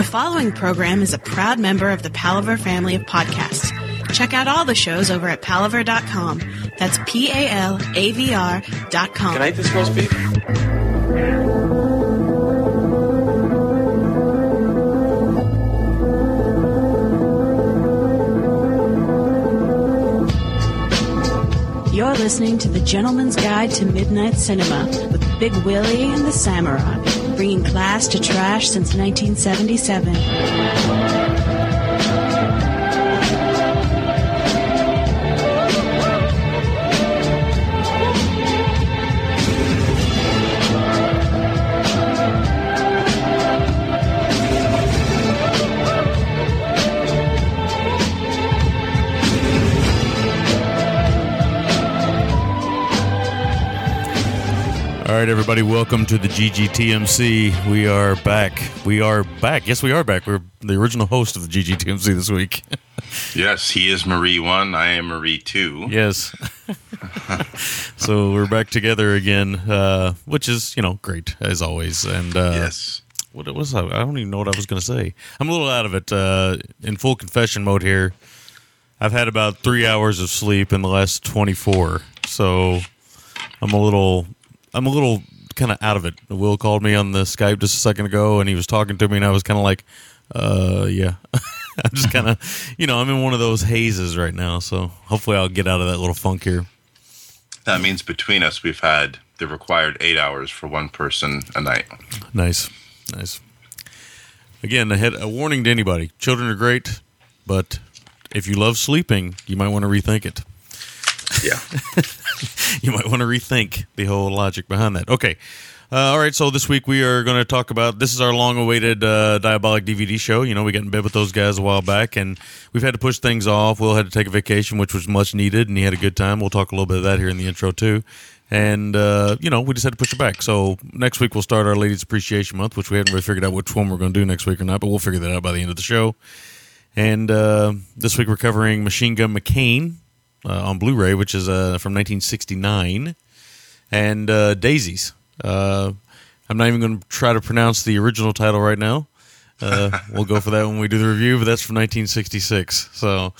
The following program is a proud member of the Palaver family of podcasts. Check out all the shows over at palaver.com. That's PALAVR.com. Can I eat this roast beef? You're listening to The Gentleman's Guide to Midnight Cinema with Big Willie and the Samurai, bringing class to trash since 1977. All right, everybody, welcome to the GGTMC. We are back. Yes, we are back. We're the original host of the GGTMC this week. Yes, he is Marie 1. I am Marie 2. Yes. So we're back together again, which is, you know, great, as always. And yes. What was I? I don't even know what I was going to say. I'm a little out of it. In full confession mode here, I've had about 3 hours of sleep in the last 24. So I'm a little kind of out of it. Will called me on the Skype just a second ago, and he was talking to me, and I was kind of like, yeah. I'm just kind of, you know, I'm in one of those hazes right now, so hopefully I'll get out of that little funk here. That means between us, we've had the required 8 hours for one person a night. Nice. Again, a warning to anybody. Children are great, but if you love sleeping, you might want to rethink it. Yeah. You might want to rethink the whole logic behind that. Okay. All right. So this week we are going to talk about, this is our long-awaited Diabolik DVD show. You know, we got in bed with those guys a while back, and we've had to push things off. Will had to take a vacation, which was much needed, and he had a good time. We'll talk a little bit of that here in the intro, too. And, you know, we just had to push it back. So next week we'll start our Ladies Appreciation Month, which we haven't really figured out which one we're going to do next week or not, but we'll figure that out by the end of the show. And this week we're covering Machine Gun McCain. On Blu-ray, which is from 1969, and Daisies. I'm not even going to try to pronounce the original title right now. We'll go for that when we do the review, but that's from 1966. So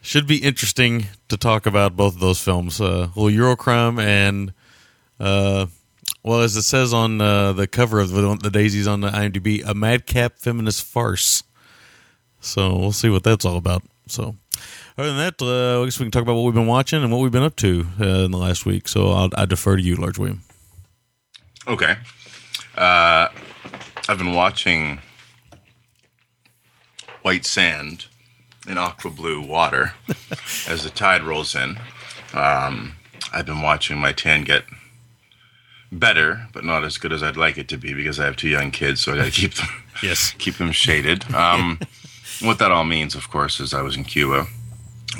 should be interesting to talk about both of those films. A little Eurocrime and, well, as it says on the cover of the Daisies on the IMDb, a madcap feminist farce. So we'll see what that's all about. So other than that, I guess we can talk about what we've been watching and what we've been up to in the last week. So I defer to you, Large William. Okay. I've been watching White Sand in aqua blue water as the tide rolls in. I've been watching my tan get better, but not as good as I'd like it to be because I have two young kids, so I got to keep them keep them shaded. What that all means, of course, is I was in Cuba,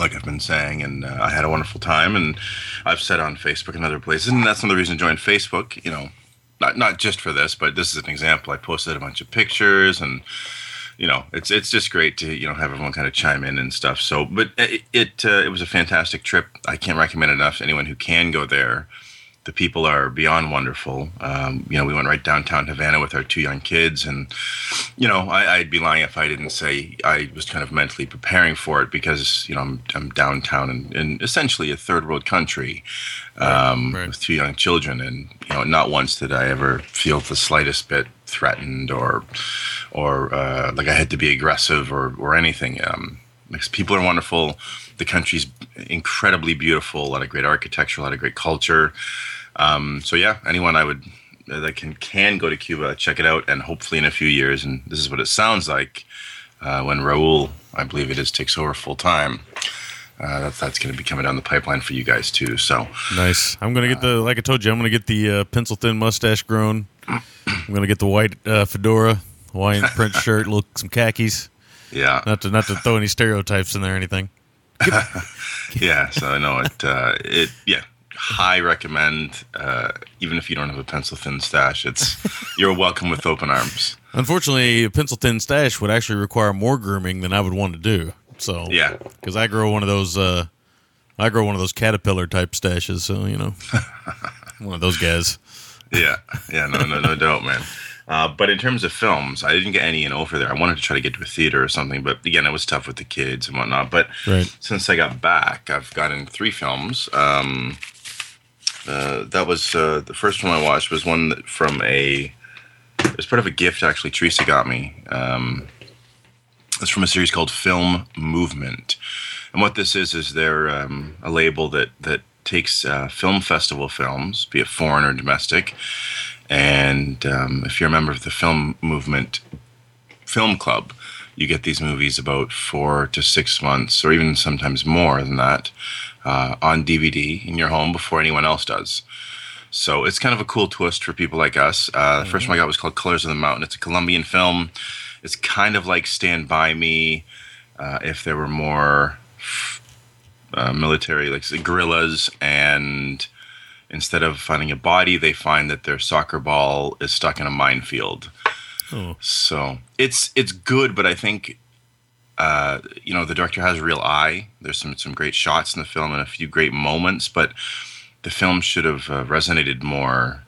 like I've been saying, and I had a wonderful time. And I've said on Facebook and other places, and that's another reason I joined Facebook, you know, not just for this, but this is an example. I posted a bunch of pictures, and, you know, it's just great to, you know, have everyone kind of chime in and stuff. So, but it was a fantastic trip. I can't recommend it enough to anyone who can go there. The people are beyond wonderful. You know, we went right downtown Havana with our two young kids, and, you know, I'd be lying if I didn't say I was kind of mentally preparing for it because, you know, I'm downtown in essentially a third world country right. with two young children, and, you know, not once did I ever feel the slightest bit threatened or like I had to be aggressive or anything. Because people are wonderful. The country's incredibly beautiful. A lot of great architecture, a lot of great culture. So yeah, anyone that can go to Cuba, check it out, and hopefully in a few years, and this is what it sounds like when Raul, I believe it is, takes over full time. That's going to be coming down the pipeline for you guys too. So nice. I'm going to get like I told you, I'm going to get the pencil thin mustache grown. I'm going to get the white fedora, Hawaiian print shirt, some khakis. Yeah. Not to throw any stereotypes in there or anything. Yeah, so I know high recommend, even if you don't have a pencil thin stash, you're welcome with open arms. Unfortunately, a pencil thin stash would actually require more grooming than I would want to do. So yeah, because I grow one of those caterpillar type stashes, so you know, one of those guys. Yeah, no doubt, man. But in terms of films, I didn't get any in over there. I wanted to try to get to a theater or something, but again, it was tough with the kids and whatnot. But since I got back, I've gotten 3 films. That was the first one I watched was one that from a – it was part of a gift, actually, Teresa got me. It's from a series called Film Movement. And what this is they're a label that takes film festival films, be it foreign or domestic. And if you're a member of the Film Movement Film Club, you get these movies about 4 to 6 months, or even sometimes more than that, on DVD in your home before anyone else does. So it's kind of a cool twist for people like us. The first one I got was called Colors of the Mountain. It's a Colombian film. It's kind of like Stand By Me, if there were more military, like guerrillas, and instead of finding a body, they find that their soccer ball is stuck in a minefield. Oh. So it's good, but I think the director has a real eye. There's some great shots in the film and a few great moments, but the film should have resonated more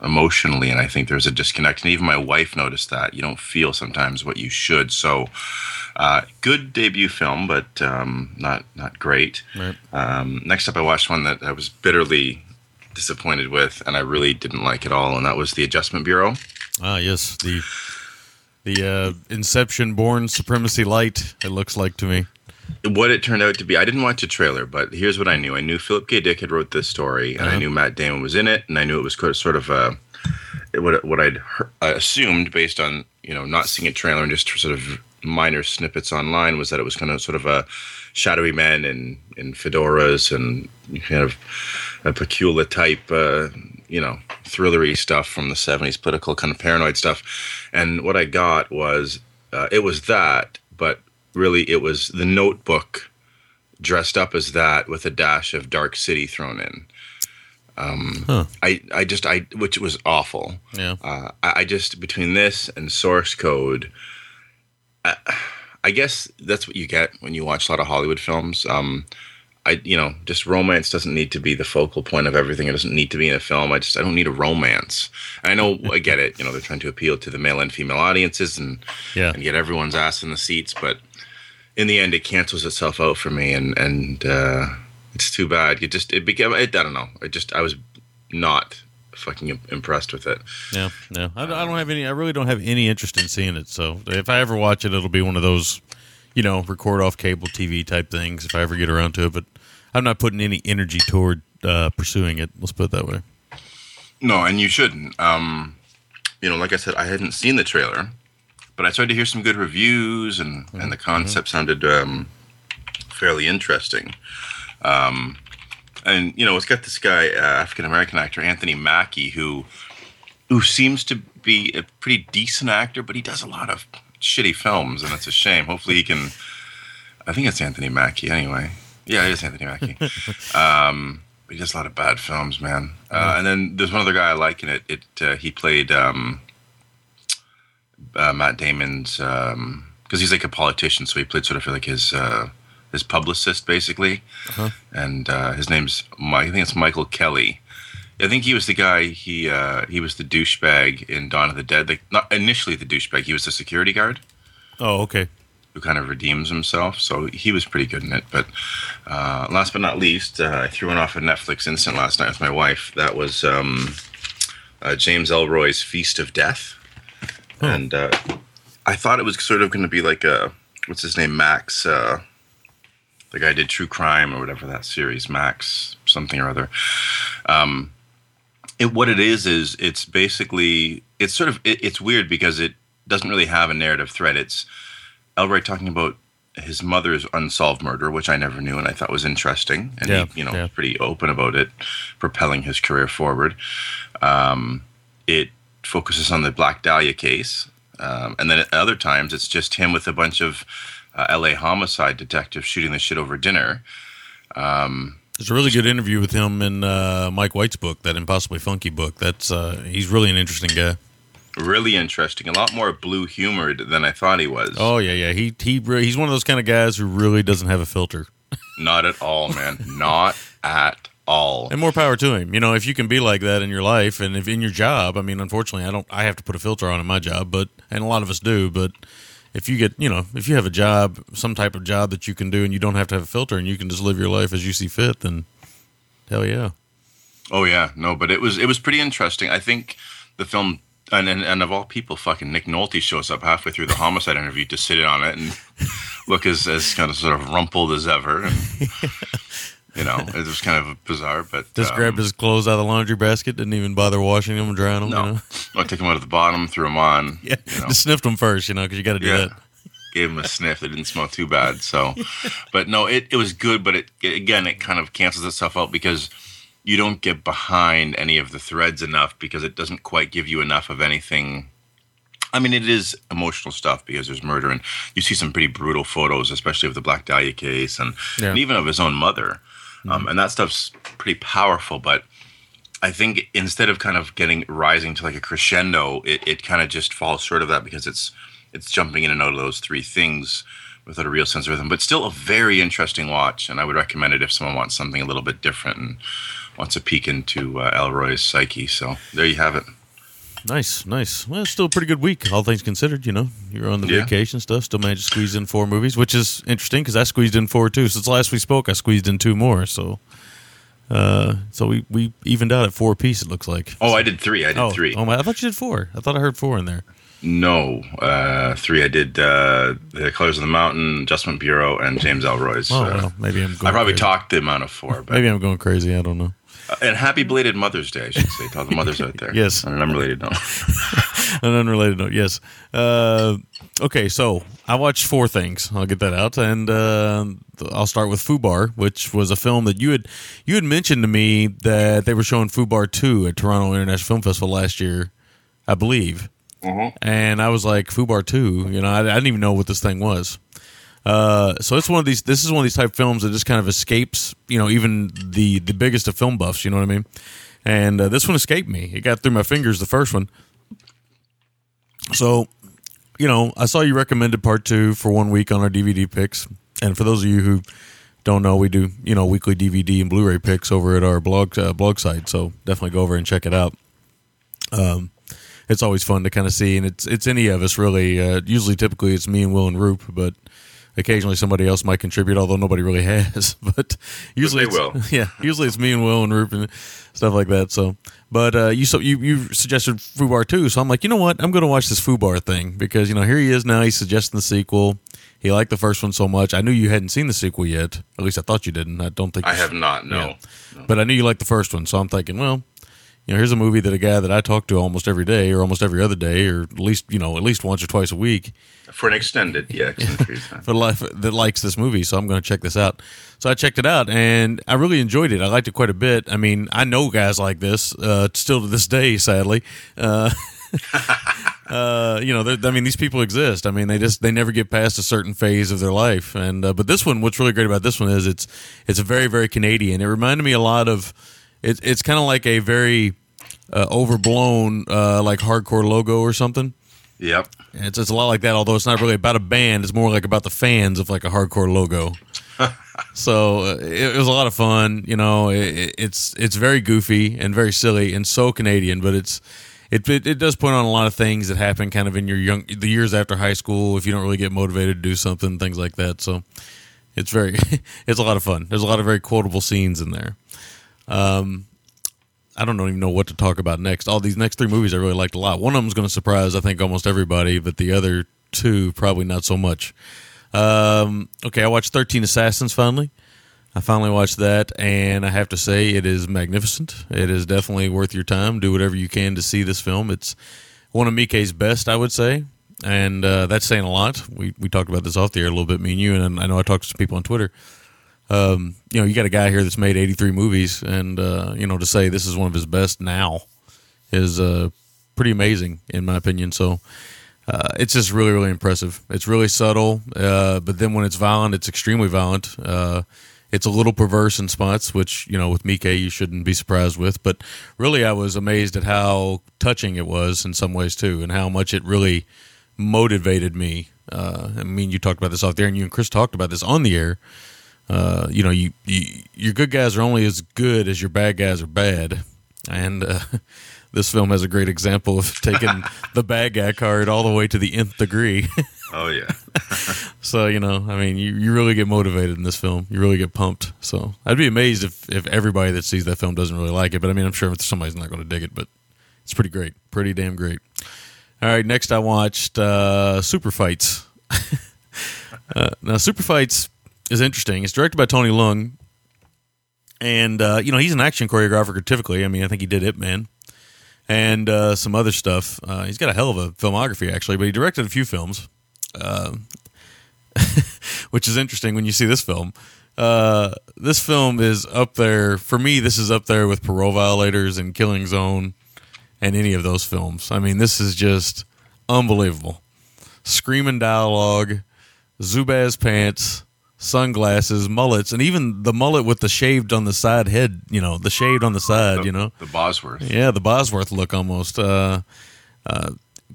emotionally, and I think there's a disconnect. And even my wife noticed that. You don't feel sometimes what you should. So good debut film, but not great. Right. Next up, I watched one that I was bitterly disappointed with, and I really didn't like at all, and that was The Adjustment Bureau. Ah, yes, the Inception Born Supremacy Light, it looks like to me. What it turned out to be, I didn't watch a trailer, but here's what I knew. I knew Philip K. Dick had wrote this story, and I knew Matt Damon was in it, and I knew it was sort of what I'd assumed based on, not seeing a trailer and just sort of minor snippets online, was that it was kind of sort of a shadowy men in fedoras and kind of a peculiar type, thrillery stuff from the 70s, political kind of paranoid stuff. And what I got was, it was that, but really it was The Notebook dressed up as that with a dash of Dark City thrown in. Which was awful. Yeah. I just, between this and Source Code, I guess that's what you get when you watch a lot of Hollywood films. Just romance doesn't need to be the focal point of everything. It doesn't need to be in a film. I don't need a romance. And I know, I get it. They're trying to appeal to the male and female audiences and get everyone's ass in the seats, but in the end, it cancels itself out for me, and it's too bad. I was not fucking impressed with it. Yeah, no, I don't have any. I really don't have any interest in seeing it. So if I ever watch it, it'll be one of those, record off cable TV type things if I ever get around to it. But I'm not putting any energy toward pursuing it. Let's put it that way. No, and you shouldn't. Like I said, I hadn't seen the trailer. But I tried to hear some good reviews, and the concept sounded fairly interesting. It's got this guy, African-American actor, Anthony Mackie, who seems to be a pretty decent actor, but he does a lot of shitty films, and it's a shame. Hopefully he can – I think it's Anthony Mackie anyway. Yeah, it is Anthony Mackie. But he does a lot of bad films, man. And then there's one other guy I like in it. He played Matt Damon's, because he's like a politician, so he played sort of like his publicist, basically. Uh-huh. And his name's Michael Kelly. I think he was the guy. He was the douchebag in Dawn of the Dead. Like, not initially the douchebag. He was the security guard. Oh, okay. Who kind of redeems himself. So he was pretty good in it. But last but not least, I threw one off a Netflix instant last night with my wife. That was James Ellroy's Feast of Death. Hmm. And I thought it was sort of going to be like what's his name, Max, the guy who did True Crime or whatever that series, Max something or other. What it is it's basically, it's sort of, it's weird because it doesn't really have a narrative thread. It's Elroy talking about his mother's unsolved murder, which I never knew and I thought was interesting. And he was pretty open about it, propelling his career forward. It focuses on the Black Dahlia case. And then at other times, it's just him with a bunch of L.A. homicide detectives shooting the shit over dinner. There's a really good interview with him in Mike White's book, that Impossibly Funky book. That's he's really an interesting guy. Really interesting. A lot more blue-humored than I thought he was. Oh, yeah. He's one of those kind of guys who really doesn't have a filter. Not at all, man. Not at all. And more power to him. You know, if you can be like that in your life and if in your job, I mean, unfortunately, I have to put a filter on in my job, but and a lot of us do, but if you get, you know, if you have a job, some type of job that you can do and you don't have to have a filter and you can just live your life as you see fit, then hell yeah. Oh yeah. No, but it was pretty interesting. I think the film and of all people, fucking Nick Nolte shows up halfway through the homicide interview to sit in on it and look as kind of sort of rumpled as ever. And, you know, it was kind of bizarre. But just grabbed his clothes out of the laundry basket, didn't even bother washing them and drying them. No, you know? I took them out of the bottom, threw them on. Yeah, you know. Just sniffed them first, you know, because you got to do that. Gave him a sniff. It didn't smell too bad. So, but no, it was good. But it kind of cancels itself out because you don't get behind any of the threads enough because it doesn't quite give you enough of anything. I mean, it is emotional stuff because there's murder and you see some pretty brutal photos, especially of the Black Dahlia case and even of his own mother. Mm-hmm. And that stuff's pretty powerful. But I think instead of kind of rising to like a crescendo, it kind of just falls short of that because it's jumping in and out of those three things without a real sense of rhythm. But still a very interesting watch. And I would recommend it if someone wants something a little bit different and wants a peek into Elroy's psyche. So there you have it. Nice. Well, it's still a pretty good week, all things considered, you know. You're on the vacation stuff, still managed to squeeze in 4 movies, which is interesting because I squeezed in 4 too. Since last we spoke, I squeezed in 2 more, so we evened out at 4 apiece, it looks like. Oh, so, I did 3. Oh, my, I thought you did 4. I thought I heard 4 in there. No, 3. I did The Colors of the Mountain, Adjustment Bureau, and James Elroy's. Oh, well, maybe I'm going I probably crazy. Talked the amount of 4. But maybe I'm going crazy, I don't know. And happy belated Mother's Day, I should say, to all the mothers out there. Yes. On an unrelated note. Yes. Okay, so I watched 4 things. I'll get that out. And I'll start with FUBAR, which was a film that you had mentioned to me that they were showing FUBAR 2 at Toronto International Film Festival last year, I believe. Mm-hmm. And I was like, FUBAR 2? You know, I didn't even know what this thing was. So it's one of these. This is one of these type of films that just kind of escapes, you know, even the biggest of film buffs. You know what I mean? And this one escaped me. It got through my fingers. The first one. So, you know, I saw you recommended part 2 for 1 week on our DVD picks. And for those of you who don't know, we do, you know, weekly DVD and Blu-ray picks over at our blog site. So definitely go over and check it out. It's always fun to kind of see, and it's any of us really. Usually, typically, it's me and Will and Roop, but occasionally somebody else might contribute, although nobody really has. But usually, it's me and Will and Rupe and stuff like that. So, but you suggested FUBAR 2, so I'm like, you know what? I'm going to watch this FUBAR thing because, you know, here he is now. He's suggesting the sequel. He liked the first one so much. I knew you hadn't seen the sequel yet. At least I thought you didn't. I don't think I have not. No. But I knew you liked the first one, so I'm thinking, well, you know, here's a movie that a guy that I talk to almost every day or almost every other day or at least once or twice a week. For an extended time. For life that likes this movie, so I'm going to check this out. So I checked it out, and I really enjoyed it. I liked it quite a bit. I mean, I know guys like this still to this day, sadly. You know, I mean, these people exist. I mean, they never get past a certain phase of their life. And but this one, what's really great about this one is it's very, very Canadian. It reminded me a lot of... It's kind of like a very overblown, like Hardcore Logo or something. Yep. It's a lot like that, although it's not really about a band. It's more like about the fans of like a Hardcore Logo. So it was a lot of fun. You know, it's very goofy and very silly and so Canadian, but it does point on a lot of things that happen kind of in the years after high school if you don't really get motivated to do something, things like that. So it's a lot of fun. There's a lot of very quotable scenes in there. I don't even know what to talk about next. All these next 3 movies I really liked a lot. One of them is going to surprise, I think, almost everybody, but the other 2 probably not so much. Okay, I watched 13 Assassins finally. I finally watched that, and I have to say it is magnificent. It is definitely worth your time. Do whatever you can to see this film. It's one of Mikkei's best, I would say, and that's saying a lot. We talked about this off the air a little bit, me and you, and I know I talked to some people on Twitter. You know, you got a guy here that's made 83 movies, and you know, to say this is one of his best now is pretty amazing in my opinion. So it's just really, really impressive. It's really subtle, but then when it's violent, it's extremely violent. It's a little perverse in spots, which, you know, with Mikkei you shouldn't be surprised with. But really, I was amazed at how touching it was in some ways too, and how much it really motivated me. I mean, you talked about this off there, and you and Chris talked about this on the air. you know, your good guys are only as good as your bad guys are bad. And this film has a great example of taking the bad guy card all the way to the nth degree. Oh, yeah. So, you know, I mean, you really get motivated in this film. You really get pumped. So I'd be amazed if everybody that sees that film doesn't really like it. But, I mean, I'm sure somebody's not going to dig it. But it's pretty great. Pretty damn great. All right, next I watched Super Fights. Now, Super Fights is interesting. It's directed by Tony Leung. And, you know, he's an action choreographer typically. I mean, I think he did Ip Man and some other stuff. He's got a hell of a filmography, actually, but he directed a few films, which is interesting when you see this film. This film is up there. For me, this is up there with Parole Violators and Killing Zone and any of those films. I mean, this is just unbelievable. Screaming dialogue, Zubaz pants, sunglasses, mullets, and even the mullet with the shaved on the side head, you know, the shaved on the side, you know. The Bosworth. Yeah, the Bosworth look almost.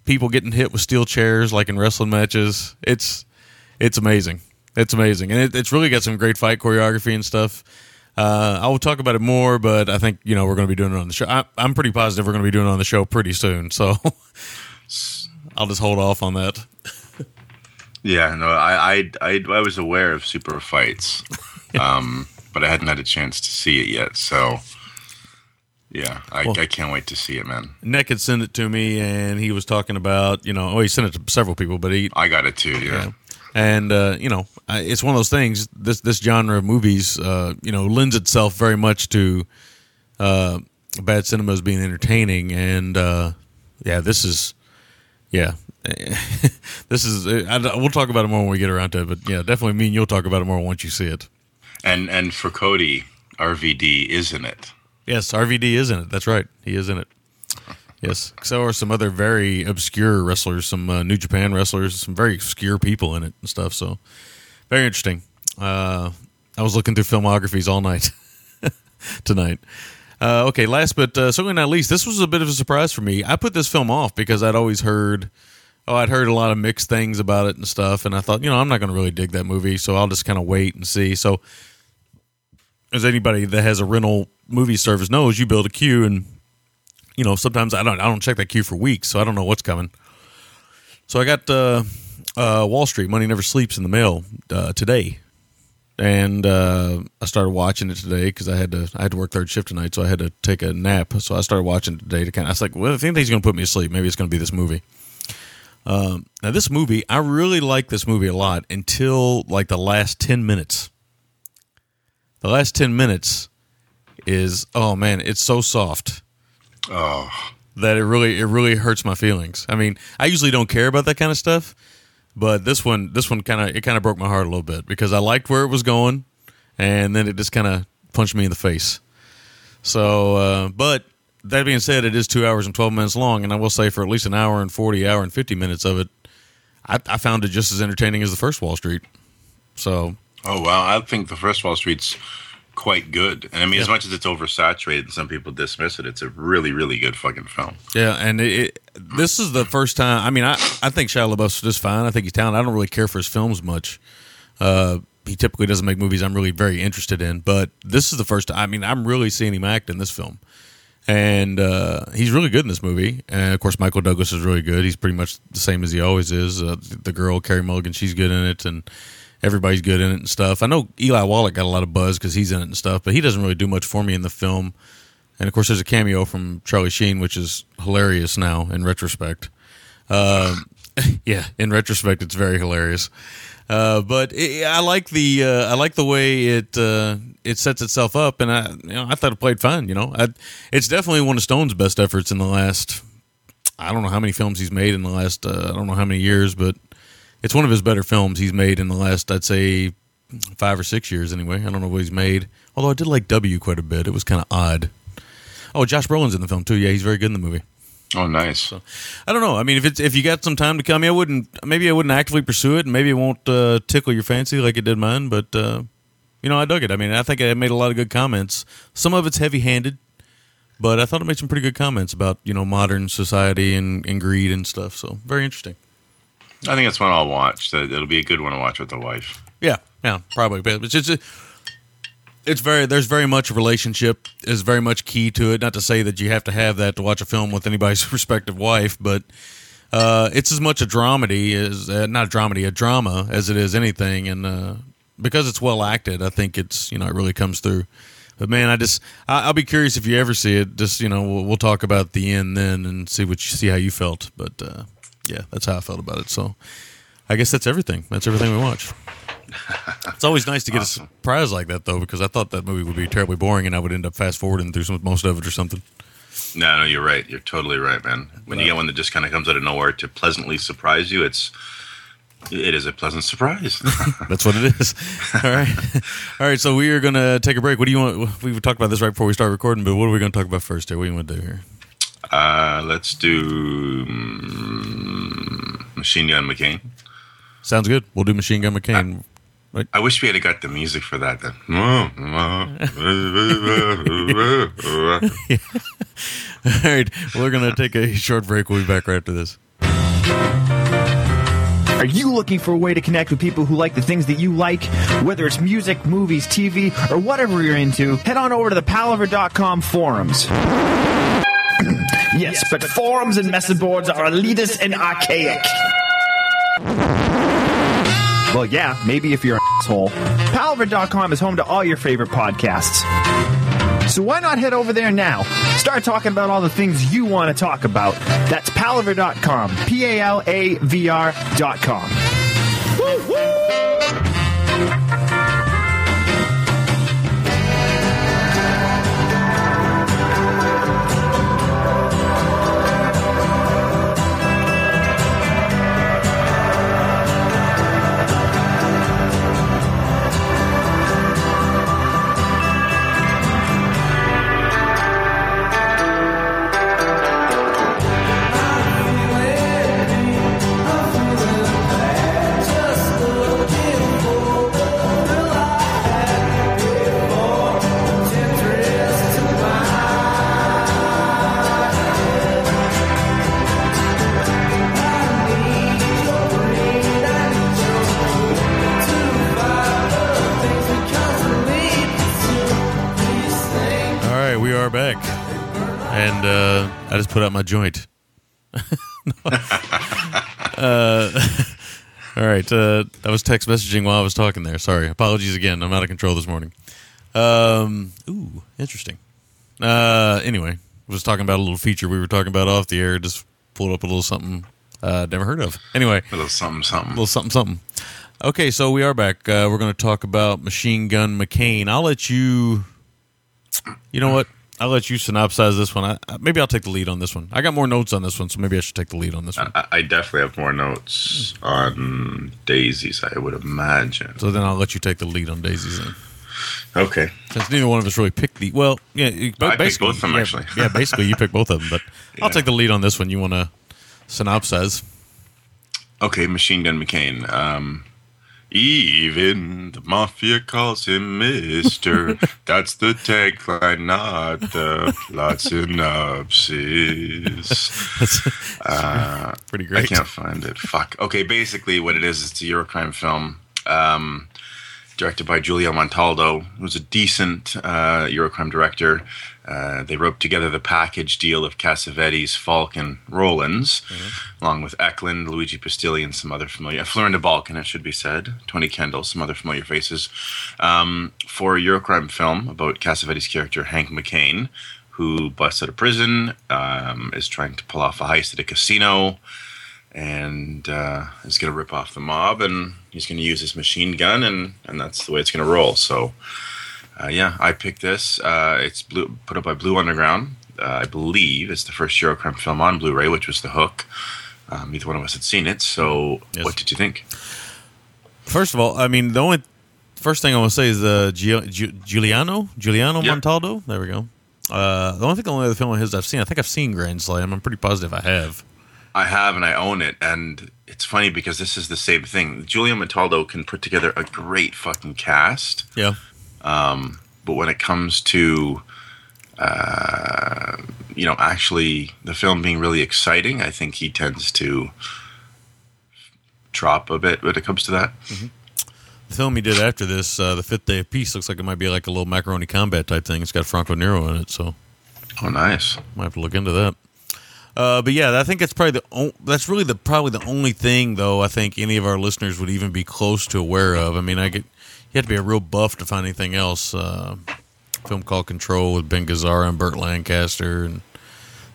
People getting hit with steel chairs like in wrestling matches. It's amazing. It's amazing. And it's really got some great fight choreography and stuff. I will talk about it more, but I think, you know, we're going to be doing it on the show. I'm pretty positive we're going to be doing it on the show pretty soon, so I'll just hold off on that. Yeah, no, I was aware of Super Fights, but I hadn't had a chance to see it yet. So, yeah, I can't wait to see it, man. Nick had sent it to me, and he was talking about, you know, he sent it to several people, but I got it too, yeah. And you know, it's one of those things. This genre of movies, you know, lends itself very much to bad cinema as being entertaining, and yeah, this is, yeah. This is. We'll talk about it more when we get around to it. But yeah, definitely. Me and you'll talk about it more once you see it. And for Cody, RVD is in it. Yes, RVD is in it. That's right. He is in it. Yes. So are some other very obscure wrestlers, some New Japan wrestlers, some very obscure people in it and stuff. So very interesting. I was looking through filmographies all night tonight. Okay. Last but certainly not least, this was a bit of a surprise for me. I put this film off because I'd always heard. Oh, I'd heard a lot of mixed things about it and stuff, and I thought, you know, I'm not going to really dig that movie, so I'll just kind of wait and see. So as anybody that has a rental movie service knows, you build a queue, and, you know, sometimes I don't check that queue for weeks, so I don't know what's coming. So I got Wall Street, Money Never Sleeps, in the mail today, and I started watching it today because I had to work third shift tonight, so I had to take a nap. So I started watching it today to kind of, I was like, well, I think he's going to put me to sleep. Maybe it's going to be this movie. Now this movie, I really like this movie a lot until like the last 10 minutes. The last 10 minutes is, oh man, it's so soft. Oh, that it really hurts my feelings. I mean, I usually don't care about that kind of stuff, but this one kind of broke my heart a little bit because I liked where it was going and then it just kind of punched me in the face. So, but that being said, it is 2 hours and 12 minutes long, and I will say for at least an hour and 40, hour and 50 minutes of it, I found it just as entertaining as the first Wall Street. So, oh, wow. I think the first Wall Street's quite good. And, I mean, yeah. As much as it's oversaturated and some people dismiss it, it's a really, really good fucking film. Yeah, and this is the first time. I mean, I think Shia LaBeouf's just fine. I think he's talented. I don't really care for his films much. He typically doesn't make movies I'm really very interested in. But this is the first time. I mean, I'm really seeing him act in this film. And he's really good in this movie. And, of course, Michael Douglas is really good. He's pretty much the same as he always is. The girl, Carey Mulligan, she's good in it, and everybody's good in it and stuff. I know Eli Wallach got a lot of buzz because he's in it and stuff, but he doesn't really do much for me in the film. And, of course, there's a cameo from Charlie Sheen, which is hilarious now in retrospect. Yeah, in retrospect, it's very hilarious. But I like the way it sets itself up, and I thought it played fine. You know, it's definitely one of Stone's best efforts in the last, I don't know how many films he's made in the last I don't know how many years, but it's one of his better films he's made in the last, I'd say, 5 or 6 years anyway. I don't know what he's made, although I did like W quite a bit. It was kind of odd. Oh, Josh Brolin's in the film too. Yeah, he's very good in the movie. Oh, nice. So, I don't know. I mean, if you got some time to come, I wouldn't actively pursue it, and maybe it won't tickle your fancy like it did mine. But you know, I dug it. I mean, I think I made a lot of good comments. Some of it's heavy-handed, but I thought it made some pretty good comments about, you know, modern society and greed and stuff. So very interesting. I think it's one I'll watch. It'll be a good one to watch with the wife. Yeah, probably. But there's very much relationship is very much key to it. Not to say that you have to have that to watch a film with anybody's respective wife, but it's as much a dramedy as a drama as it is anything. And because it's well acted, I think it's it really comes through. But man, I'll be curious if you ever see it. Just we'll talk about the end then and see how you felt. But yeah, that's how I felt about it. So I guess that's everything. That's everything we watched. It's always nice to get a surprise like that, though, because I thought that movie would be terribly boring, and I would end up fast-forwarding through most of it or something. No, you're right. You're totally right, man. When you get one that just kind of comes out of nowhere to pleasantly surprise you, it is a pleasant surprise. That's what it is. All right. So we are going to take a break. What do you want? We talked about this right before we started recording, but what are we going to talk about first here? What do you want to do here? Let's do Machine Gun McCain. Sounds good. We'll do Machine Gun McCain. Right. I wish we had got the music for that then. All right. We're going to take a short break. We'll be back right after this. Are you looking for a way to connect with people who like the things that you like? Whether it's music, movies, TV, or whatever you're into, head on over to the palaver.com forums. Yes, but forums and message boards are elitist and archaic. Well, yeah, maybe if you're an asshole. Palaver.com is home to all your favorite podcasts. So why not head over there now? Start talking about all the things you want to talk about. That's Palaver.com. P-A-L-A-V-R.com. I just put out my joint. All right. I was text messaging while I was talking there. Sorry. Apologies again. I'm out of control this morning. Ooh, interesting. Anyway, I was talking about a little feature we were talking about off the air. Just pulled up a little something I'd never heard of. Anyway. A little something, something. A little something, something. Okay, so we are back. We're going to talk about Machine Gun McCain. I'll let you... You know what? I'll let you synopsize this one. Maybe I'll take the lead on this one. I got more notes on this one, so maybe I should take the lead on this one. I definitely have more notes on Daisies, I would imagine. So then I'll let you take the lead on Daisies then. Okay. Since neither one of us really picked the... Well, yeah, I picked both of them, actually. Yeah, basically you picked both of them, but I'll take the lead on this one. You want to synopsize? Okay, Machine Gun McCain. Even the mafia calls him Mister. That's the tagline, not the plot synopsis. That's pretty great. I can't find it. Fuck. Okay, basically what it is, it's a Eurocrime film directed by Giulio Montaldo, who's a decent Eurocrime director. They roped together the package deal of Cassavetes, Falk, and Rollins, along with Ekland, Luigi Pistilli, and some other familiar... Florinda Bolkan, it should be said, Tony Kendall, some other familiar faces, for a Eurocrime film about Cassavetes' character Hank McCain, who busts out of prison, is trying to pull off a heist at a casino, and is going to rip off the mob, and he's going to use his machine gun, and that's the way it's going to roll, so... yeah, I picked this. It's put up by Blue Underground. I believe it's the first Eurocrime film on Blu-ray, which was the hook. Neither one of us had seen it, so yes. What did you think? First of all, I mean, the only first thing I want to say is Giuliano Montaldo. There we go. The only other film of his I've seen, I think I've seen Grand Slam. I'm pretty positive I have. I have, and I own it, and it's funny because this is the same thing. Giulio Montaldo can put together a great fucking cast. Yeah. But when it comes to, actually the film being really exciting, I think he tends to drop a bit when it comes to that. Mm-hmm. The film he did after this, The Fifth Day of Peace, looks like it might be like a little Macaroni Combat type thing. It's got Franco Nero in it, so. Oh, nice. Might have to look into that. But yeah, I think that's probably the only thing, though, I think any of our listeners would even be close to aware of. I mean, you have to be a real buff to find anything else. A film called Control with Ben Gazzara and Burt Lancaster, and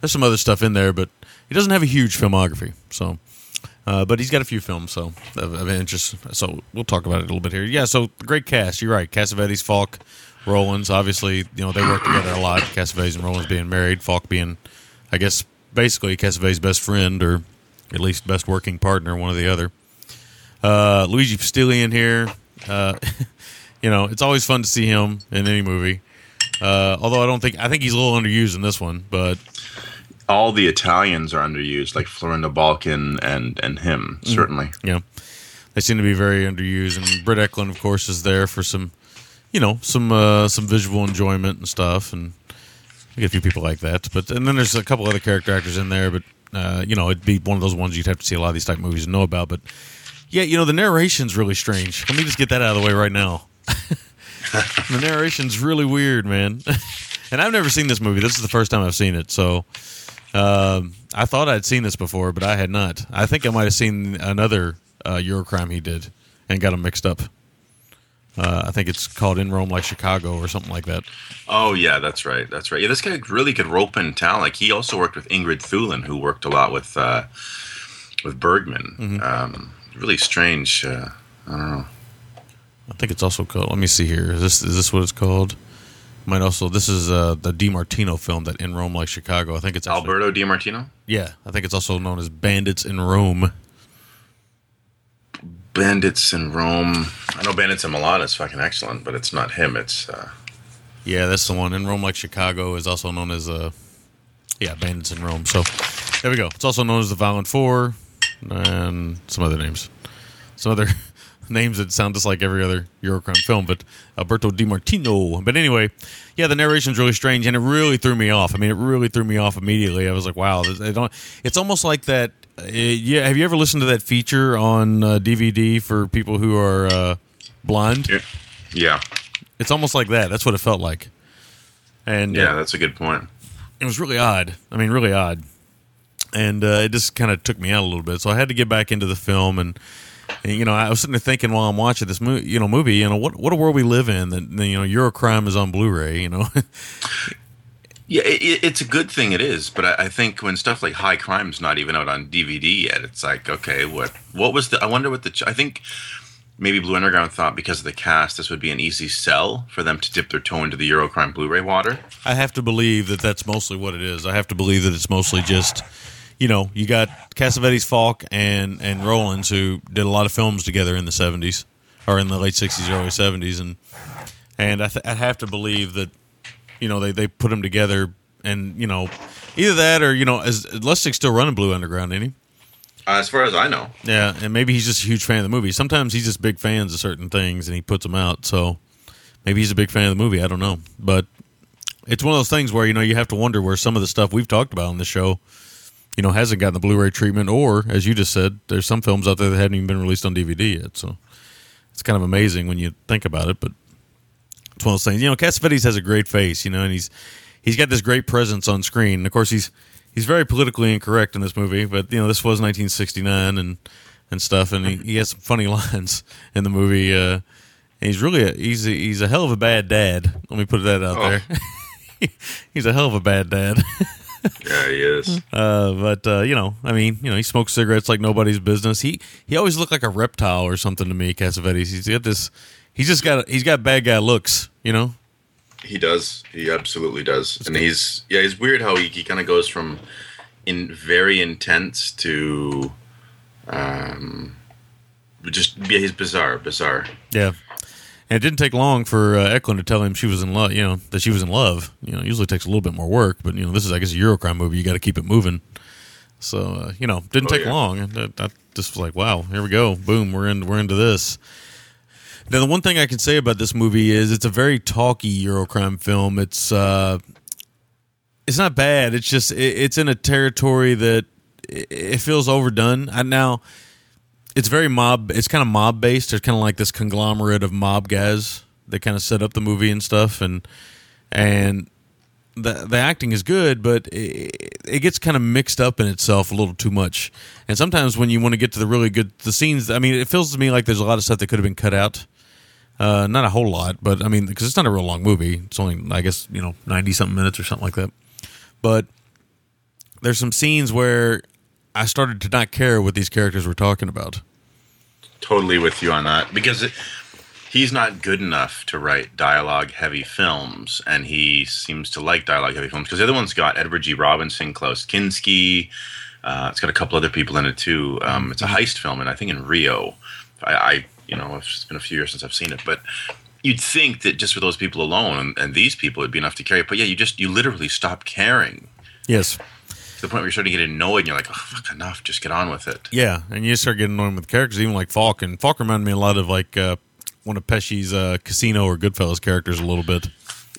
there's some other stuff in there, but he doesn't have a huge filmography. So, but he's got a few films, so of interest. So we'll talk about it a little bit here. Yeah, so great cast. You're right, Cassavetes, Falk, Rollins. Obviously, they work together a lot. Cassavetes and Rollins being married, Falk being, I guess, basically Cassavetes' best friend, or at least best working partner, one or the other. Luigi Pistilli in here. It's always fun to see him in any movie. Although I think he's a little underused in this one, but all the Italians are underused, like Florinda Bolkan and him, certainly. Mm-hmm. Yeah, they seem to be very underused. And Britt Ekland, of course, is there for some visual enjoyment and stuff, and we get a few people like that. But and then there's a couple other character actors in there, but it'd be one of those ones you'd have to see a lot of these type of movies to know about. But yeah, the narration's really strange. Let me just get that out of the way right now. The narration's really weird, man. And I've never seen this movie. This is the first time I've seen it. So I thought I'd seen this before, but I had not. I think I might have seen another Eurocrime he did and got them mixed up. I think it's called In Rome Like Chicago or something like that. Oh, yeah, that's right. That's right. Yeah, this guy really could rope in talent. Like, he also worked with Ingrid Thulin, who worked a lot with Bergman. Mm-hmm. Really strange. I don't know. I think it's also called. Let me see here. Is this what it's called? Might also. This is the DiMartino film that In Rome Like Chicago. I think it's actually, Alberto DiMartino. Yeah, I think it's also known as Bandits in Rome. Bandits in Rome. I know Bandits in Milan is fucking excellent, but it's not him. It's. Yeah, that's the one. In Rome Like Chicago is also known as Bandits in Rome. So there we go. It's also known as The Violent Four and some other names. Some other. Names that sound just like every other Eurocrime film, but Alberto DiMartino. But anyway, yeah, the narration's really strange, and it really threw me off. I mean, it really threw me off immediately. I was like, wow. It's almost like that. Yeah, have you ever listened to that feature on DVD for people who are blind? Yeah. It's almost like that. That's what it felt like. And yeah, that's a good point. It was really odd. I mean, really odd. And it just kind of took me out a little bit. So I had to get back into the film and... And, I was sitting there thinking while I'm watching this movie, what a world we live in that, Eurocrime is on Blu-ray, Yeah, it's a good thing it is, but I think when stuff like High Crime's not even out on DVD yet, it's like, okay, what was the – I wonder what the – I think maybe Blue Underground thought because of the cast this would be an easy sell for them to dip their toe into the Eurocrime Blu-ray water. I have to believe that that's mostly what it is. I have to believe that it's mostly just – you got Cassavetes, Falk, and Rollins, who did a lot of films together in the 70s, or in the late 60s, early 70s, and I have to believe that, they put them together, and, either that or, Lustig's still running Blue Underground, ain't he? As far as I know. Yeah, and maybe he's just a huge fan of the movie. Sometimes he's just big fans of certain things, and he puts them out, so maybe he's a big fan of the movie, I don't know. But it's one of those things where, you have to wonder where some of the stuff we've talked about on this show... hasn't gotten the Blu-ray treatment, or, as you just said, there's some films out there that haven't even been released on DVD yet, so it's kind of amazing when you think about it, but it's one of those things. Cassavetes has a great face, and he's got this great presence on screen, and of course he's very politically incorrect in this movie, but, this was 1969 and stuff, and he has some funny lines in the movie, and he's a hell of a bad dad, let me put that out there. He's a hell of a bad dad. Yeah, he is. He smokes cigarettes like nobody's business. He always looked like a reptile or something to me, Cassavetes. He's got bad guy looks, He does. He absolutely does. That's good. He's weird how he kind of goes from very intense to he's bizarre. Yeah. And it didn't take long for Ekland to tell him she was in love, that she was in love. It usually takes a little bit more work, but, this is, I guess, a Eurocrime movie. You got to keep it moving. So, didn't take long. And I just was like, wow, here we go. Boom, we're into this. Now, the one thing I can say about this movie is it's a very talky Eurocrime film. It's not bad. It's just, it's in a territory that it feels overdone. Now... it's very mob. It's kind of mob based. There's kind of like this conglomerate of mob guys that kind of set up the movie and stuff, and the acting is good, but it gets kind of mixed up in itself a little too much. And sometimes when you want to get to the really good the scenes, I mean, it feels to me like there's a lot of stuff that could have been cut out. Not a whole lot, but I mean, because it's not a real long movie. It's only, I guess, 90-something minutes or something like that. But there's some scenes where I started to not care what these characters were talking about. Totally with you on that. Because he's not good enough to write dialogue-heavy films, and he seems to like dialogue-heavy films. Because the other one's got Edward G. Robinson, Klaus Kinski. It's got a couple other people in it, too. It's a heist film, and I think in Rio. It's been a few years since I've seen it, but you'd think that just with those people alone and these people, it'd be enough to carry it. But yeah, you literally stop caring. Yes. To the point where you're starting to get annoyed and you're like, oh, fuck, enough, just get on with it. Yeah, and you start getting annoyed with characters, even like Falk. And Falk reminded me a lot of like one of Pesci's Casino or Goodfellas characters a little bit.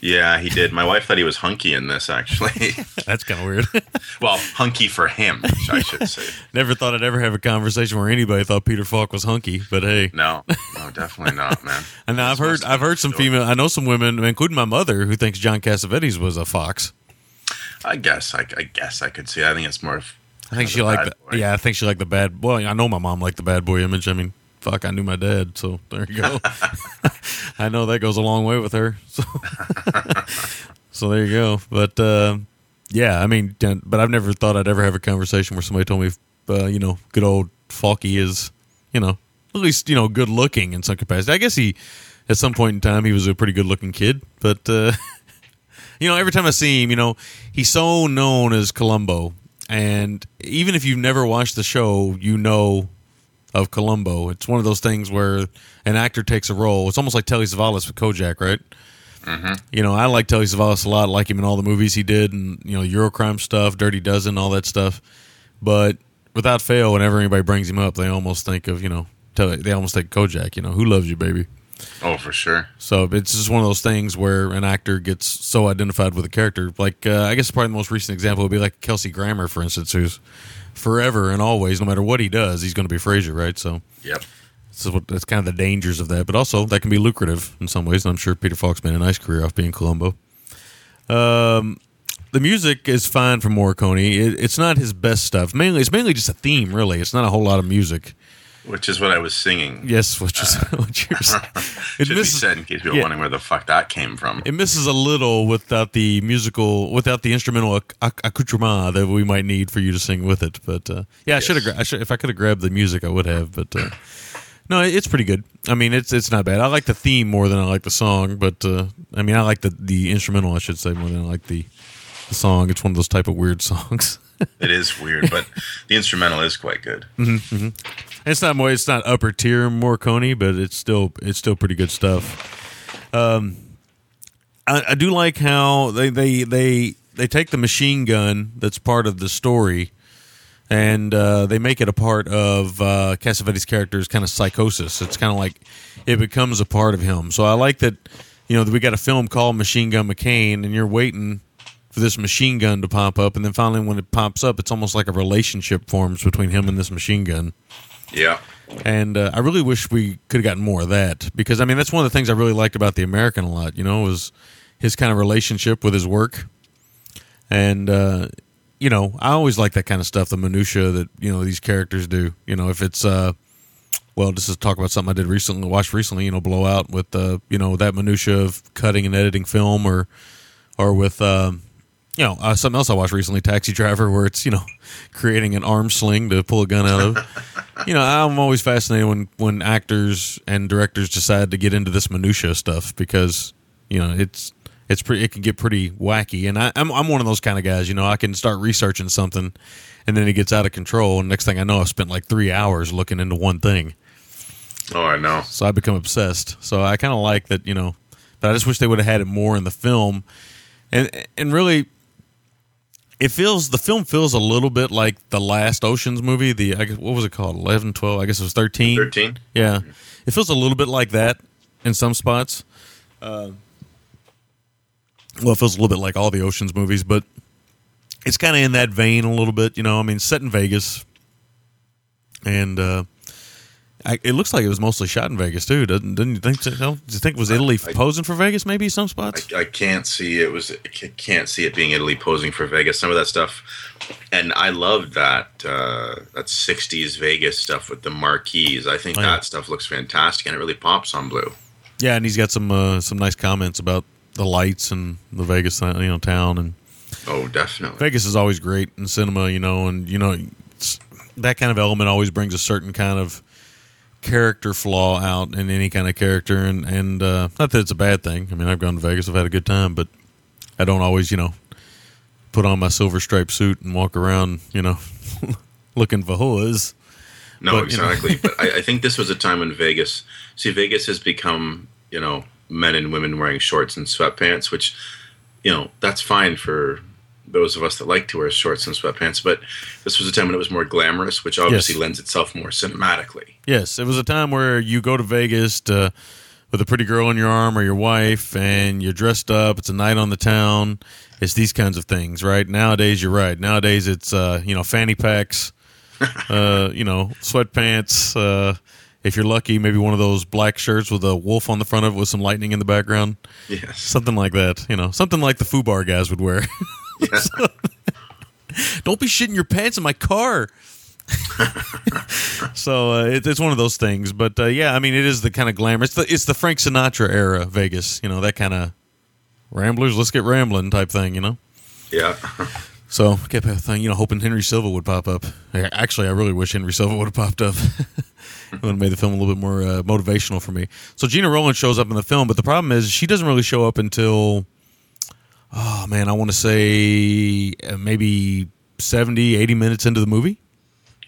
Yeah, he did. My wife thought he was hunky in this, actually. That's kind of weird. Well, hunky for him, I should say. Never thought I'd ever have a conversation where anybody thought Peter Falk was hunky, but hey. No, definitely not, man. And I've heard some female, I know some women, including my mother, who thinks John Cassavetes was a fox. I guess I could see. I think it's more of I think she liked the bad boy. I know my mom liked the bad boy image. I mean, fuck, I knew my dad, so there you go. I know that goes a long way with her. So, so there you go. But, yeah, I mean, but I've never thought I'd ever have a conversation where somebody told me, good old Falky is, at least, good looking in some capacity. I guess he, at some point in time, he was a pretty good looking kid. But, every time I see him, he's so known as Columbo. And even if you've never watched the show, of Columbo. It's one of those things where an actor takes a role. It's almost like Telly Savalas with Kojak, right? Mm-hmm. I like Telly Savalas a lot. I like him in all the movies he did and, Eurocrime stuff, Dirty Dozen, all that stuff. But without fail, whenever anybody brings him up, they almost think of, they almost think Kojak, Who Loves You, Baby? Oh, for sure. So it's just one of those things where an actor gets so identified with a character. Like, I guess probably the most recent example would be like Kelsey Grammer, for instance, who's forever and always, no matter what he does, he's going to be Frasier, right? So, yep. So that's kind of the dangers of that, but also that can be lucrative in some ways. And I'm sure Peter Falk's made a nice career off being Columbo. The music is fine from Morricone. It's not his best stuff. It's mainly just a theme, really. It's not a whole lot of music. Which is what I was singing. Yes, which is what you're saying. It should be said in case people are wondering where the fuck that came from. It misses a little without the instrumental accoutrement that we might need for you to sing with it. But if I could have grabbed the music, I would have. But no, it's pretty good. I mean, it's not bad. I like the theme more than I like the song. But I like the instrumental, I should say, more than I like the song. It's one of those type of weird songs. It is weird, but the instrumental is quite good. Mm-hmm, mm-hmm. It's not upper tier Morricone, but it's still pretty good stuff. I do like how they take the machine gun that's part of the story, and they make it a part of Cassavetes' character's kind of psychosis. It's kind of like it becomes a part of him. So I like that that we got a film called Machine Gun McCain, and you're waiting for this machine gun to pop up, and then finally when it pops up, it's almost like a relationship forms between him and this machine gun. Yeah. And I really wish we could have gotten more of that because, I mean, that's one of the things I really liked about The American a lot, was his kind of relationship with his work. And, I always like that kind of stuff, the minutia that, these characters do. If it's, this is talk about something I watched recently, Blowout with, that minutia of cutting and editing film or with... something else I watched recently, Taxi Driver, where it's, creating an arm sling to pull a gun out of. I'm always fascinated when actors and directors decide to get into this minutia stuff because, it can get pretty wacky. And I'm one of those kind of guys, I can start researching something and then it gets out of control. And next thing I know, I've spent like 3 hours looking into one thing. Oh, I know. So I become obsessed. So I kind of like that, but I just wish they would have had it more in the film. And really... The film feels a little bit like the last Oceans movie. What was it called? 11, 12, I guess it was 13. 13? Yeah. It feels a little bit like that in some spots. It feels a little bit like all the Oceans movies, but it's kind of in that vein a little bit. I mean, set in Vegas. And It looks like it was mostly shot in Vegas too. Didn't you think so? Do you think it was Italy posing for Vegas? Maybe some spots. I can't see it was. I can't see it being Italy posing for Vegas. Some of that stuff, and I loved that '60s Vegas stuff with the marquees. I think that stuff looks fantastic, and it really pops on Blue. Yeah, and he's got some nice comments about the lights and the Vegas, town and. Oh, definitely. Vegas is always great in cinema, that kind of element always brings a certain kind of character flaw out in any kind of character, and not that it's a bad thing. I mean, I've gone to Vegas, I've had a good time, but I don't always, put on my silver striped suit and walk around, looking for whores. No, but, exactly. But I think this was a time when Vegas has become, men and women wearing shorts and sweatpants, which, that's fine for those of us that like to wear shorts and sweatpants, but this was a time when it was more glamorous, which obviously lends itself more cinematically. Yes, it was a time where you go to Vegas with a pretty girl on your arm or your wife, and you're dressed up, it's a night on the town, it's these kinds of things, right? Nowadays, you're right. Nowadays, it's, fanny packs, sweatpants, if you're lucky, maybe one of those black shirts with a wolf on the front of it with some lightning in the background. Yes. Something like that, something like the FUBAR guys would wear. Yeah. So, don't be shitting your pants in my car. So it's one of those things. But, it is the kind of glamour. It's the Frank Sinatra era Vegas, that kind of ramblers, let's get rambling type thing, Yeah. So kept that thing, hoping Henry Silva would pop up. Actually, I really wish Henry Silva would have popped up. It would have made the film a little bit more motivational for me. So Gena Rowland shows up in the film, but the problem is she doesn't really show up until... Oh, man, I want to say maybe 70, 80 minutes into the movie.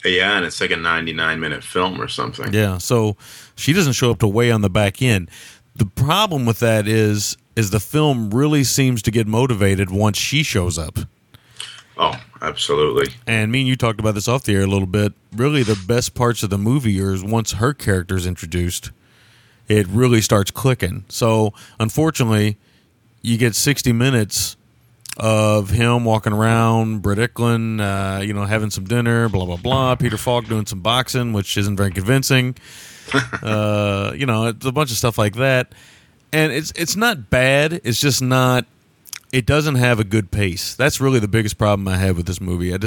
Yeah, and it's like a 99-minute film or something. Yeah, so she doesn't show up till way on the back end. The problem with that is the film really seems to get motivated once she shows up. Oh, absolutely. And me and you talked about this off the air a little bit. Really, the best parts of the movie are once her character's introduced, it really starts clicking. So, unfortunately... You get 60 minutes of him walking around, Britt Ekland, having some dinner, blah, blah, blah. Peter Falk doing some boxing, which isn't very convincing. It's a bunch of stuff like that. And it's not bad. It's just not, it doesn't have a good pace. That's really the biggest problem I had with this movie. I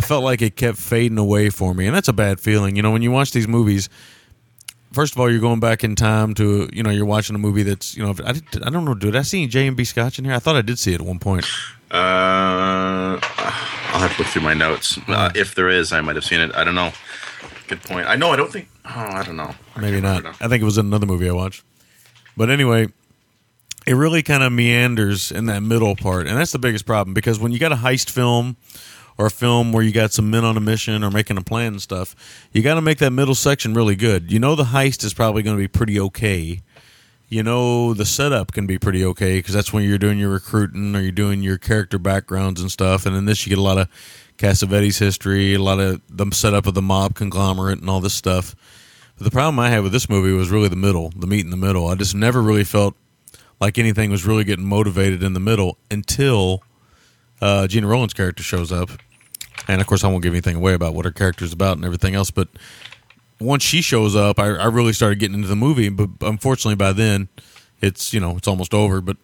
felt like it kept fading away for me. And that's a bad feeling. When you watch these movies, first of all, you're going back in time to, you're watching a movie that's, I don't know, dude, I seen J&B Scotch in here? I thought I did see it at one point. I'll have to look through my notes. If there is, I might have seen it. I don't know. Good point. I know, I don't think, I don't know. Maybe not. I think it was in another movie I watched. But anyway, it really kind of meanders in that middle part, and that's the biggest problem, because when you got a heist film or a film where you got some men on a mission or making a plan and stuff, you got to make that middle section really good. The heist is probably going to be pretty okay. The setup can be pretty okay because that's when you're doing your recruiting or you're doing your character backgrounds and stuff. And in this, you get a lot of Cassavetes history, a lot of the setup of the mob conglomerate and all this stuff. But the problem I had with this movie was really the middle, the meat in the middle. I just never really felt like anything was really getting motivated in the middle until Gena Rowland's character shows up. And, of course, I won't give anything away about what her character's about and everything else. But once she shows up, I really started getting into the movie. But unfortunately, by then, it's it's almost over. But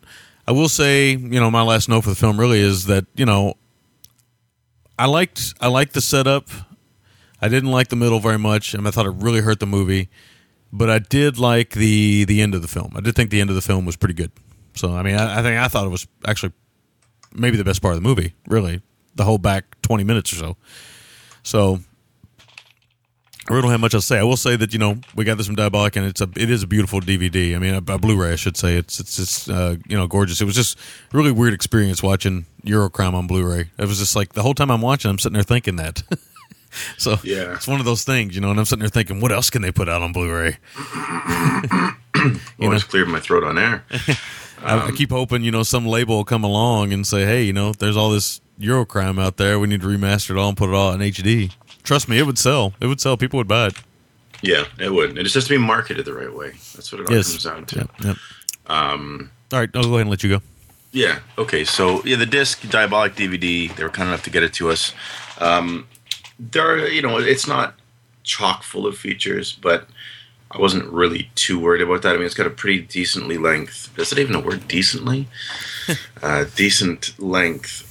I will say, my last note for the film really is that, I liked the setup. I didn't like the middle very much, and I thought it really hurt the movie. But I did like the end of the film. I did think the end of the film was pretty good. So, I thought it was actually maybe the best part of the movie, really. The whole back 20 minutes or so. So I really don't have much else to say. I will say that, we got this from Diabolik, and it is a beautiful DVD. I mean, a Blu-ray, I should say. It's just, gorgeous. It was just a really weird experience watching Eurocrime on Blu-ray. It was just like the whole time I'm watching, I'm sitting there thinking that. So yeah. It's one of those things, and I'm sitting there thinking, what else can they put out on Blu-ray? Always cleared my throat on air. I keep hoping, some label will come along and say, hey, there's all this Eurocrime out there. We need to remaster it all and put it all in HD. Trust me, it would sell. It would sell. People would buy it. Yeah, it would. It just has to be marketed the right way. That's what it all comes down to. Yep. All right, I'll go ahead and let you go. Yeah, okay. So, the disc, Diabolik DVD, they were kind enough to get it to us. It's not chock full of features, but I wasn't really too worried about that. I mean, it's got a pretty decently length. Is it even a word? Decently? Decent length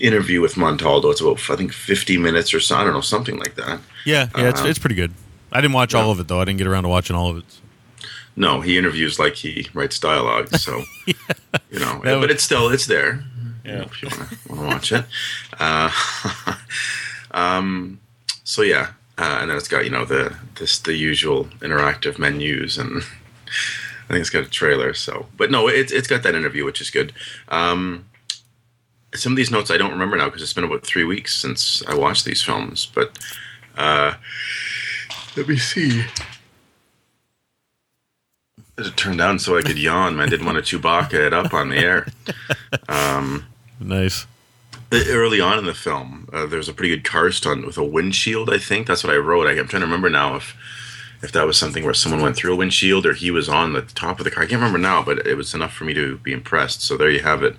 interview with Montaldo. It's about, I think, 50 minutes or so. I don't know, something like that. Yeah, it's pretty good. I didn't watch all of it, though. I didn't get around to watching all of it. No, he interviews like he writes dialogue, so, you know. But it's there. Yeah. You know, if you want to watch it. And then it's got, you know, the usual interactive menus, and I think it's got a trailer. So, but no, it's got that interview, which is good. Some of these notes I don't remember now because it's been about 3 weeks since I watched these films. But let me see. I had to turn down so I could yawn. I didn't want to Chewbacca it up on the air. Nice. Early on in the film, there's a pretty good car stunt with a windshield, I think. That's what I wrote. I'm trying to remember now if that was something where someone went through a windshield or he was on the top of the car. I can't remember now, but it was enough for me to be impressed. So there you have it.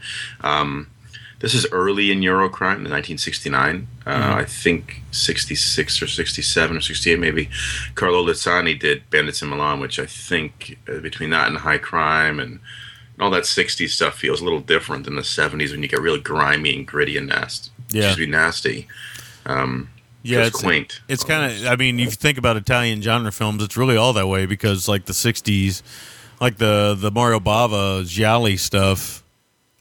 This is early in Eurocrime, in 1969. I think 66 or 67 or 68 maybe. Carlo Lizzani did Bandits in Milan, which I think between that and High Crime and all that 60s stuff feels a little different than the 70s when you get really grimy and gritty and nasty. Yeah. It used to be nasty. It's quaint. It's kind of, I mean, if you think about Italian genre films, it's really all that way because, like, the 60s, like the Mario Bava gialli stuff,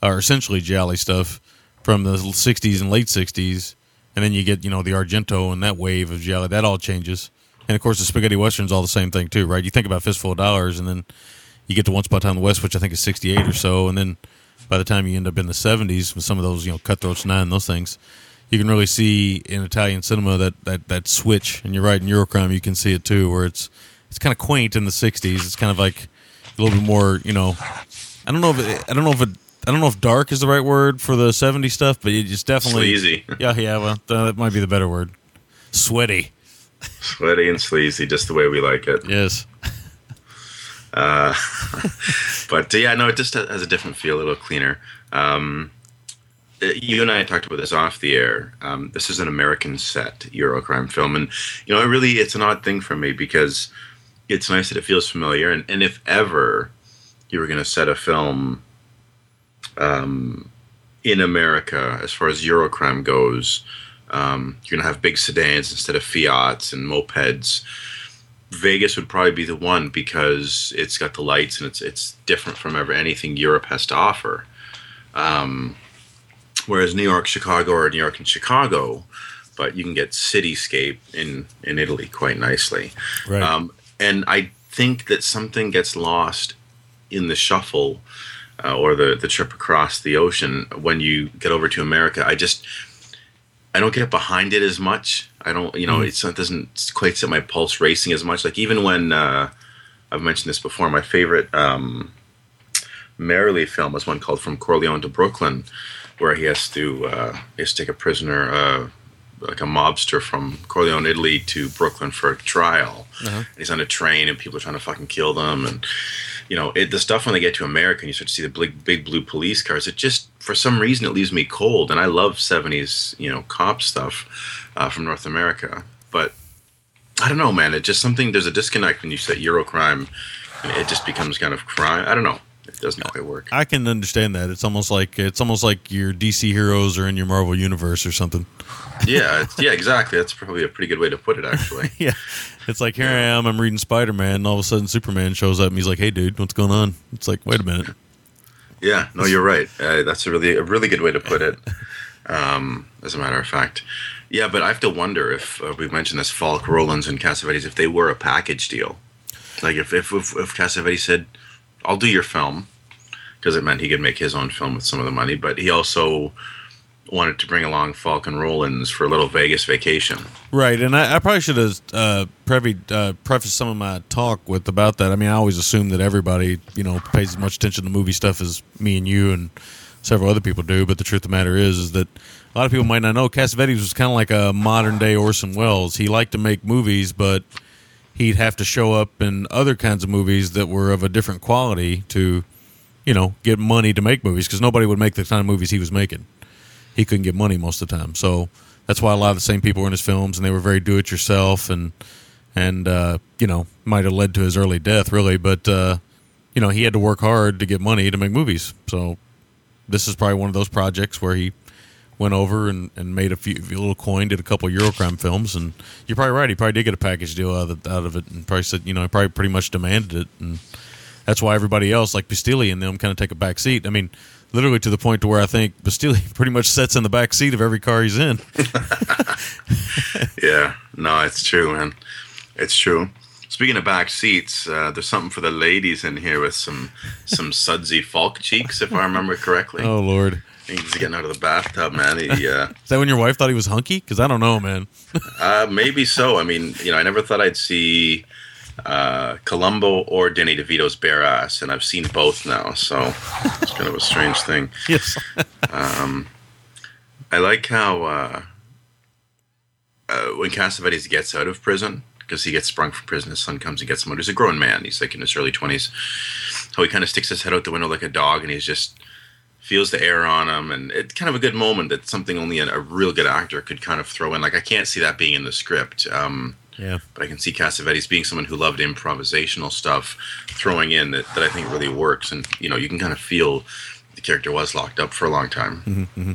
or essentially gialli stuff from the 60s and late 60s, and then you get, you know, the Argento and that wave of gialli. That all changes. And, of course, the spaghetti western's all the same thing, too, right? You think about Fistful of Dollars and then you get to Once Upon a Time in the West, which I think is 68 or so, and then by the time you end up in the 70s with some of those, you know, Cutthroats 9 and those things, you can really see in Italian cinema that switch. And you're right, in Eurocrime you can see it too, where it's kind of quaint in the 60s. It's kind of like a little bit more, you know, I don't know if dark is the right word for the 70s stuff, but it's definitely sleazy. Yeah, well, that might be the better word. Sweaty and sleazy, just the way we like it. Yes. But yeah, no, it just has a different feel, a little cleaner. You and I talked about this off the air. This is an American set Eurocrime film, and you know, it's an odd thing for me because it's nice that it feels familiar. And if ever you were going to set a film in America as far as Eurocrime goes, you're going to have big sedans instead of Fiats and mopeds. Vegas would probably be the one because it's got the lights and it's different from anything Europe has to offer. Whereas New York, Chicago, or New York and Chicago, but you can get cityscape in Italy quite nicely. Right. And I think that something gets lost in the shuffle or the trip across the ocean when you get over to America. I don't get behind it as much. It doesn't quite set my pulse racing as much. Like even when I've mentioned this before, my favorite Merrily film was one called From Corleone to Brooklyn, where he has to take a prisoner, like a mobster from Corleone, Italy, to Brooklyn for a trial. Uh-huh. And he's on a train, and people are trying to fucking kill them. And you know, the stuff when they get to America, and you start to see the big blue police cars. It just, for some reason, it leaves me cold. And I love 70s, you know, cop stuff from North America. But I don't know, man. It's just something. There's a disconnect when you say Eurocrime. It just becomes kind of crime. I don't know. It doesn't quite work. I can understand that. It's almost like your DC heroes are in your Marvel universe or something. Yeah, exactly. That's probably a pretty good way to put it, actually. Yeah. It's like, here I am, I'm reading Spider-Man, and all of a sudden Superman shows up, and he's like, hey, dude, what's going on? It's like, wait a minute. Yeah, no, you're right. That's a really good way to put it, as a matter of fact. Yeah, but I have to wonder if, we mentioned this, Falk, Rollins, and Cassavetes, if they were a package deal. Like, if Cassavetes said, I'll do your film, because it meant he could make his own film with some of the money, but he also wanted to bring along Falk and Rollins for a little Vegas vacation. Right, and I probably should have prefaced some of my talk with about that. I mean, I always assume that everybody, you know, pays as much attention to movie stuff as me and you and several other people do, but the truth of the matter is that a lot of people might not know Cassavetes was kind of like a modern-day Orson Welles. He liked to make movies, but he'd have to show up in other kinds of movies that were of a different quality to, you know, get money to make movies, because nobody would make the kind of movies he was making. He couldn't get money most of the time. So that's why a lot of the same people were in his films, and they were very do-it-yourself, and you know, might have led to his early death, really. But you know, he had to work hard to get money to make movies. So this is probably one of those projects where he went over and made a few little coin, did a couple of Eurocrime films, and you're probably right. He probably did get a package deal out of it, and probably said, you know, he probably pretty much demanded it, and that's why everybody else, like Pistilli and them, kind of take a back seat. I mean, literally to the point to where I think Pistilli pretty much sits in the back seat of every car he's in. Yeah, no, it's true, man. It's true. Speaking of back seats, there's something for the ladies in here with some sudsy Falk cheeks, if I remember correctly. Oh, Lord. He's getting out of the bathtub, man. Is that when your wife thought he was hunky? Because I don't know, man. Maybe so. I mean, you know, I never thought I'd see Columbo or Danny DeVito's bare ass, and I've seen both now, so it's kind of a strange thing. Yes. I like how when Cassavetes gets out of prison, because he gets sprung from prison, his son comes and gets him out. He's a grown man. He's like in his early 20s. So he kind of sticks his head out the window like a dog, and he's just feels the air on him, and it's kind of a good moment that something only a real good actor could kind of throw in. Like, I can't see that being in the script. Yeah, but I can see Cassavetes being someone who loved improvisational stuff, throwing in that I think really works. And, you know, you can kind of feel the character was locked up for a long time. Mm-hmm.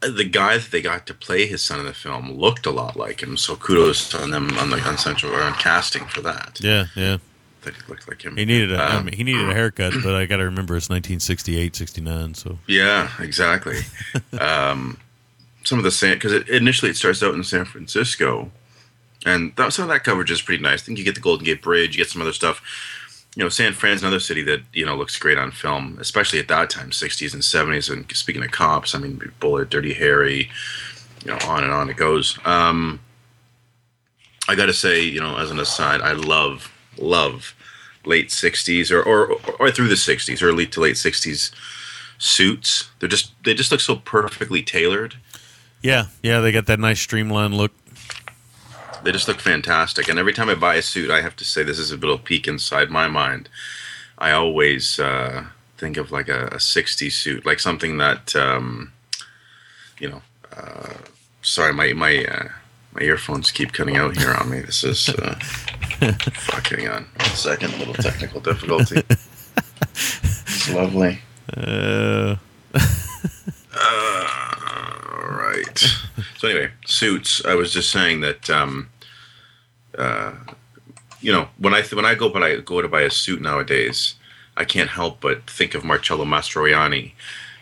The guy that they got to play his son in the film looked a lot like him, so kudos on them on casting for that. Yeah, yeah. That he looked like him. He needed a haircut, but I got to remember it's 1968, 69. So yeah, exactly. Some of the same, because initially it starts out in San Francisco, and some of that coverage is pretty nice. I think you get the Golden Gate Bridge, you get some other stuff. You know, San Fran's another city that, you know, looks great on film, especially at that time, 60s and 70s. And speaking of cops, I mean, Bullitt, Dirty Harry, you know, on it goes. I got to say, you know, as an aside, I love late 60s or through the 60s, early to late 60s suits. They just look so perfectly tailored. Yeah, they got that nice streamlined look. They just look fantastic. And every time I buy a suit, I have to say this is a little peek inside my mind. I always think of like a 60s suit, like something that, you know, sorry, my earphones keep cutting out here on me. This is, hang on one second, a little technical difficulty. It's lovely. All right. So anyway, suits. I was just saying that, you know, when I go to buy a suit nowadays, I can't help but think of Marcello Mastroianni,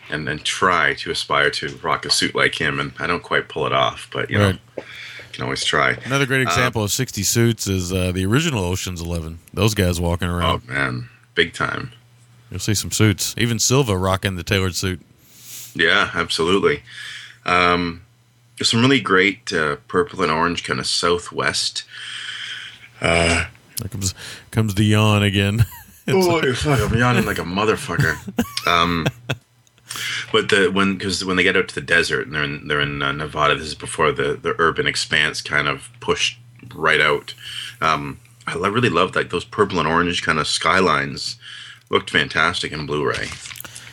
and try to aspire to rock a suit like him. And I don't quite pull it off, but you right. know, can always try. Another great example of 60 suits is the original Ocean's 11. Those guys walking around. Oh man, big time. You'll see some suits. Even Silva rocking the tailored suit. Yeah, absolutely. There's some really great purple and orange kind of Southwest. There comes the yawn again. Fuck! I'm yawning like a motherfucker. But when they get out to the desert and they're in Nevada, this is before the urban expanse kind of pushed right out. I really loved like those purple and orange kind of skylines. Looked fantastic in Blu-ray.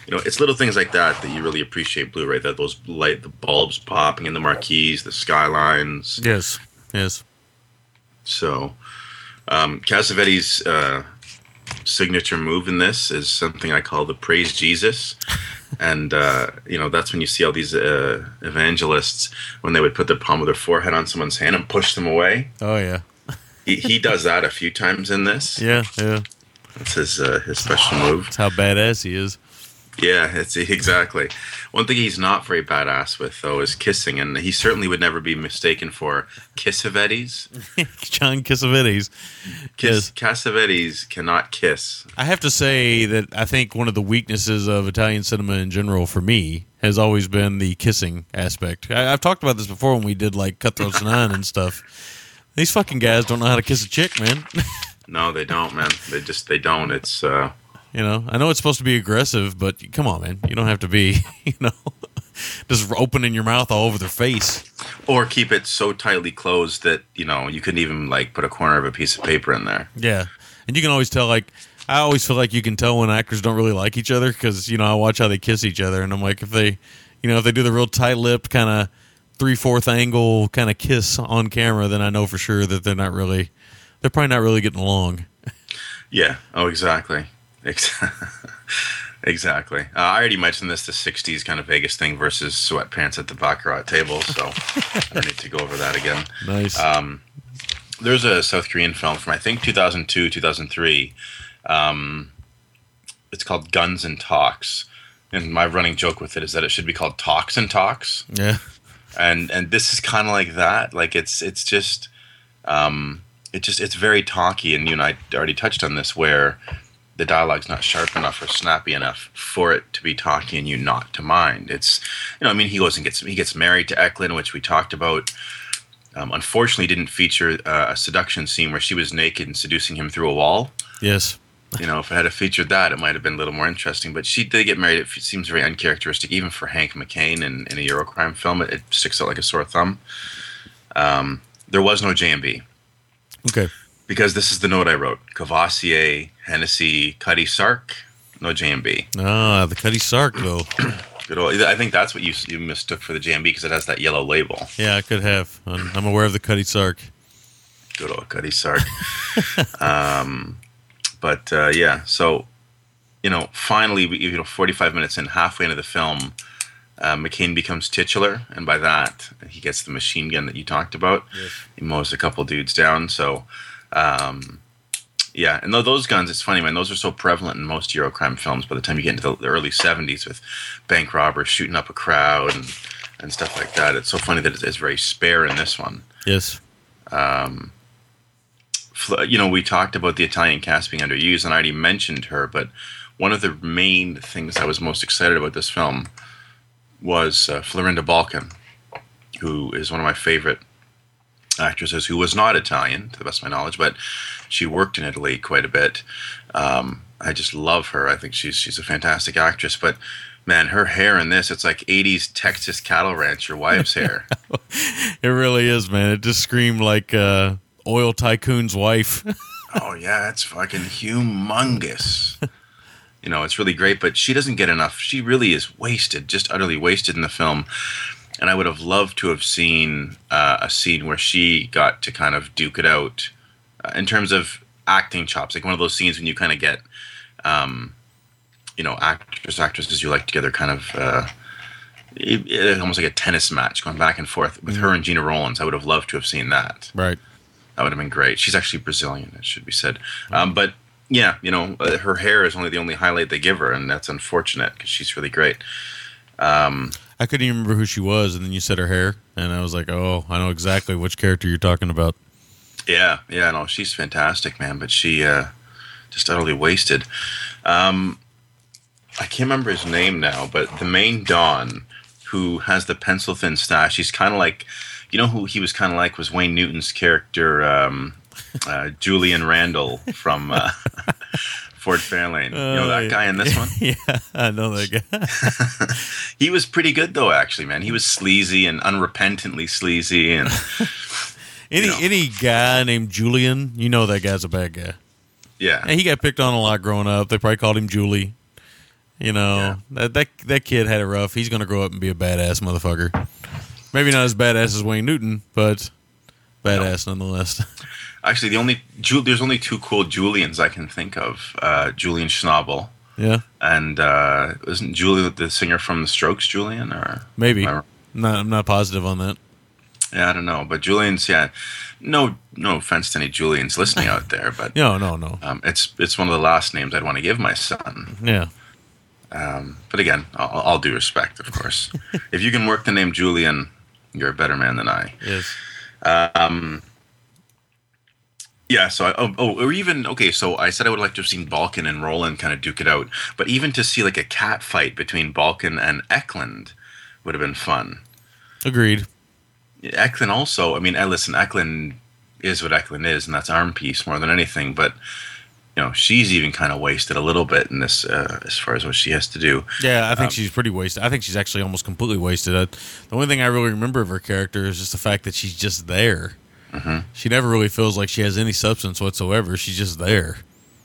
You know, it's little things like that you really appreciate Blu-ray. That those light, the bulbs popping in the marquees, the skylines. Yes, yes. So, Cassavetes' signature move in this is something I call the Praise Jesus, and you know, that's when you see all these evangelists when they would put the palm of their forehead on someone's hand and push them away. Oh yeah, he does that a few times in this. Yeah, yeah. That's his special move. That's how badass he is. Yeah, it's exactly. One thing he's not very badass with, though, is kissing, and he certainly would never be mistaken for Cassavetes. John Cassavetes. Yes. Cassavetes cannot kiss. I have to say that I think one of the weaknesses of Italian cinema in general for me has always been the kissing aspect. I've talked about this before when we did, like, Cutthroats 9 and stuff. These fucking guys don't know how to kiss a chick, man. No, they don't, man. They don't. It's... You know, I know it's supposed to be aggressive, but come on, man. You don't have to be, you know, just opening your mouth all over their face. Or keep it so tightly closed that, you know, you couldn't even, like, put a corner of a piece of paper in there. Yeah. And you can always tell, like, I always feel like you can tell when actors don't really like each other because, you know, I watch how they kiss each other. And I'm like, if they, You know, if they do the real tight-lipped kind of 3/4 angle kind of kiss on camera, then I know for sure that they're probably not really getting along. Yeah. Oh, exactly. Exactly. I already mentioned this, the 60s kind of Vegas thing versus sweatpants at the baccarat table, so I don't need to go over that again. Nice. There's a South Korean film from, I think, 2002, 2003. It's called Guns and Talks. And my running joke with it is that it should be called Talks and Talks. Yeah. And this is kind of like that. Like, it's just it's very talky. And you and I already touched on this, where the dialogue's not sharp enough or snappy enough for it to be talky and you not to mind. It's, you know, I mean, he gets married to Ekland, which we talked about. Unfortunately, didn't feature a seduction scene where she was naked and seducing him through a wall. Yes. You know, if it had featured that, it might have been a little more interesting. But they get married. It seems very uncharacteristic, even for Hank McCain in a Eurocrime film. It sticks out like a sore thumb. There was no J&B. Okay. Because this is the note I wrote. Cavassier, Hennessy, Cutty Sark, no J&B. Ah, the Cutty Sark, though. Good old, I think that's what you mistook for the J&B because it has that yellow label. Yeah, I could have. I'm aware of the Cutty Sark. Good old Cutty Sark. But, yeah, so, you know, finally, 45 minutes in, halfway into the film, McCain becomes titular, and by that, he gets the machine gun that you talked about. Yes. He mows a couple dudes down, so... yeah, and those guns, it's funny, man, those are so prevalent in most Eurocrime films by the time you get into the early 70s with bank robbers shooting up a crowd and stuff like that. It's so funny that it's very spare in this one. Yes. You know, we talked about the Italian cast being underused, and I already mentioned her, but one of the main things I was most excited about this film was Florinda Bolkan, who is one of my favorite actresses who was not Italian, to the best of my knowledge, but she worked in Italy quite a bit. I just love her. I think she's a fantastic actress. But, man, her hair in this, it's like 80s Texas cattle rancher wife's hair. It really is, man. It just screamed like oil tycoon's wife. Oh, yeah, it's fucking humongous. You know, it's really great, but she doesn't get enough. She really is wasted, just utterly wasted in the film. And I would have loved to have seen a scene where she got to kind of duke it out in terms of acting chops, like one of those scenes when you kind of get, you know, actresses you like together, kind of almost like a tennis match going back and forth with her and Gina Rollins. I would have loved to have seen that. Right. That would have been great. She's actually Brazilian, it should be said. But, yeah, you know, her hair is only the only highlight they give her, and that's unfortunate because she's really great. I couldn't even remember who she was, and then you said her hair, and I was like, oh, I know exactly which character you're talking about. Yeah, no, she's fantastic, man, but she just utterly wasted. I can't remember his name now, but the main Don, who has the pencil-thin stash, he's kind of like, you know who he was kind of like was Wayne Newton's character, Julian Randall from... Ford Fairlane. You know that guy in this one? Yeah, I know that guy. He was pretty good, though, actually, man. He was sleazy and unrepentantly sleazy. And Any guy named Julian, you know that guy's a bad guy. Yeah. And he got picked on a lot growing up. They probably called him Julie. You know, that kid had it rough. He's going to grow up and be a badass motherfucker. Maybe not as badass as Wayne Newton, but badass nonetheless. Actually, there's only two cool Julians I can think of. Julian Schnabel. Yeah. And isn't Julie the singer from The Strokes, Julian? Or maybe. I'm not positive on that. Yeah, I don't know. But Julians, yeah. No offense to any Julians listening out there, but no. It's one of the last names I'd want to give my son. Yeah. But again, all due respect, of course. If you can work the name Julian, you're a better man than I. Yes. Yeah, so I said I would like to have seen Bolkan and Roland kind of duke it out, but even to see like a cat fight between Bolkan and Ekland would have been fun. Agreed. Ekland also, I mean, listen, Ekland is what Ekland is, and that's arm piece more than anything, but, you know, she's even kind of wasted a little bit in this as far as what she has to do. Yeah, I think she's pretty wasted. I think she's actually almost completely wasted. The only thing I really remember of her character is just the fact that she's just there. Mm-hmm. She never really feels like she has any substance whatsoever. She's just there.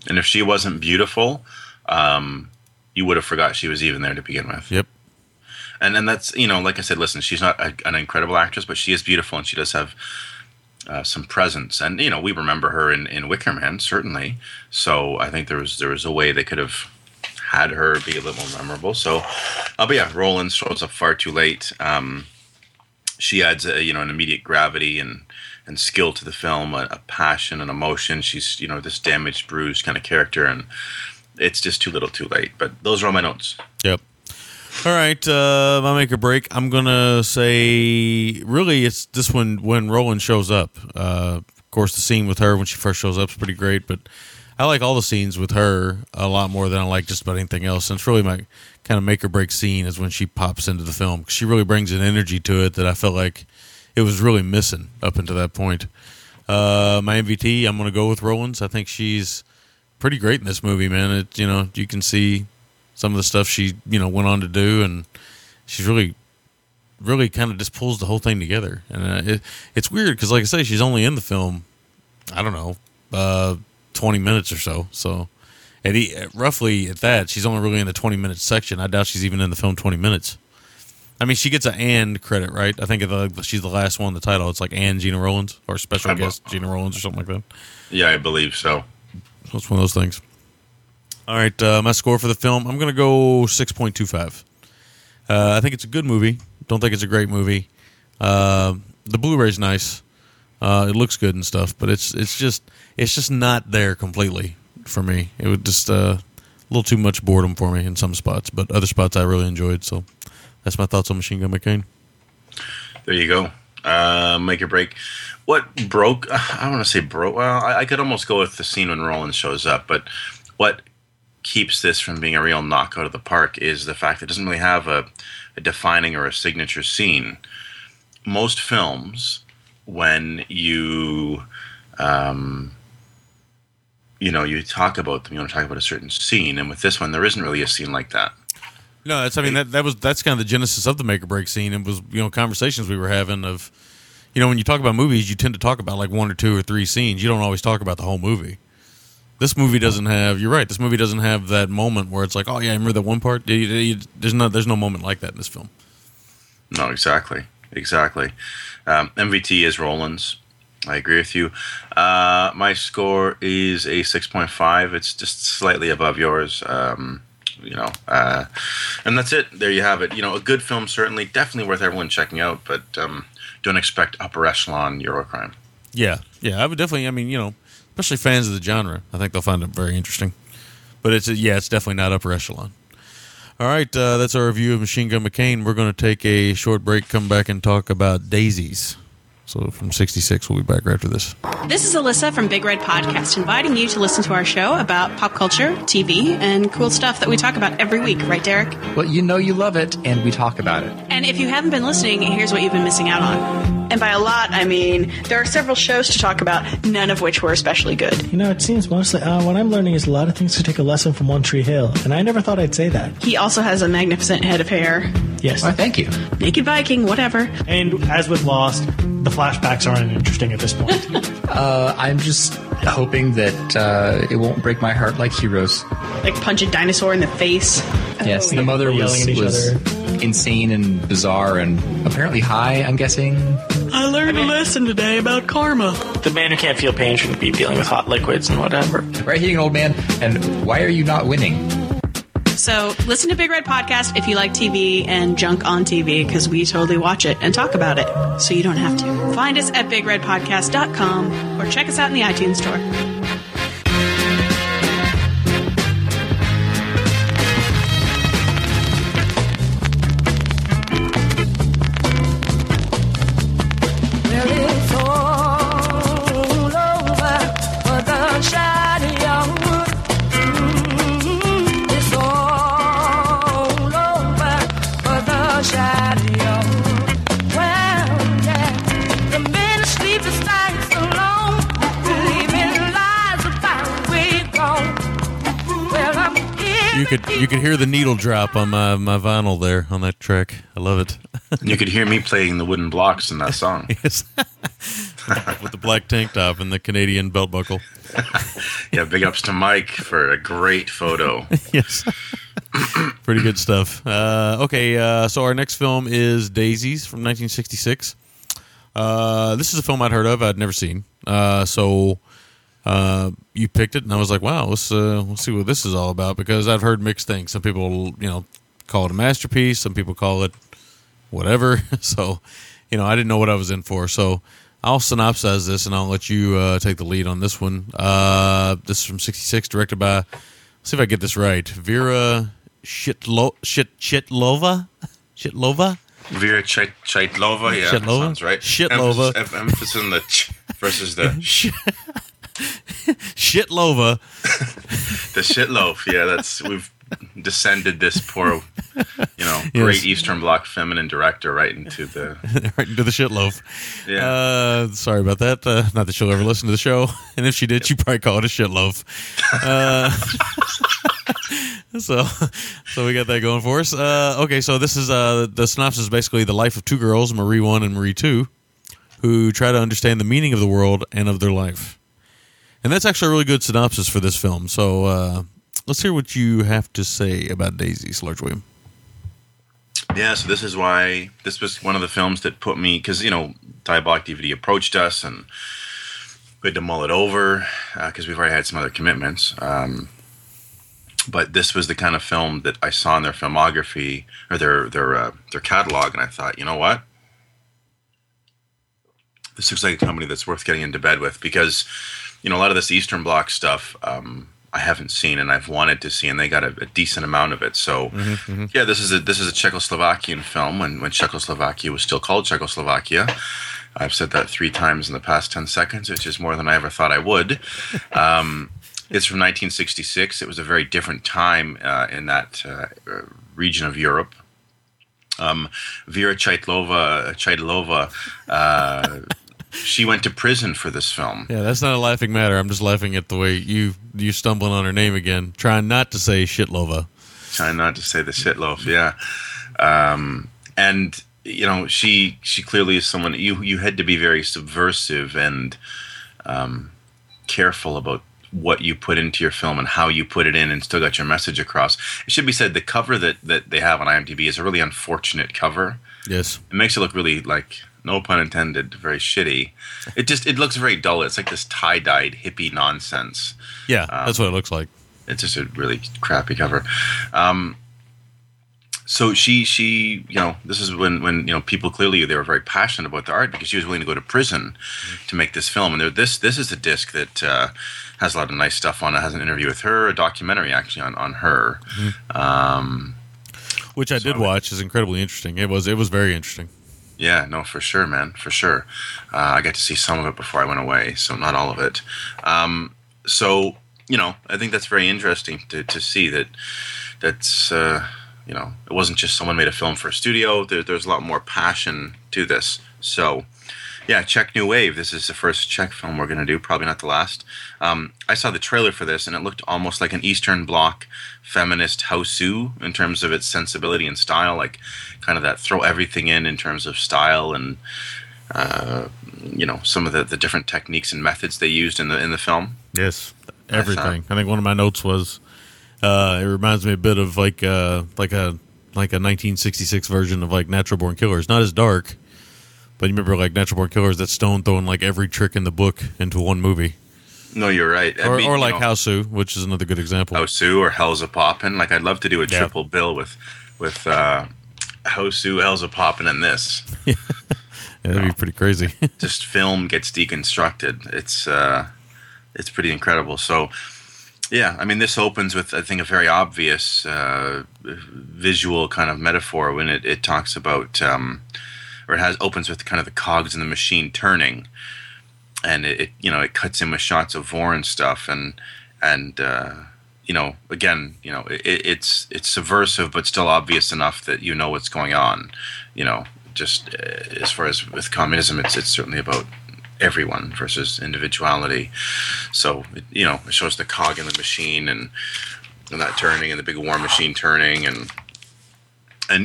And if she wasn't beautiful, you would have forgot she was even there to begin with. Yep. And that's, you know, like I said, listen, she's not an incredible actress, but she is beautiful and she does have some presence. And, you know, we remember her in Wicker Man, certainly. So I think there was a way they could have had her be a little more memorable. So, but yeah, Rollins shows up far too late. She adds, an immediate gravity and skill to the film, a passion and emotion. She's, you know, this damaged, bruised kind of character, and it's just too little too late. But those are all my notes. Yep. All right, I'll make a break. I'm going to say, really, it's this one when Roland shows up. Of course, the scene with her when she first shows up is pretty great, but I like all the scenes with her a lot more than I like just about anything else. And it's really my kind of make or break scene is when she pops into the film. She really brings an energy to it that I felt like it was really missing up until that point. My MVT, I'm going to go with Rollins. I think she's pretty great in this movie, man. You can see some of the stuff she, went on to do, and she's really, really kind of just pulls the whole thing together. And it's weird because, like I say, she's only in the film, I don't know, 20 minutes or so. So, roughly at that, she's only really in the 20-minute section. I doubt she's even in the film 20 minutes. I mean, she gets an "and" credit, right? I think she's the last one in the title. It's like "and Gena Rollins" or special guest Gena Rollins or something like that. Yeah, I believe so. It's one of those things. All right, my score for the film, I'm going to go 6.25. I think it's a good movie. Don't think it's a great movie. The Blu-ray's nice. It looks good and stuff, but it's just not there completely for me. It was just a little too much boredom for me in some spots, but other spots I really enjoyed. So that's my thoughts on Machine Gun McCain. There you go. Make or break. What broke? I don't want to say broke. Well, I could almost go with the scene when Roland shows up, but what keeps this from being a real knockout of the park is the fact that it doesn't really have a defining or a signature scene. Most films, when you you talk about them, you want to talk about a certain scene, and with this one, there isn't really a scene like that. No, that's kind of the genesis of the make or break scene. It was conversations we were having of when you talk about movies, you tend to talk about like one or two or three scenes. You don't always talk about the whole movie. This movie doesn't have. You're right. This movie doesn't have that moment where it's like, oh yeah, I remember that one part. There's no moment like that in this film. No, exactly. MVT is Rollins. I agree with you. My score is a 6.5. It's just slightly above yours. And that's it. There you have it. A good film, certainly, definitely worth everyone checking out. But don't expect upper echelon Eurocrime. Yeah. I would definitely. I mean, especially fans of the genre, I think they'll find it very interesting. But it's definitely not upper echelon. All right, that's our review of Machine Gun McCain. We're going to take a short break, come back and talk about Daisies. So from 66, we'll be back right after this. This is Alyssa from Big Red Podcast, inviting you to listen to our show about pop culture, TV, and cool stuff that we talk about every week. Right, Derek? Well, you love it, and we talk about it. And if you haven't been listening, here's what you've been missing out on. And by a lot, I mean there are several shows to talk about, none of which were especially good. It seems mostly what I'm learning is a lot of things to take a lesson from One Tree Hill, and I never thought I'd say that. He also has a magnificent head of hair. Yes. Why, thank you. Naked Viking, whatever. And as with Lost, the flashbacks aren't interesting at this point. I'm just hoping that it won't break my heart like Heroes. Like punch a dinosaur in the face. Yes, the mother was insane and bizarre and apparently high, I'm guessing. I learned a lesson today about karma. The man who can't feel pain shouldn't be dealing with hot liquids and whatever. Right, hitting an old man, and why are you not winning? So listen to Big Red Podcast if you like TV and junk on TV, because we totally watch it and talk about it, so you don't have to. Find us at BigRedPodcast.com or check us out in the iTunes store. You could hear the needle drop on my vinyl there on that track. I love it. You could hear me playing the wooden blocks in that song. Yes. With the black tank top and the Canadian belt buckle. Yeah, big ups to Mike for a great photo. Yes. Pretty good stuff. So our next film is Daisies from 1966. This is a film I'd heard of, I'd never seen. You picked it, and I was like, wow, let's see what this is all about, because I've heard mixed things. Some people, call it a masterpiece. Some people call it whatever. So, I didn't know what I was in for. So I'll synopsize this, and I'll let you take the lead on this one. This is from 66, directed by, let's see if I get this right, Vera Shitlova? Vera Shitlova, yeah. Shitlova? That sounds right. Shitlova. Emphasis on the ch versus the sh. Shitlova. The shitloaf, yeah, we've descended this poor, great Eastern Bloc feminine director right into the... right into the shitloaf. Yeah. Sorry about that. Not that she'll ever listen to the show. And if she did, she'd probably call it a shitloaf. So we got that going for us. So this is, the synopsis is basically the life of two girls, Marie 1 and Marie 2, who try to understand the meaning of the world and of their life. And that's actually a really good synopsis for this film. So let's hear what you have to say about Daisies, Large William. Yeah, so this is why this was one of the films that put me, because, Diabolik DVD approached us and we had to mull it over because we've already had some other commitments. But this was the kind of film that I saw in their filmography or their catalog, and I thought, you know what? This looks like a company that's worth getting into bed with, because a lot of this Eastern Bloc stuff I haven't seen and I've wanted to see, and they got a decent amount of it. So, yeah, this is a Czechoslovakian film when Czechoslovakia was still called Czechoslovakia. I've said that 3 times in the past 10 seconds, which is more than I ever thought I would. It's from 1966. It was a very different time in that region of Europe. Vera Shitlova, she went to prison for this film. Yeah, that's not a laughing matter. I'm just laughing at the way you stumbling on her name again, trying not to say Shitlova. Trying not to say the shitloaf, yeah. And, she clearly is someone... You had to be very subversive and careful about what you put into your film and how you put it in and still got your message across. It should be said, the cover that they have on IMDb is a really unfortunate cover. Yes. It makes it look really, no pun intended, very shitty. It looks very dull. It's like this tie-dyed hippie nonsense. Yeah, that's what it looks like. It's just a really crappy cover. So she this is when people clearly they were very passionate about the art, because she was willing to go to prison to make this film. And this is a disc that has a lot of nice stuff on it. It has an interview with her, a documentary actually on her, which I did watch. Is incredibly interesting. It was very interesting. Yeah, no, for sure, man, for sure. I got to see some of it before I went away, so not all of it. I think that's very interesting to see that. That's. It wasn't just someone made a film for a studio. There's a lot more passion to this. So, yeah, Czech New Wave. This is the first Czech film we're going to do, probably not the last. I saw the trailer for this, and it looked almost like an Eastern Bloc feminist houseu in terms of its sensibility and style, like kind of that throw everything in terms of style and, some of the different techniques and methods they used in the film. Yes, everything. I think one of my notes was... it reminds me a bit of like a 1966 version of Natural Born Killers. Not as dark, but you remember Natural Born Killers, that Stone throwing every trick in the book into one movie. No, you're right. Or Houseu, which is another good example. Houseu or Hell's a Poppin'. I'd love to do a triple bill with Houseu, Hell's a Poppin', and this. Yeah, that'd be pretty crazy. Just film gets deconstructed. It's pretty incredible. So. Yeah, this opens with, I think, a very obvious visual kind of metaphor when it talks about, opens with kind of the cogs in the machine turning, and it cuts in with shots of war and stuff, and again, it's subversive but still obvious enough that you know what's going on, just as far as with communism, it's certainly about everyone versus individuality. So, it shows the cog in the machine and that turning and the big war machine turning. And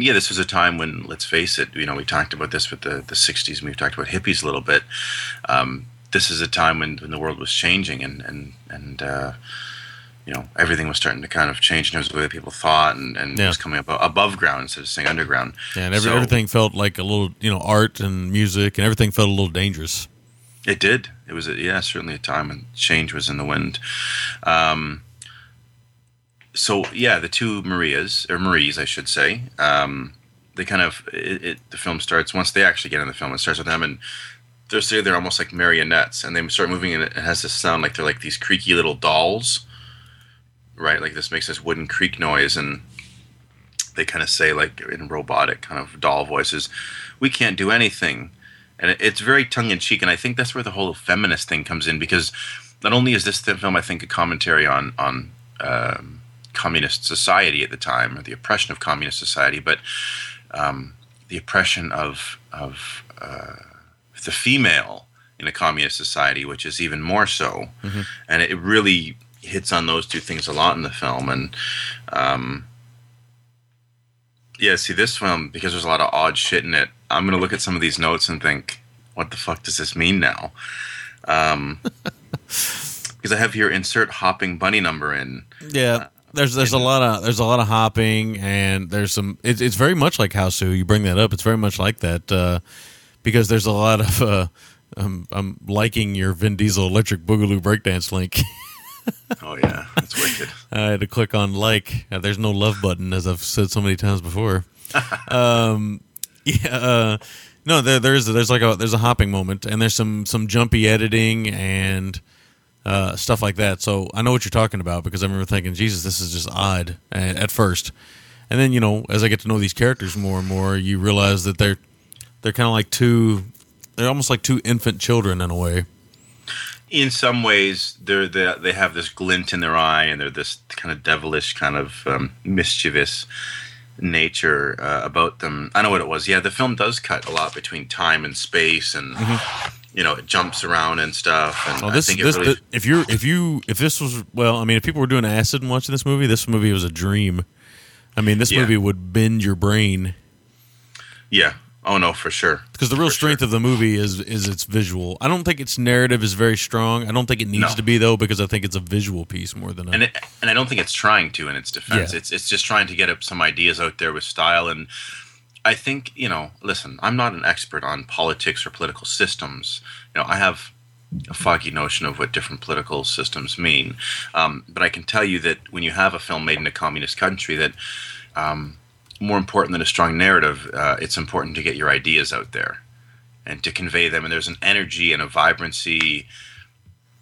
yeah, this was a time when, let's face it, we talked about this with the 60s, and we've talked about hippies a little bit. This is a time when the world was changing and everything was starting to kind of change in terms of the way that people thought, and it was coming up above ground instead of staying underground. Yeah, and everything felt like a little, art and music, and everything felt a little dangerous. It did. It was, certainly a time when change was in the wind. The two Maries, I should say, they kind of, the film starts, once they actually get in the film, it starts with them, and they're sitting there almost like marionettes, and they start moving, and it has this sound like they're like these creaky little dolls. Right, like this makes this wooden creak noise, and they kind of say, like in robotic kind of doll voices, "We can't do anything," and it's very tongue in cheek. And I think that's where the whole feminist thing comes in, because not only is this film, I think, a commentary on communist society at the time, or the oppression of communist society, but the oppression of the female in a communist society, which is even more so, and it really hits on those two things a lot in the film. And this film, because there's a lot of odd shit in it, I'm gonna look at some of these notes and think, what the fuck does this mean now? Because I have here, insert hopping bunny number in. There's a lot of hopping, and there's some, it's very much like how, Sue, you bring that up, it's very much like that, because there's a lot of I'm liking your Vin Diesel electric boogaloo breakdance link. Oh yeah, that's wicked. I had to click on like. There's no love button, as I've said so many times before. No, there's a hopping moment, and there's some jumpy editing and stuff like that. So I know what you're talking about, because I remember thinking, Jesus, this is just odd at first, and then as I get to know these characters more and more, you realize that they're kind of like they're almost like two infant children in a way. In some ways, they have this glint in their eye, and they're this kind of devilish, kind of mischievous nature about them. I know what it was. Yeah, the film does cut a lot between time and space, and it jumps around and stuff. And if people were doing acid and watching this movie was a dream. I mean, this movie would bend your brain. Yeah. Oh, no, for sure. Because the real strength of the movie is its visual. I don't think its narrative is very strong. I don't think it needs to be, though, because I think it's a visual piece more than and I don't think it's trying to in its defense. Yeah. It's just trying to get up some ideas out there with style. And I think, listen, I'm not an expert on politics or political systems. I have a foggy notion of what different political systems mean. But I can tell you that when you have a film made in a communist country that more important than a strong narrative, it's important to get your ideas out there and to convey them. And there's an energy and a vibrancy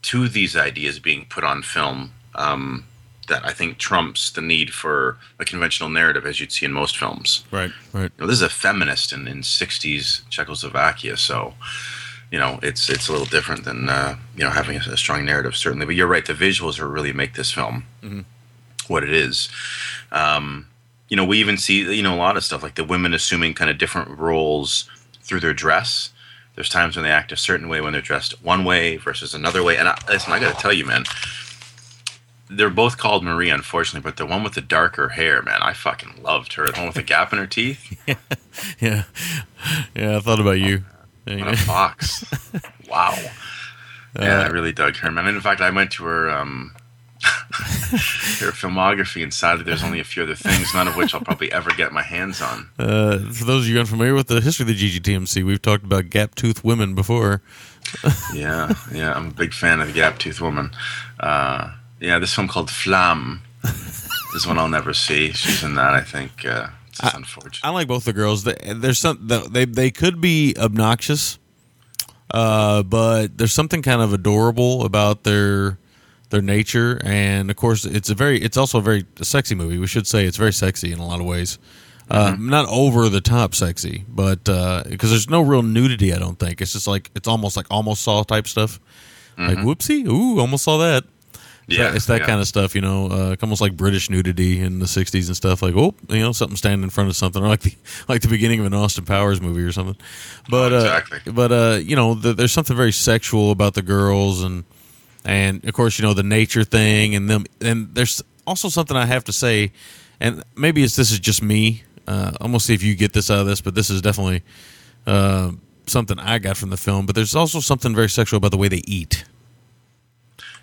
to these ideas being put on film that I think trumps the need for a conventional narrative, as you'd see in most films. Right. This is a feminist in 60s Czechoslovakia, so it's a little different than having a strong narrative, certainly. But you're right, the visuals are really make this film what it is. We even see, a lot of stuff like the women assuming kind of different roles through their dress. There's times when they act a certain way when they're dressed one way versus another way. And I got to tell you, man, they're both called Marie, unfortunately, but the one with the darker hair, man, I fucking loved her. The one with the gap in her teeth. Yeah. Yeah, I thought about you. What a fox. Wow. Yeah, I really dug her, man. And in fact, I went to her... their filmography, and sadly there's only a few other things, none of which I'll probably ever get my hands on. For those of you unfamiliar with the history of the GGTMC, we've talked about gap-toothed women before. yeah, I'm a big fan of the gap-toothed woman. This film called Flam. This one I'll never see. She's in that, I think. It's just unfortunate. I like both the girls. They could be obnoxious, but there's something kind of adorable about their nature, and of course it's also a very sexy movie. We should say it's very sexy in a lot of ways, not over the top sexy, but because there's no real nudity, I don't think. It's just like it's almost saw type stuff, like whoopsie, ooh, almost saw that. It's that kind of stuff, almost like British nudity in the '60s and stuff, like something standing in front of something, or like the beginning of an Austin Powers movie or something. But there's something very sexual about the girls and. And of course, the nature thing, and them, and there's also something I have to say, and maybe this is just me. I'm gonna see if you get this out of this, but this is definitely something I got from the film. But there's also something very sexual about the way they eat.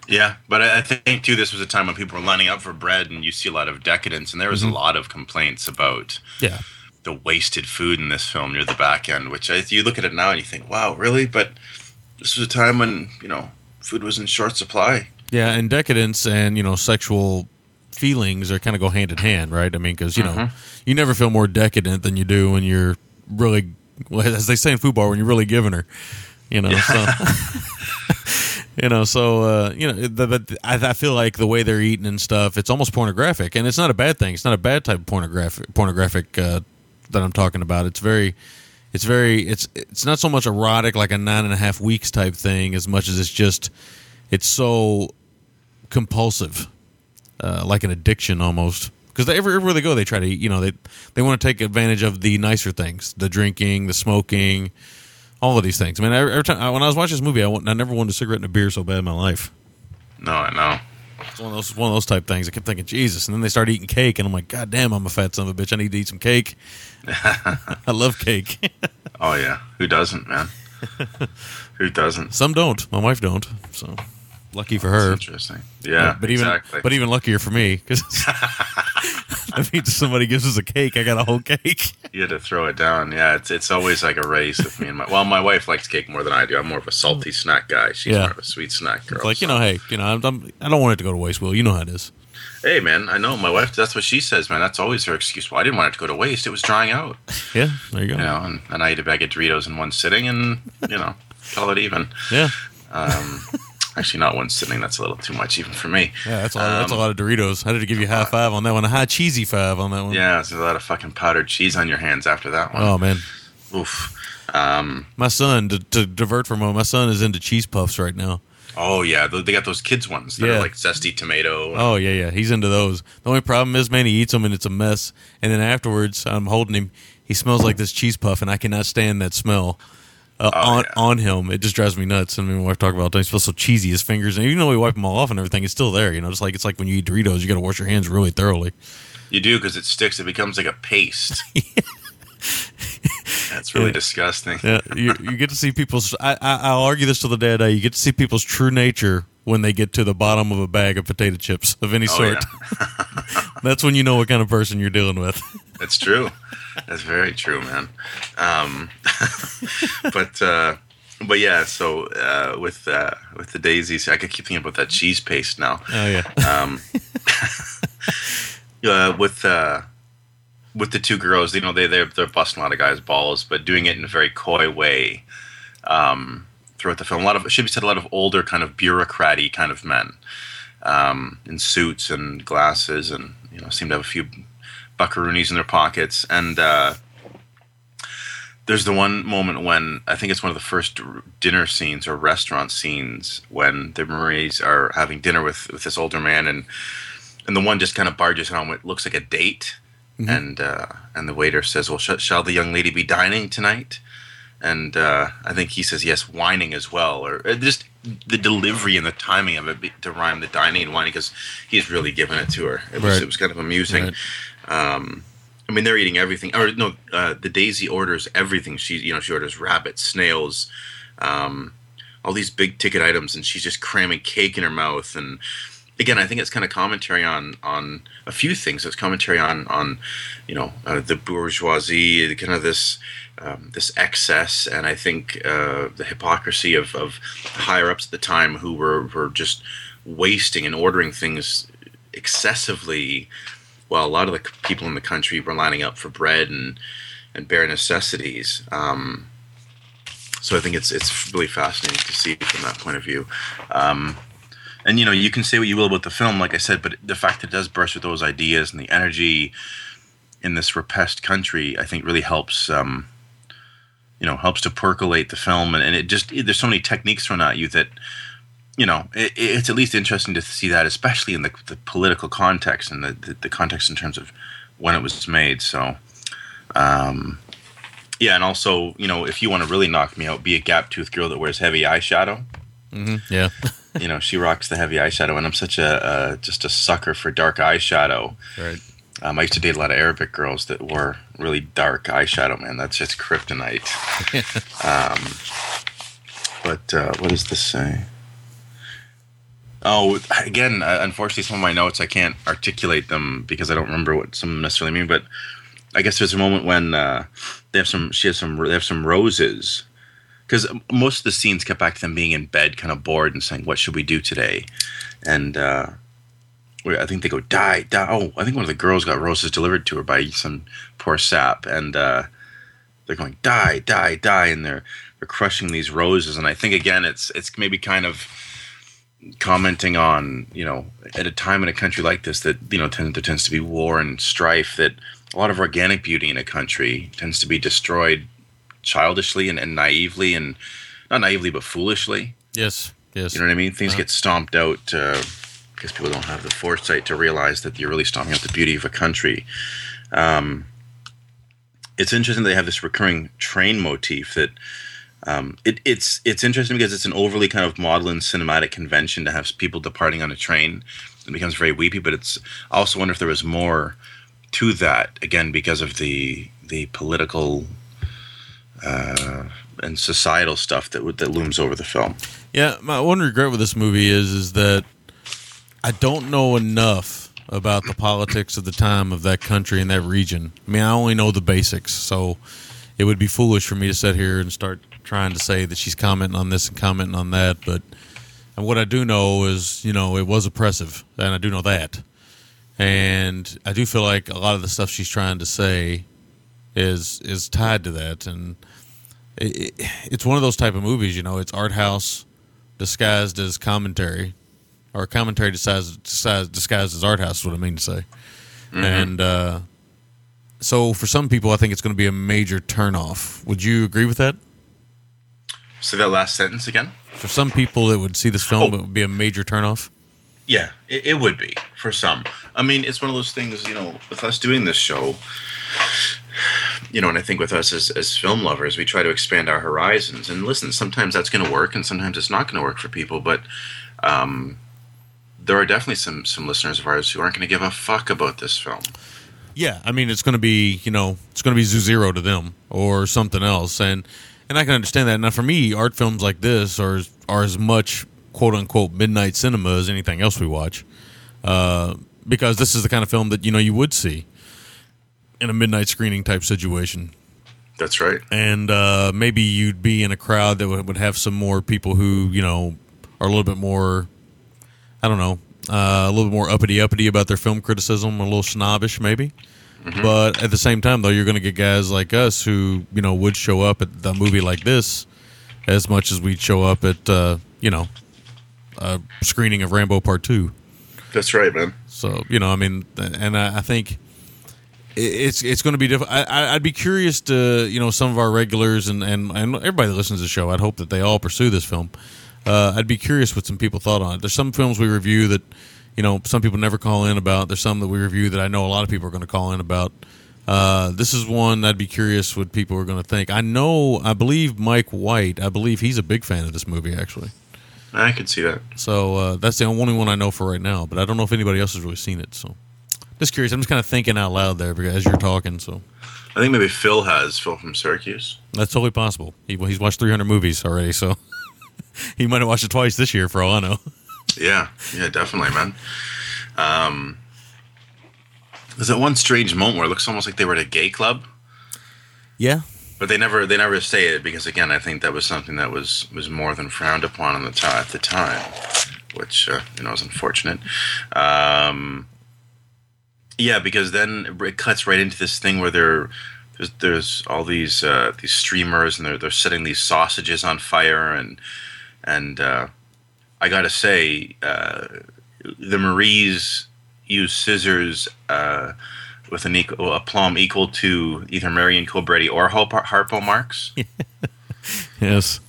Yeah, but I think, too, this was a time when people were lining up for bread, and you see a lot of decadence, and there was a lot of complaints about the wasted food in this film near the back end, which you look at it now and you think, wow, really? But this was a time when, you know, food was in short supply. Yeah, and decadence and, you know, sexual feelings are kind of go hand in hand, right? I mean, because, you know, you never feel more decadent than you do when you're really, as they say in FUBAR, when you're really giving her, you know, so... You know, but I feel like the way they're eating and stuff, it's almost pornographic, and it's not a bad thing. It's not a bad type of pornographic that I'm talking about. It's not so much erotic, like a 9.5 weeks type thing, as much as it's so compulsive, like an addiction almost. Because everywhere they go, they try to, you know, they want to take advantage of the nicer things, the drinking, the smoking. All of these things. I mean, every time when I was watching this movie, I never wanted a cigarette and a beer so bad in my life. No, I know. It's one of those type things. I kept thinking, Jesus, and then they started eating cake, and I'm like, God damn, I'm a fat son of a bitch. I need to eat some cake. I love cake. Oh yeah, who doesn't, man? Who doesn't? Some don't. My wife don't. So lucky for her. That's interesting. Yeah, but exactly. Even luckier for me because I mean, somebody gives us a cake, I got a whole cake. You had to throw it down. Yeah, it's always like a race with me and my wife likes cake more than I do. I'm more of a salty snack guy. She's more of a sweet snack girl. It's like, so. You know, hey, you know, I don't want it to go to waste, Will. You know how it is. Hey, man, I know. My wife, that's what she says, man. That's always her excuse. Well, I didn't want it to go to waste. It was drying out. Yeah, there you go. You know, and I ate a bag of Doritos in one sitting and, you know, call it even. Yeah. Actually, not one sitting. That's a little too much, even for me. Yeah, that's a lot of Doritos. I had to give you a high five on that one. A high cheesy five on that one. Yeah, there's a lot of fucking powdered cheese on your hands after that one. Oh, man. Oof. My son, to divert from him, my son is into cheese puffs right now. Oh, yeah. They got those kids ones that are like zesty tomato. Oh, yeah, yeah. He's into those. The only problem is, man, he eats them and it's a mess. And then afterwards, I'm holding him. He smells like this cheese puff, and I cannot stand that smell. On him, it just drives me nuts. I mean, my wife talks about it. He feels so cheesy, his fingers, and even though we wipe them all off and everything, it's still there. You know, just like it's like when you eat Doritos, you got to wash your hands really thoroughly. You do because it sticks. It becomes like a paste. That's really disgusting. Yeah, you get to see people's. I'll argue this till the day I die. You get to see people's true nature when they get to the bottom of a bag of potato chips of any sort. Yeah. That's when you know what kind of person you're dealing with. That's true. That's very true, man. But yeah. So with the daisies, I could keep thinking about that cheese paste now. Oh yeah. With the two girls, you know, they're busting a lot of guys' balls, but doing it in a very coy way throughout the film. A lot of older kind of bureaucrat-y kind of men in suits and glasses, and you know, seem to have a few buckaroonies in their pockets. And there's the one moment when I think it's one of the first dinner scenes or restaurant scenes when the Maries are having dinner with this older man, and the one just kind of barges in on what looks like a date, and the waiter says, "Well, shall the young lady be dining tonight?" And I think he says, "Yes, whining as well," or just the delivery and the timing of it to rhyme the dining and whining, because he's really giving it to her. It was kind of amusing. Right. I mean, they're eating everything. Or no, the Daisy orders everything. She orders rabbits, snails, all these big ticket items, and she's just cramming cake in her mouth. And again, I think it's kind of commentary on a few things. It's commentary on you know, the bourgeoisie, kind of this this excess, and I think the hypocrisy of higher ups at the time who were just wasting and ordering things excessively. Well, a lot of the people in the country were lining up for bread and bare necessities. So I think it's really fascinating to see from that point of view. And, you know, you can say what you will about the film, like I said, but the fact that it does burst with those ideas and the energy in this repressed country, I think really helps, you know, helps to percolate the film. And it just – there's so many techniques thrown at you that – you know, it's at least interesting to see that, especially in the political context and the context in terms of when it was made. So, yeah, and also, you know, if you want to really knock me out, be a gap-toothed girl that wears heavy eyeshadow. Mm-hmm. Yeah. You know, she rocks the heavy eyeshadow, and I'm such just a sucker for dark eyeshadow. Right. I used to date a lot of Arabic girls that wore really dark eyeshadow, man. That's just kryptonite. But what does this say? Oh, again, unfortunately, some of my notes, I can't articulate them because I don't remember what some of them necessarily mean. But I guess there's a moment when they have some roses, because most of the scenes cut back to them being in bed, kind of bored and saying, "What should we do today?" And I think they go die. Oh, I think one of the girls got roses delivered to her by some poor sap, and they're going die, and they're crushing these roses. And I think again, it's maybe kind of commenting on, you know, at a time in a country like this that, you know, there tends to be war and strife, that a lot of organic beauty in a country tends to be destroyed childishly and naively, and not naively but foolishly. Yes, you know what I mean. Things get stomped out because people don't have the foresight to realize that you're really stomping out the beauty of a country. It's interesting that they have this recurring train motif that. It's interesting because it's an overly kind of model and cinematic convention to have people departing on a train. It becomes very weepy, but it's I also wonder if there was more to that, again, because of the political and societal stuff that looms over the film. Yeah, my one regret with this movie is that I don't know enough about the politics of the time of that country and that region. I mean, I only know the basics, so it would be foolish for me to sit here and start trying to say that she's commenting on this and commenting on that, but and what I do know is, you know, it was oppressive, and I do know that. And I do feel like a lot of the stuff she's trying to say is tied to that, and it's one of those type of movies, you know, it's art house disguised as commentary, or commentary disguised as art house is what I mean to say. Mm-hmm. And so for some people, I think it's going to be a major turnoff. Would you agree with that? Say that last sentence again. For some people that would see this film, it would be a major turnoff. Yeah, it would be for some. I mean, it's one of those things, you know, with us doing this show, you know, and I think with us as film lovers, we try to expand our horizons. And listen, sometimes that's going to work and sometimes it's not going to work for people. But there are definitely some listeners of ours who aren't going to give a fuck about this film. Yeah, I mean, it's going to be, you know, it's going to be Zoo Zero to them or something else. And I can understand that. Now, for me, art films like this are as much quote-unquote midnight cinema as anything else we watch, because this is the kind of film that, you know, you would see in a midnight screening type situation. That's right. And maybe you'd be in a crowd that would have some more people who, you know, are a little bit more, I don't know, a little bit more uppity about their film criticism, a little snobbish maybe. Mm-hmm. But at the same time, though, you're going to get guys like us who, you know, would show up at the movie like this as much as we'd show up at, you know, a screening of Rambo Part 2. That's right, man. So, you know, I mean, and I think it's going to be different. I'd be curious to, you know, some of our regulars and everybody that listens to the show, I'd hope that they all pursue this film. I'd be curious what some people thought on it. There's some films we review that, you know, some people never call in about. There's some that we review that I know a lot of people are going to call in about. This is one I'd be curious what people are going to think. I believe Mike White, he's a big fan of this movie, actually. I can see that. So that's the only one I know for right now, but I don't know if anybody else has really seen it. So just curious. I'm just kind of thinking out loud there as you're talking. So I think maybe Phil from Syracuse. That's totally possible. He's watched 300 movies already, so he might have watched it twice this year for all I know. Yeah, definitely, man. There's that one strange moment where it looks almost like they were at a gay club. Yeah, but they never say it because, again, I think that was something that was more than frowned upon at the time, which you know, is unfortunate. Yeah, because then it cuts right into this thing where there's all these streamers and they're setting these sausages on fire and I gotta say, the Maries use scissors with aplomb equal to either Marion Cobretti or Harpo Marx. Yes.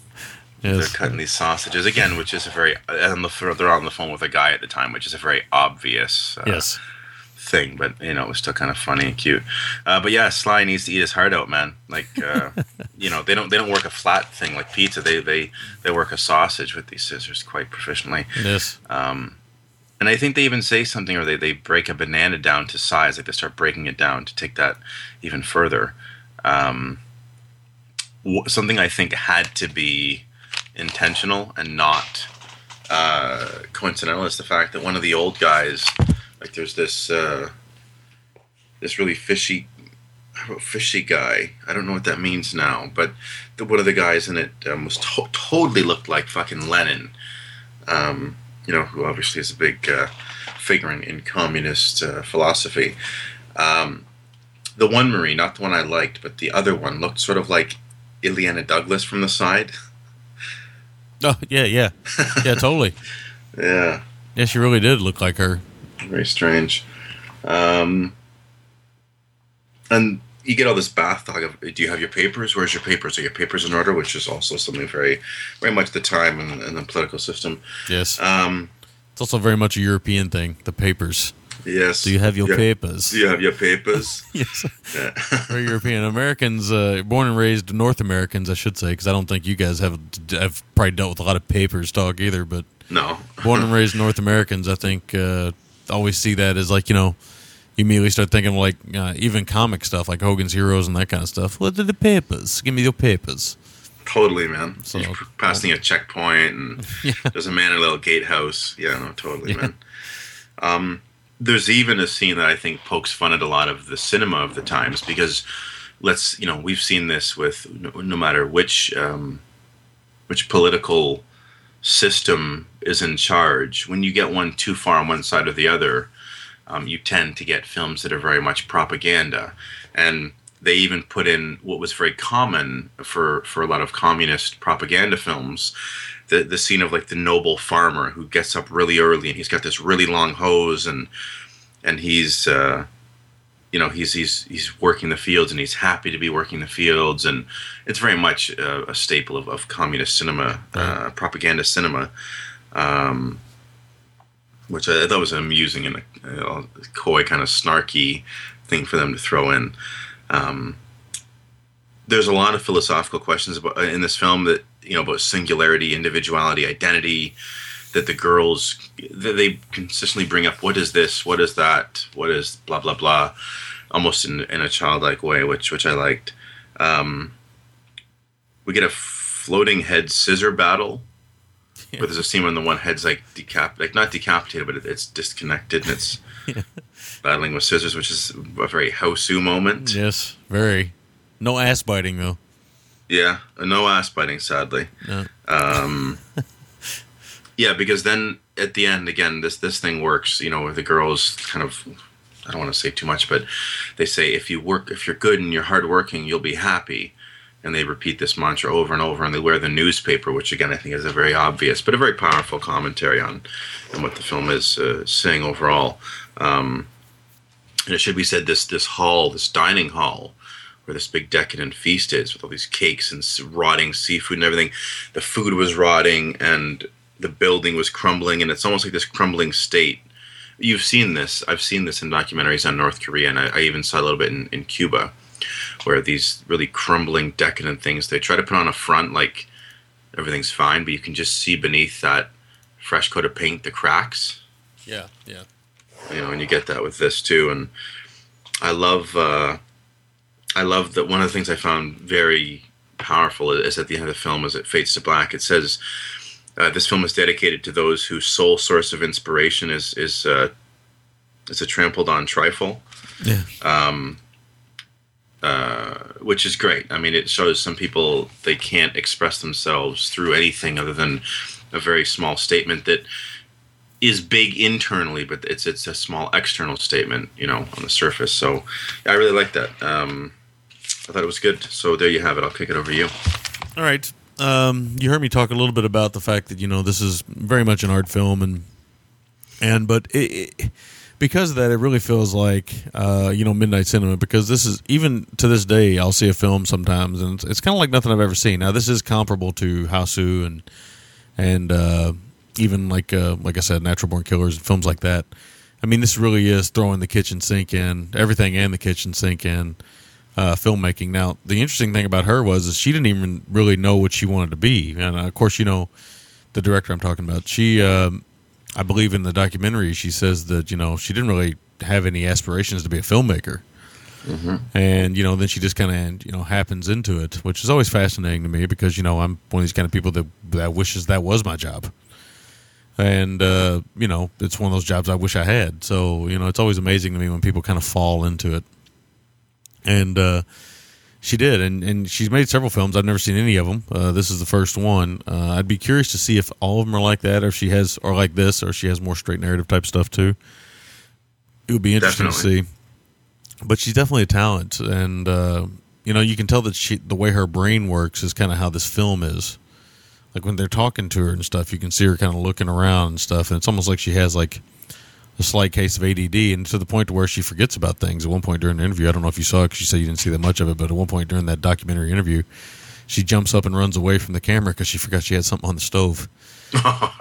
They're cutting these sausages again, which is a very. They're on the phone with a guy at the time, which is a very obvious thing, but you know, it was still kind of funny and cute. But yeah, Sly needs to eat his heart out, man. Like you know, they don't work a flat thing like pizza. They work a sausage with these scissors quite proficiently. Yes. And I think they even say something, or they break a banana down to size. Like they start breaking it down to take that even further. Something I think had to be intentional and not coincidental is the fact that one of the old guys, like there's this this really fishy guy. I don't know what that means now, but one of the guys in it was totally looked like fucking Lenin, you know, who obviously is a big figure in communist philosophy. The one Marie, not the one I liked, but the other one looked sort of like Ileana Douglas from the side. Oh, yeah. Yeah, totally. Yeah. Yeah, she really did look like her. Very strange. And you get all this bath talk of, do you have your papers? Where's your papers? Are your papers in order? Which is also something very, very much the time and the political system. Yes. It's also very much a European thing, the papers. Yes. Do you have your papers? Do you have your papers? Yes. Yeah. Very European. Americans, born and raised North Americans, I should say, because I don't think you guys have probably dealt with a lot of papers talk either, but no. Born and raised North Americans, I think, always see that as like, you know, you immediately start thinking like even comic stuff, like Hogan's Heroes and that kind of stuff. What are the papers? Give me your papers. Totally, man. So, you're passing a checkpoint and there's a man in a little gatehouse. Yeah, no, totally, man. There's even a scene that I think pokes fun at a lot of the cinema of the times because we've seen this with no matter which political system is in charge. When you get one too far on one side or the other, you tend to get films that are very much propaganda. And they even put in what was very common for a lot of communist propaganda films, the scene of like the noble farmer who gets up really early and he's got this really long hose and he's working the fields and he's happy to be working the fields, and it's very much a staple of communist cinema, propaganda cinema, which I thought was amusing and a coy kind of snarky thing for them to throw in. There's a lot of philosophical questions in this film that, you know, about singularity, individuality, identity, that the girls, they consistently bring up, what is this, what is that, what is blah, blah, blah, almost in a childlike way, which I liked. We get a floating head scissor battle, where there's a scene when the one head's like not decapitated, but it's disconnected and it's battling with scissors, which is a very Houseu moment. Yes, very. No ass biting, though. Yeah, no ass biting, sadly. No. Yeah, because then at the end, again, this thing works. You know, where the girls kind of, I don't want to say too much, but they say, if you're good and you're hardworking, you'll be happy. And they repeat this mantra over and over, and they wear the newspaper, which again I think is a very obvious but a very powerful commentary on what the film is saying overall. And it should be said, this dining hall, where this big decadent feast is, with all these cakes and rotting seafood and everything. The food was rotting and the building was crumbling, and it's almost like this crumbling state. You've seen this. I've seen this in documentaries on North Korea, and I even saw a little bit in Cuba, where these really crumbling, decadent things, they try to put on a front like everything's fine, but you can just see beneath that fresh coat of paint the cracks. Yeah, yeah. You know, and you get that with this too. And I love that one of the things I found very powerful is at the end of the film, as it fades to black, it says, this film is dedicated to those whose sole source of inspiration is a trampled on trifle. Yeah. Which is great. I mean, it shows some people, they can't express themselves through anything other than a very small statement that is big internally, but it's a small external statement, you know, on the surface. So I really like that. I thought it was good. So there you have it. I'll kick it over to you. All right. You heard me talk a little bit about the fact that, you know, this is very much an art film, and but it because of that, it really feels like, you know, midnight cinema, because this is, even to this day, I'll see a film sometimes and it's kind of like nothing I've ever seen. Now, this is comparable to Houseu and even like I said, Natural Born Killers and films like that. I mean, this really is throwing the kitchen sink in, everything and the kitchen sink in filmmaking. Now, the interesting thing about her was she didn't even really know what she wanted to be. And, of course, you know, the director I'm talking about, she, I believe in the documentary, she says that, you know, she didn't really have any aspirations to be a filmmaker. Mm-hmm. And, you know, then she just kind of, you know, happens into it, which is always fascinating to me because, you know, I'm one of these kind of people that wishes that was my job. And, you know, it's one of those jobs I wish I had. So, you know, it's always amazing to me when people kind of fall into it. And she did. And she's made several films. I've never seen any of them. This is the first one. I'd be curious to see if all of them are like that, or if she has, or like this, or she has more straight narrative type stuff too. It would be interesting to see. But she's definitely a talent. And, you know, you can tell that she, the way her brain works is kind of how this film is. Like when they're talking to her and stuff, you can see her kind of looking around and stuff. And it's almost like she has like a slight case of ADD, and to the point to where she forgets about things. At one point during the interview, I don't know if you saw it because you said you didn't see that much of it, but at one point during that documentary interview, she jumps up and runs away from the camera because she forgot she had something on the stove.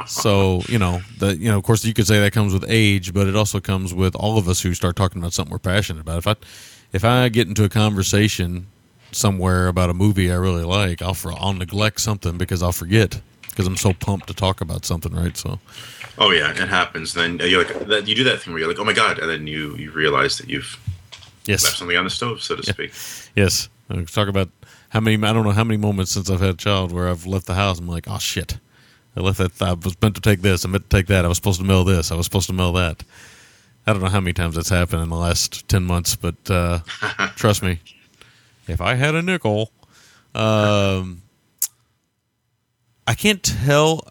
So, you know, that, you know, of course you could say that comes with age, but it also comes with all of us who start talking about something we're passionate about. If I get into a conversation somewhere about a movie I really like, I'll neglect something because I'll forget because I'm so pumped to talk about something, right? So, oh yeah, it happens. Then you're like, you do that thing where you're like, oh my god, and then you realize that you've left something on the stove, so to speak. Yes, I talk about I don't know how many moments since I've had a child where I've left the house. I'm like, oh shit, I left that. I was meant to take this. I meant to take that. I was supposed to mail this. I was supposed to mail that. I don't know how many times that's happened in the last 10 months, but trust me. If I had a nickel, I can't tell.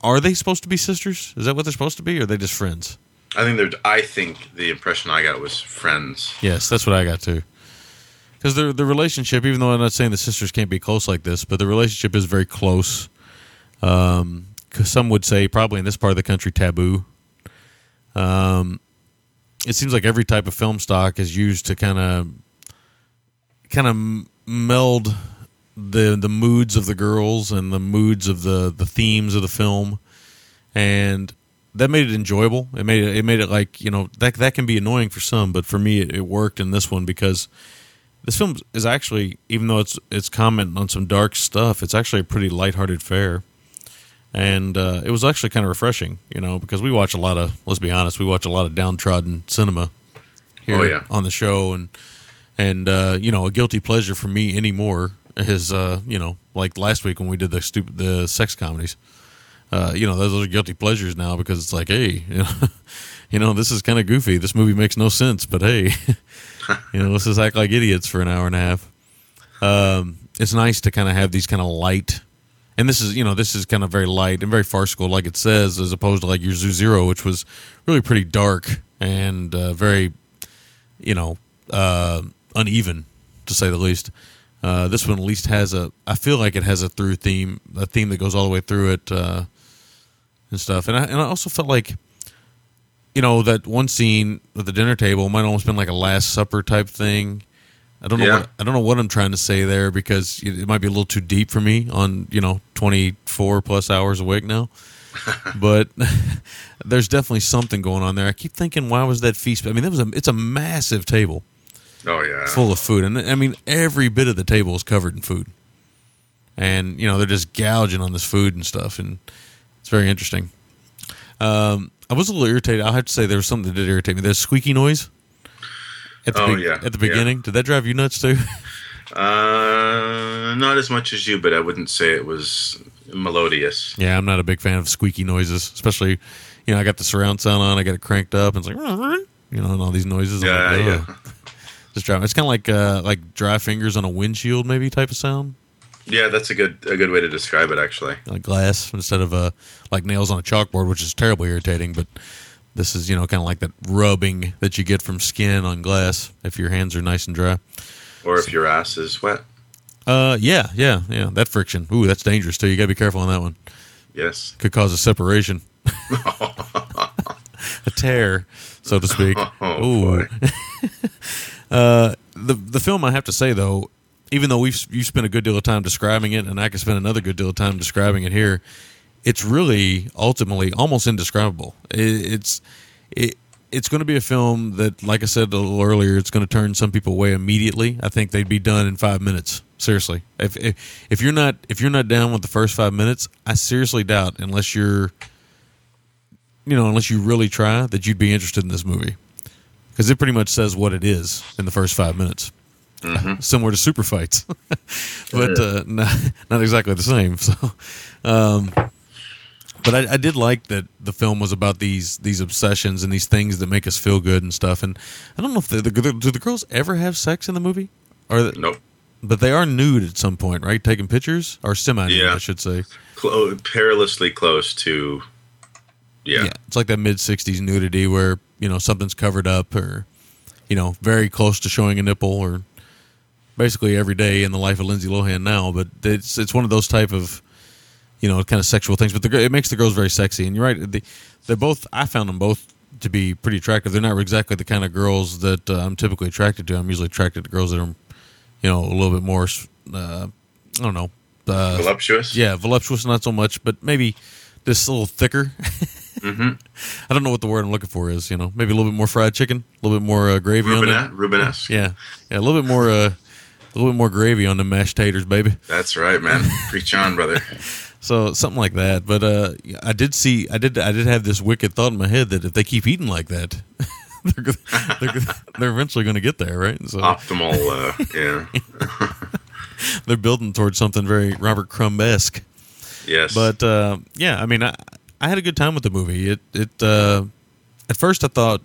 Are they supposed to be sisters? Is that what they're supposed to be, or are they just friends? I think the impression I got was friends. Yes, that's what I got too. Because the relationship, even though I'm not saying the sisters can't be close like this, but the relationship is very close. Because some would say probably in this part of the country taboo. It seems like every type of film stock is used to kind of meld the moods of the girls and the moods of the themes of the film, and that made it enjoyable. It made it like, you know, that can be annoying for some, but for me it worked in this one because this film is actually, even though it's commenting on some dark stuff, it's actually a pretty lighthearted fare, and it was actually kind of refreshing, you know, because we watch a lot of, let's be honest, we watch a lot of downtrodden cinema here on the show. And you know, a guilty pleasure for me anymore is, you know, like last week when we did the sex comedies. You know, those are guilty pleasures now because it's like, hey, you know, you know, this is kind of goofy. This movie makes no sense, but hey, you know, let's just act like idiots for an hour and a half. It's nice to kind of have these kind of light, and this is kind of very light and very farcical, like it says, as opposed to like your Zoo Zero, which was really pretty dark and very, you know, uneven, to say the least. This one at least has I feel like it has a through theme, a theme that goes all the way through it, and stuff. And I also felt like, you know, that one scene at the dinner table might almost been like a Last Supper type thing. I don't know what I'm trying to say there, because it might be a little too deep for me on, you know, 24 plus hours awake now. But there's definitely something going on there. I keep thinking, why was that feast? I mean, it's a massive table. Oh yeah, full of food, and I mean every bit of the table is covered in food, and you know they're just gouging on this food and stuff, and it's very interesting. I was a little irritated. I have to say there was something that did irritate me. There's squeaky noise at the beginning. Yeah. Did that drive you nuts too? Not as much as you, but I wouldn't say it was melodious. Yeah, I'm not a big fan of squeaky noises, especially, you know, I got the surround sound on, I got it cranked up, and it's like, you know, and all these noises. Yeah, like, oh. Yeah. Just driving. It's kind of like dry fingers on a windshield, maybe, type of sound. Yeah, that's a good way to describe it, actually. Like glass instead of like nails on a chalkboard, which is terribly irritating. But this is, you know, kind of like that rubbing that you get from skin on glass if your hands are nice and dry, or if your ass is wet. Yeah. That friction. Ooh, that's dangerous too. You gotta be careful on that one. Yes, could cause a separation, a tear, so to speak. Oh, ooh. The film, I have to say though, even though you spent a good deal of time describing it, and I could spend another good deal of time describing it here, it's really ultimately almost indescribable. It's going to be a film that, like I said a little earlier, it's going to turn some people away immediately. I think they'd be done in 5 minutes. Seriously, if you're not down with the first 5 minutes, I seriously doubt, unless you really try, that you'd be interested in this movie. Because it pretty much says what it is in the first 5 minutes. Mm-hmm. Similar to Super Fights. But not exactly the same. So, But I did like that the film was about these obsessions and these things that make us feel good and stuff. And I don't know if do the girls ever have sex in the movie? Nope. But they are nude at some point, right? Taking pictures? Or semi-nude, I should say. Perilously close to... Yeah, it's like that mid-'60s nudity where, something's covered up or, very close to showing a nipple or basically every day in the life of Lindsay Lohan now. But it's one of those type of... kind of sexual things, but it makes the girls very sexy. And you're right; they're both. I found them both to be pretty attractive. They're not exactly the kind of girls that I'm typically attracted to. I'm usually attracted to girls that are, a little bit more. I don't know. Voluptuous. Yeah, voluptuous, not so much, but maybe just a little thicker. Mm-hmm. I don't know what the word I'm looking for is. Maybe a little bit more fried chicken, a little bit more gravy on it. Rubenesque. Yeah, a little bit more. A little bit more gravy on the mashed taters, baby. That's right, man. Preach on, brother. So something like that, but I did have this wicked thought in my head that if they keep eating like that, they're eventually going to get there, right? So, optimal, they're building towards something very Robert Crumb-esque. Yes, but I had a good time with the movie. It at first I thought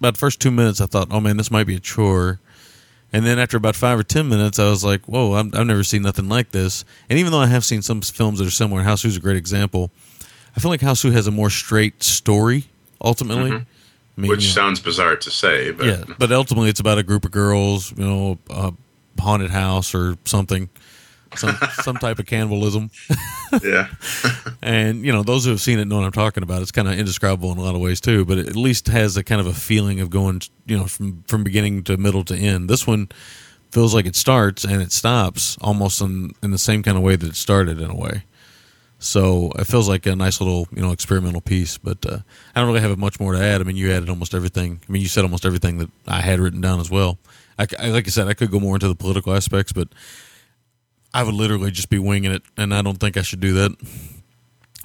about the first 2 minutes I thought, oh man, this might be a chore. And then after about 5 or 10 minutes, I was like, whoa, I've never seen nothing like this. And even though I have seen some films that are similar, House Who's a great example, I feel like House Who has a more straight story, ultimately. Mm-hmm. I mean, which sounds bizarre to say. But... Yeah, but ultimately it's about a group of girls, a haunted house or something, some type of cannibalism. Yeah. And, those who have seen it know what I'm talking about. It's kind of indescribable in a lot of ways, too, but it at least has a kind of a feeling of going, from beginning to middle to end. This one feels like it starts and it stops almost in the same kind of way that it started, in a way. So it feels like a nice little, experimental piece, but I don't really have much more to add. I mean, you added almost everything. I mean, you said almost everything that I had written down as well. Like I said, I could go more into the political aspects, but... I would literally just be winging it, and I don't think I should do that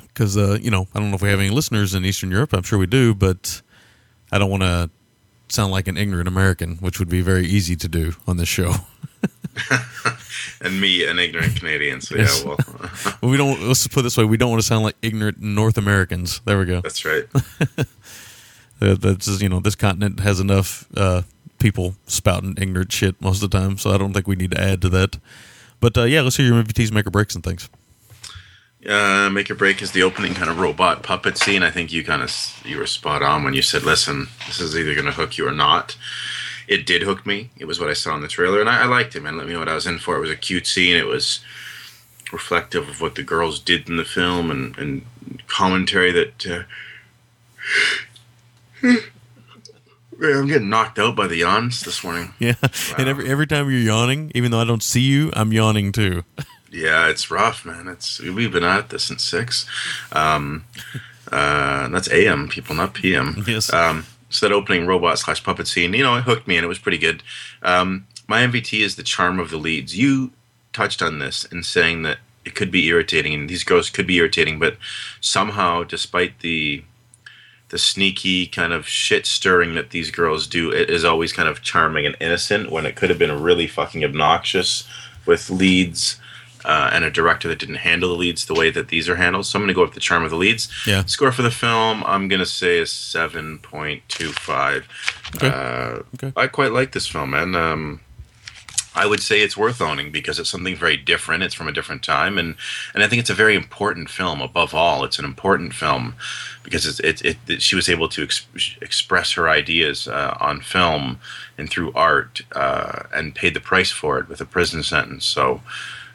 because, I don't know if we have any listeners in Eastern Europe. I'm sure we do, but I don't want to sound like an ignorant American, which would be very easy to do on this show. And me, an ignorant Canadian, so yes. Yeah, well. Let's put it this way. We don't want to sound like ignorant North Americans. There we go. That's right. That's this continent has enough people spouting ignorant shit most of the time, so I don't think we need to add to that. But, let's hear your movie tease, make or breaks, and things. Make or break is the opening kind of robot puppet scene. I think you were spot on when you said, listen, this is either going to hook you or not. It did hook me. It was what I saw in the trailer, and I liked it, man. Let me know what I was in for. It was a cute scene. It was reflective of what the girls did in the film and commentary that... I'm getting knocked out by the yawns this morning. Yeah, wow. And every time you're yawning, even though I don't see you, I'm yawning too. Yeah, it's rough, man. We've been at this since 6. That's a.m. people, not p.m. Yes. So that opening robot / puppet scene, it hooked me and it was pretty good. My MVT is the charm of the leads. You touched on this in saying that it could be irritating and these girls could be irritating, but somehow, despite the sneaky kind of shit-stirring that these girls do, it is always kind of charming and innocent when it could have been really fucking obnoxious with leads and a director that didn't handle the leads the way that these are handled. So I'm going to go with the charm of the leads. Yeah. Score for the film, I'm going to say a 7.25. Okay. Okay. I quite like this film, man. I would say it's worth owning because it's something very different. It's from a different time, and I think it's a very important film. Above all, it's an important film because she was able to express her ideas on film and through art, and paid the price for it with a prison sentence. So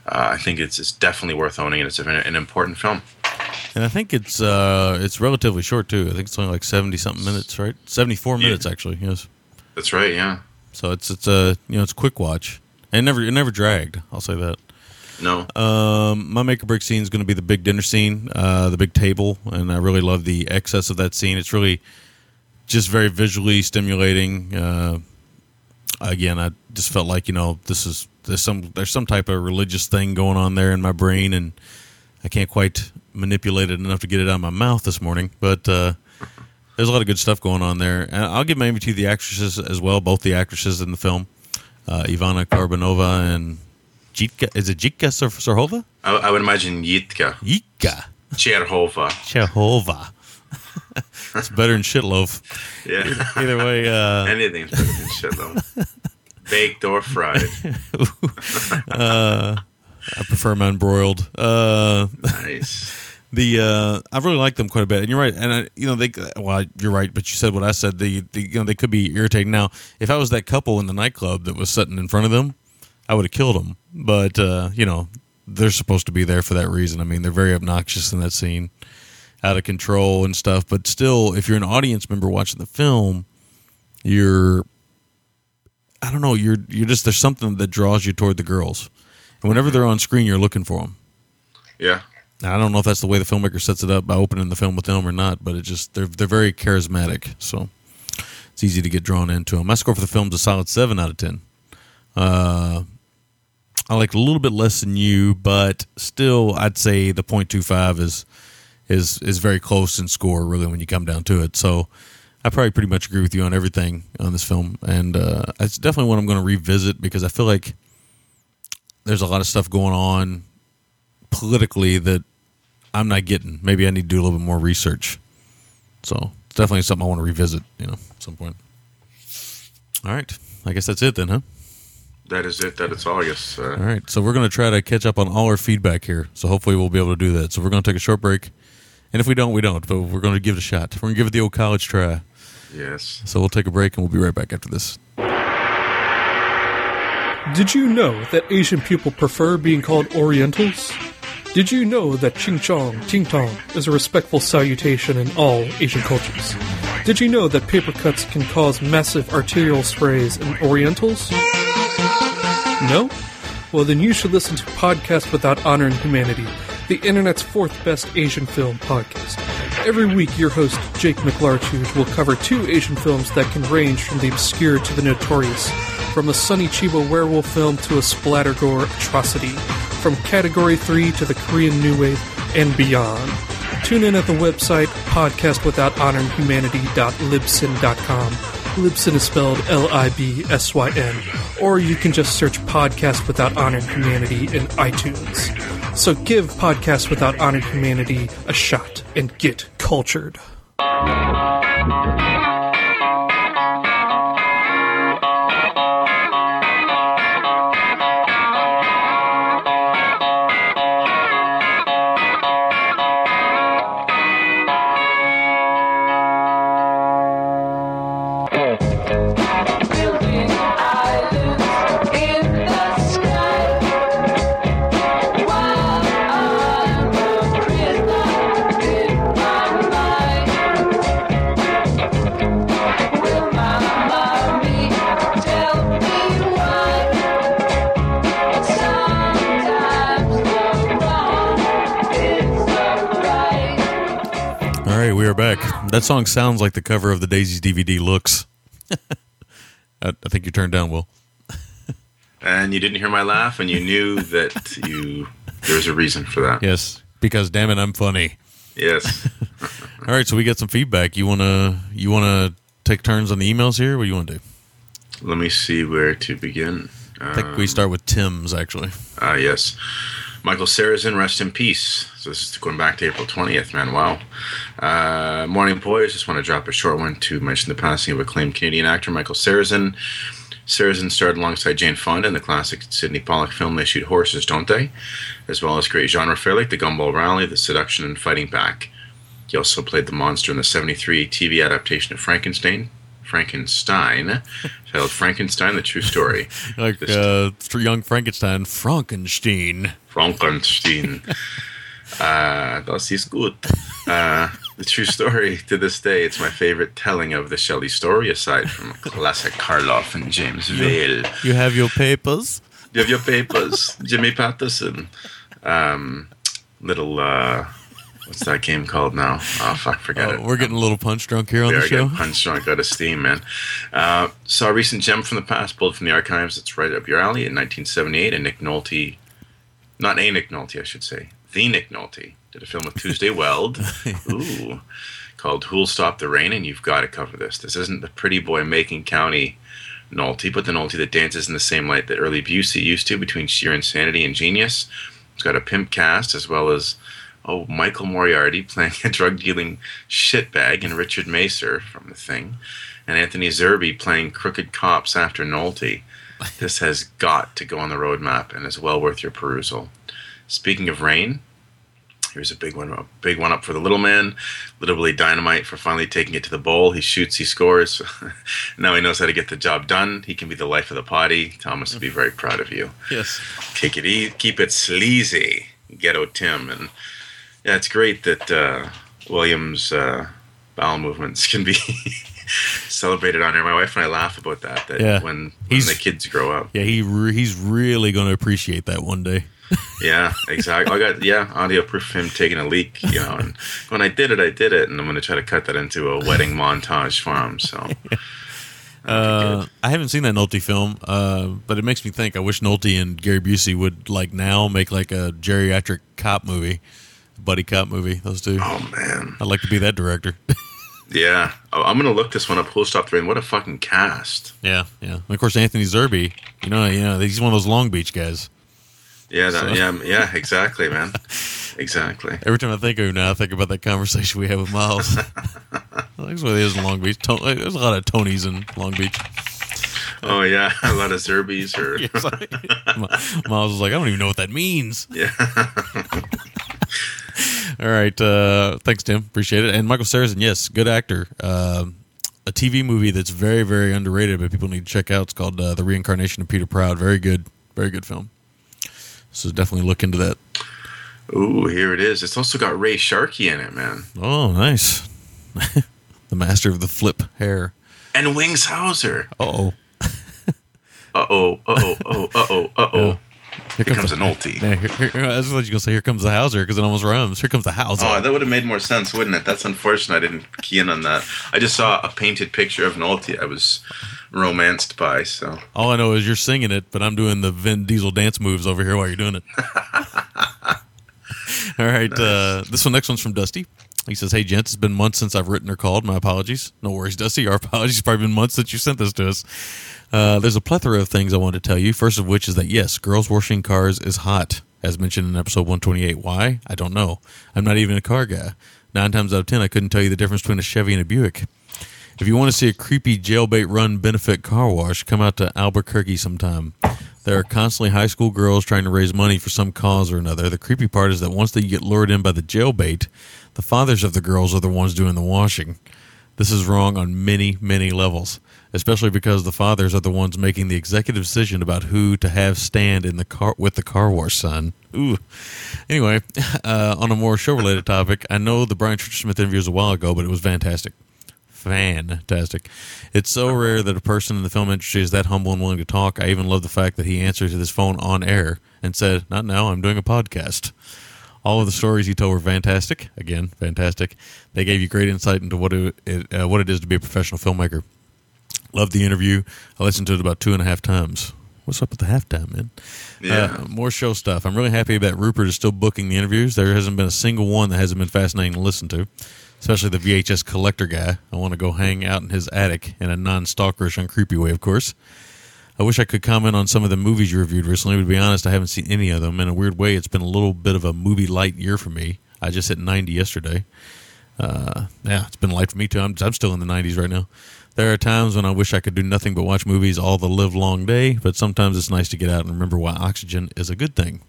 I think it's definitely worth owning, and it's an important film. And I think it's relatively short too. I think it's only like 70-something minutes, right? 74 minutes actually. Yes, that's right. Yeah. So it's a quick watch. And it never dragged. I'll say that. No. My make or break scene is going to be the big dinner scene, the big table, and I really love the excess of that scene. It's really just very visually stimulating. Again, I just felt like there's some type of religious thing going on there in my brain, and I can't quite manipulate it enough to get it out of my mouth this morning, but. There's a lot of good stuff going on there. And I'll give my MVT to the actresses as well, both the actresses in the film, Ivana Karbonova and Jitka. Is it Jitka Serhova? I would imagine Jitka. Cherhova. Cherhova. It's better than shitloaf. Yeah. Either way. Anything's better than shitloaf. Baked or fried. I prefer mine broiled. Nice. I really like them quite a bit, and you're right. And you're right. But you said what I said. They could be irritating. Now, if I was that couple in the nightclub that was sitting in front of them, I would have killed them. But they're supposed to be there for that reason. I mean, they're very obnoxious in that scene, out of control and stuff. But still, if you're an audience member watching the film, you're just, there's something that draws you toward the girls, and whenever they're on screen, you're looking for them. Yeah. I don't know if that's the way the filmmaker sets it up by opening the film with them or not, but it just they're very charismatic, so it's easy to get drawn into them. My score for the film's a solid 7 out of 10. I liked a little bit less than you, but still, I'd say the 0.25 is very close in score, really, when you come down to it. So I probably pretty much agree with you on everything on this film, and it's definitely one I'm going to revisit because I feel like there's a lot of stuff going on politically that I'm not getting. Maybe I need to do a little bit more research. So it's definitely something I want to revisit, at some point. All right. I guess that's it then, huh? That is it. That it's all, I guess. All right. So we're going to try to catch up on all our feedback here. So hopefully we'll be able to do that. So we're going to take a short break. And if we don't, we don't. But we're going to give it a shot. We're going to give it the old college try. Yes. So we'll take a break and we'll be right back after this. Did you know that Asian people prefer being called Orientals? Did you know that Ching Chong, Ting Tong is a respectful salutation in all Asian cultures? Did you know that paper cuts can cause massive arterial sprays in Orientals? No? Well, then you should listen to Podcast Without Honor and Humanity, the internet's 4th best Asian film podcast. Every week, your host, Jake McLarchuge, will cover 2 Asian films that can range from the obscure to the notorious, from a Sonny Chiba werewolf film to a splattergore atrocity, from Category 3 to the Korean New Wave, and beyond. Tune in at the website podcastwithouthonorandhumanity.libsyn.com. Libsyn is spelled Libsyn, or you can just search Podcast Without Honor and Humanity in iTunes. So give Podcast Without Honor and Humanity a shot and get cultured. Back. That song sounds like the cover of the Daisy's DVD looks. I think you turned down, Will. And you didn't hear my laugh, and you knew that there's a reason for that. Yes, because damn it, I'm funny. Yes. All right, so we got some feedback. You wanna take turns on the emails here? What do you want to do? Let me see where to begin. I think we start with Tim's, actually. Yes. Michael Sarrazin, rest in peace. So this is going back to April 20th, man. Wow. Morning, boys. Just want to drop a short one to mention the passing of acclaimed Canadian actor Michael Sarrazin. Sarrazin starred alongside Jane Fonda in the classic Sidney Pollack film They Shoot Horses, Don't They?, as well as great genre fare like The Gumball Rally, The Seduction, and Fighting Back. He also played the monster in the 1973 TV adaptation of Frankenstein, titled Frankenstein, The True Story. Like young Frankenstein, Frankenstein. Das ist gut. The True Story, to this day, it's my favorite telling of the Shelley story, aside from classic Karloff and James Vale. You have your papers? Jimmy Patterson. What's that game called now? Oh, fuck, forget it. We're getting a little punch drunk here on the show. Punch drunk out of steam, man. Saw a recent gem from the past, pulled from the archives. It's right up your alley in 1978. And Nick Nolte, not a Nick Nolte, I should say, the Nick Nolte, did a film with Tuesday Weld. Ooh. Called Who'll Stop the Rain? And you've got to cover this. This isn't the pretty boy Macon County Nolte, but the Nolte that dances in the same light that early Busey used to, between sheer insanity and genius. It's got a pimp cast as well as Michael Moriarty playing a drug-dealing shitbag in Richard Macer from The Thing, and Anthony Zerbe playing crooked cops after Nolte. This has got to go on the roadmap and is well worth your perusal. Speaking of rain, here's a big one up for the little man. Little Billy Dynamite for finally taking it to the bowl. He shoots, he scores. Now he knows how to get the job done. He can be the life of the party. Thomas would be very proud of you. Yes. Take it easy. Keep it sleazy. Ghetto Tim. And yeah, it's great that William's bowel movements can be celebrated on air. My wife and I laugh about that when the kids grow up. Yeah, he's really going to appreciate that one day. Yeah, exactly. I got audio proof of him taking a leak, you know. And when I did it, and I'm going to try to cut that into a wedding montage for him. So, I haven't seen that Nolte film, but it makes me think. I wish Nolte and Gary Busey would make a geriatric cop movie, buddy cop movie. Those two. Oh man, I'd like to be that director. Yeah, I'm going to look this one up. Who'll Stop the Rain? What a fucking cast. Yeah, yeah. And of course, Anthony Zerbe. You know, he's one of those Long Beach guys. Yeah, exactly, man. Exactly. Every time I think of him now, I think about that conversation we had with Miles. That's what it is in Long Beach. There's a lot of Tonys in Long Beach. Oh, yeah. A lot of Zerbies. Or... Miles was like, I don't even know what that means. Yeah. All right. Thanks, Tim. Appreciate it. And Michael Sarrazin, yes, good actor. A TV movie that's very, very underrated, but people need to check out. It's called The Reincarnation of Peter Proud. Very good. Very good film. So definitely look into that. Ooh, here it is. It's also got Ray Sharkey in it, man. Oh, nice. The master of the flip hair. And Wings Hauser. Uh-oh. Uh-oh, uh-oh, uh-oh, uh-oh, uh-oh. Here comes a Nolte. Yeah, I was going to say, here comes the Hauser, because it almost rhymes. Here comes the Hauser. Oh, that would have made more sense, wouldn't it? That's unfortunate I didn't key in on that. I just saw a painted picture of Nolte I was romanced by, so. All I know is you're singing it, but I'm doing the Vin Diesel dance moves over here while you're doing it. All right. Nice. Next one's from Dusty. He says, hey, gents, it's been months since I've written or called. My apologies. No worries, Dusty. Our apologies. It's probably been months since you sent this to us. There's a plethora of things I want to tell you, first of which is that, yes, girls washing cars is hot, as mentioned in episode 128. Why? I don't know. I'm not even a car guy. 9 times out of 10, I couldn't tell you the difference between a Chevy and a Buick. If you want to see a creepy jailbait run benefit car wash, come out to Albuquerque sometime. There are constantly high school girls trying to raise money for some cause or another. The creepy part is that once they get lured in by the jailbait, the fathers of the girls are the ones doing the washing. This is wrong on many, many levels, especially because the fathers are the ones making the executive decision about who to have stand in the car with the car wash sign. Ooh. Anyway, on a more show-related topic, I know the Brian Church Smith interview was a while ago, but it was fantastic. Fantastic. It's so rare that a person in the film industry is that humble and willing to talk. I even love the fact that he answered to this phone on air and said, not now, I'm doing a podcast. All of the stories he told were fantastic. Again, fantastic. They gave you great insight into what it is to be a professional filmmaker. Loved the interview. I listened to it about 2.5 times. What's up with the halftime, man? Yeah. More show stuff. I'm really happy that Rupert is still booking the interviews. There hasn't been a single one that hasn't been fascinating to listen to, especially the VHS collector guy. I want to go hang out in his attic in a non-stalkerish and creepy way, of course. I wish I could comment on some of the movies you reviewed recently, but to be honest, I haven't seen any of them. In a weird way, it's been a little bit of a movie light year for me. I just hit 90 yesterday. Yeah, it's been light for me, too. I'm still in the 90s right now. There are times when I wish I could do nothing but watch movies all the live long day, but sometimes it's nice to get out and remember why oxygen is a good thing.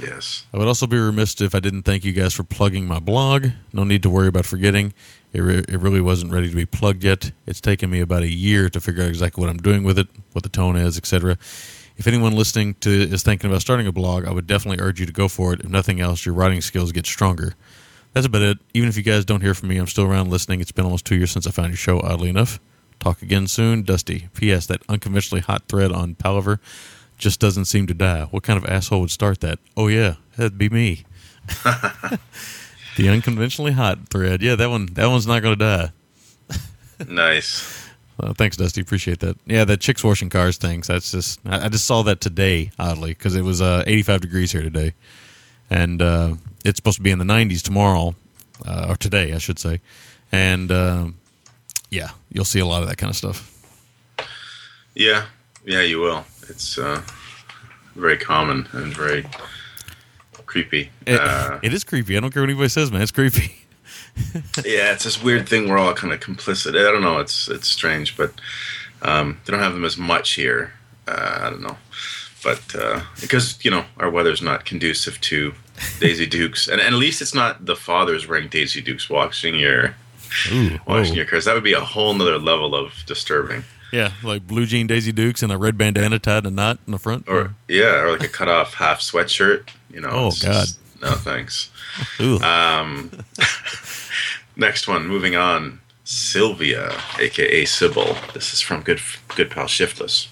Yes. I would also be remiss if I didn't thank you guys for plugging my blog. No need to worry about forgetting. It really wasn't ready to be plugged yet. It's taken me about a year to figure out exactly what I'm doing with it, what the tone is, etc. If anyone listening to is thinking about starting a blog, I would definitely urge you to go for it. If nothing else, your writing skills get stronger. That's about it. Even if you guys don't hear from me, I'm still around listening. It's been almost 2 years since I found your show, oddly enough. Talk again soon. Dusty. P.S. That unconventionally hot thread on Palaver just doesn't seem to die. What kind of asshole would start that? Oh, yeah, that'd be me. The unconventionally hot thread. Yeah, that one's not going to die. Nice. Well, thanks, Dusty. Appreciate that. Yeah, that chicks washing cars thing. That's just, I just saw that today, oddly, because it was 85 degrees here today. And it's supposed to be in the 90s tomorrow, or today, I should say. And, yeah, you'll see a lot of that kind of stuff. Yeah. Yeah, you will. It's very common and very creepy. It is creepy. I don't care what anybody says, man. It's creepy. Yeah, it's this weird thing. We're all kind of complicit. I don't know. It's strange, but they don't have them as much here. I don't know. But because, you know, our weather's not conducive to Daisy Dukes. And at least it's not the fathers wearing Daisy Dukes washing your cars. That would be a whole nother level of disturbing. Yeah, like blue jean Daisy Dukes and a red bandana tied in a knot in the front. Or like a cut off half sweatshirt. You know, oh, God. Just, no, thanks. Ooh. Next one, moving on. Sylvia, a.k.a. Sybil. This is from Good Pal Shiftless.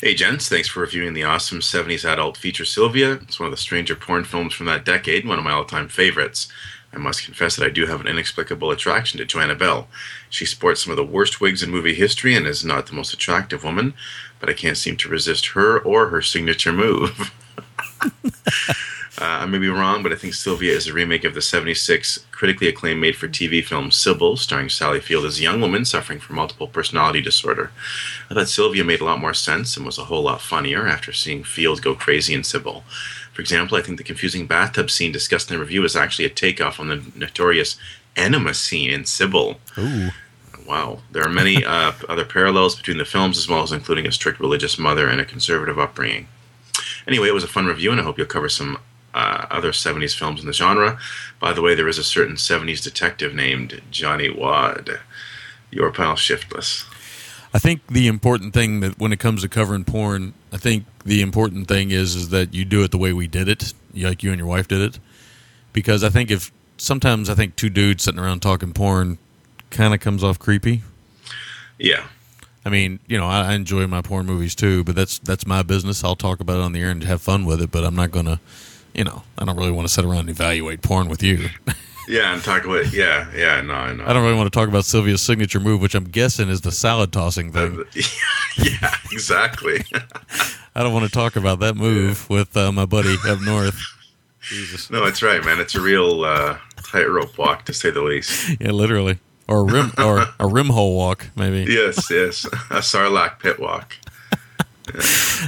Hey gents, thanks for reviewing the awesome 70s adult feature Sylvia. It's one of the stranger porn films from that decade and one of my all-time favorites. I must confess that I do have an inexplicable attraction to Joanna Bell. She sports some of the worst wigs in movie history and is not the most attractive woman, but I can't seem to resist her or her signature move. I may be wrong, but I think Sylvia is a remake of the 76 critically acclaimed made-for-TV film Sybil, starring Sally Field as a young woman suffering from multiple personality disorder. I thought Sylvia made a lot more sense and was a whole lot funnier after seeing Field go crazy in Sybil. For example, I think the confusing bathtub scene discussed in the review is actually a takeoff on the notorious enema scene in Sybil. Ooh. Wow. There are many other parallels between the films, as well as including a strict religious mother and a conservative upbringing. Anyway, it was a fun review, and I hope you'll cover some other 70s films in the genre. By the way, there is a certain 70s detective named Johnny Wad. Your pal Shiftless. I think the important thing that when it comes to covering porn, I think the important thing is that you do it the way we did it, like you and your wife did it. Because I think sometimes two dudes sitting around talking porn kind of comes off creepy. Yeah. I mean, you know, I enjoy my porn movies too, but that's my business. I'll talk about it on the air and have fun with it, but I'm not going to. You know, I don't really want to sit around and evaluate porn with you. Yeah, and talk about it. Yeah, no, I know. I don't really want to talk about Sylvia's signature move, which I'm guessing is the salad tossing thing. Yeah, exactly. I don't want to talk about that move with my buddy up north. Jesus. No, that's right, man. It's a real tightrope walk, to say the least. Yeah, literally. Or a rim hole walk, maybe. Yes. A sarlacc pit walk. Yeah.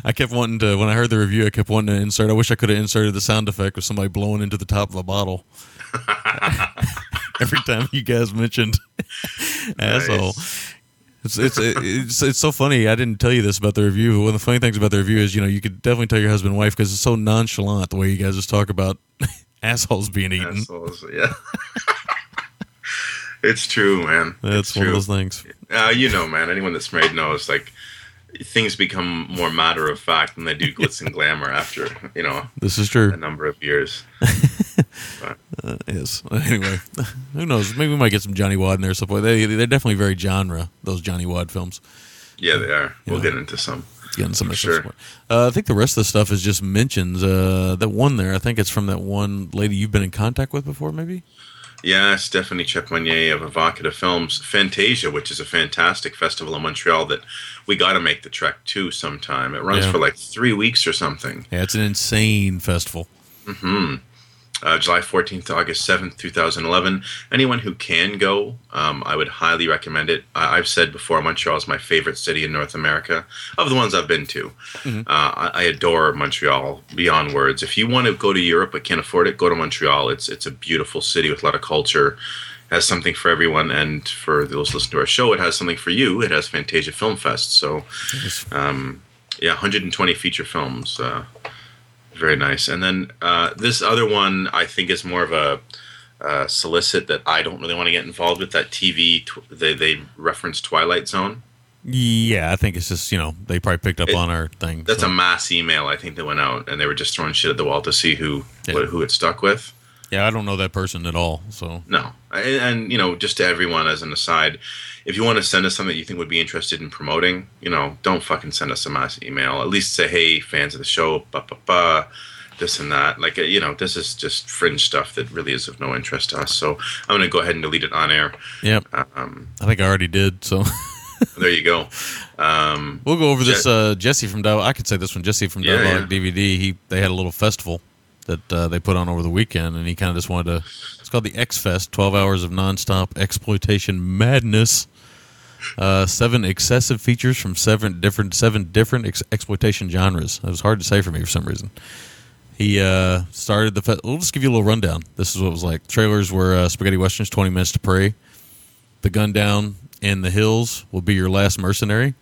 I kept wanting to, when I heard the review, I wish I could have inserted the sound effect of somebody blowing into the top of a bottle. Every time you guys mentioned asshole. Nice. It's so funny. I didn't tell you this about the review. One of the funny things about the review is, you know, you could definitely tell your husband and wife because it's so nonchalant the way you guys just talk about assholes being eaten. Assholes, yeah. It's true, man. That's one of those things. You know, man, anyone that's married knows, like, things become more matter of fact than they do glitz and glamour after, you know, this is true, a number of years. Yes. Anyway, who knows? Maybe we might get some Johnny Wad in there. They're definitely very genre, those Johnny Wad films. Yeah, they are. We'll get into some. Sure. I think the rest of the stuff is just mentions. That one there, I think it's from that one lady you've been in contact with before, maybe? Yeah, Stephanie Chepmonier of Evocative Films. Fantasia, which is a fantastic festival in Montreal that we got to make the trek to sometime. It runs for like 3 weeks or something. Yeah, it's an insane festival. Mm-hmm. July 14th to August 7th, 2011. Anyone who can go, I would highly recommend it. I've said before, Montreal is my favorite city in North America, of the ones I've been to. Mm-hmm. I adore Montreal beyond words. If you want to go to Europe but can't afford it, go to Montreal. It's a beautiful city with a lot of culture. Has something for everyone, and for those listening to our show, it has something for you. It has Fantasia Film Fest. So, 120 feature films. Very nice. And then this other one, I think, is more of a solicit that I don't really want to get involved with. That TV, they reference Twilight Zone. Yeah, I think it's just, you know, they probably picked up on our thing. That's a mass email, I think, that went out, and they were just throwing shit at the wall to see who it stuck with. Yeah, I don't know that person at all. So no. And, you know, just to everyone as an aside, if you want to send us something that you think would be interested in promoting, you know, don't fucking send us a mass email. At least say, hey, fans of the show, this and that. Like, you know, this is just fringe stuff that really is of no interest to us. So I'm going to go ahead and delete it on air. Yep. I think I already did, so... There you go. We'll go over this. Jesse from Diabolik. I could say this one. Jesse from Diabolik DVD. They had a little festival that they put on over the weekend, and he kind of just wanted to... It's called the X-Fest, 12 hours of nonstop exploitation madness. 7 excessive features from seven different exploitation genres. It was hard to say for me for some reason. He started the festival. We'll just give you a little rundown. This is what it was like. Trailers were Spaghetti Westerns, 20 Minutes to Pray. The Gun Down in the Hills Will Be Your Last Mercenary.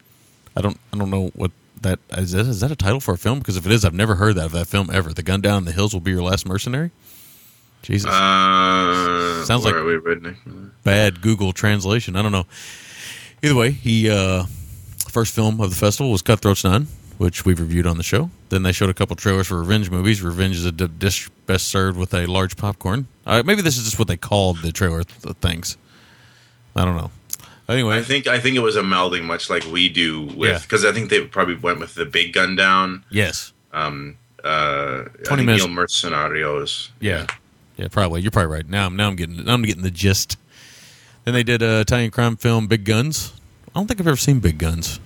I don't know what that is. Is that a title for a film? Because if it is, I've never heard that of that film ever. The Gun Down in the Hills Will Be Your Last Mercenary. Jesus. Sounds like bad Google translation. I don't know. Either way, he first film of the festival was Cutthroat's Nine, which we've reviewed on the show. Then they showed a couple trailers for revenge movies. Revenge is a dish best served with a large popcorn. Maybe this is just what they called the trailer things. I don't know. Anyway, I think it was a melding, much like we do with, because I think they probably went with the Big Gun Down. Yes. 20 minutes. Neil Mercenarios. Yeah. Yeah, probably. You're probably right. Now I'm getting the gist. Then they did an Italian crime film, Big Guns. I don't think I've ever seen Big Guns.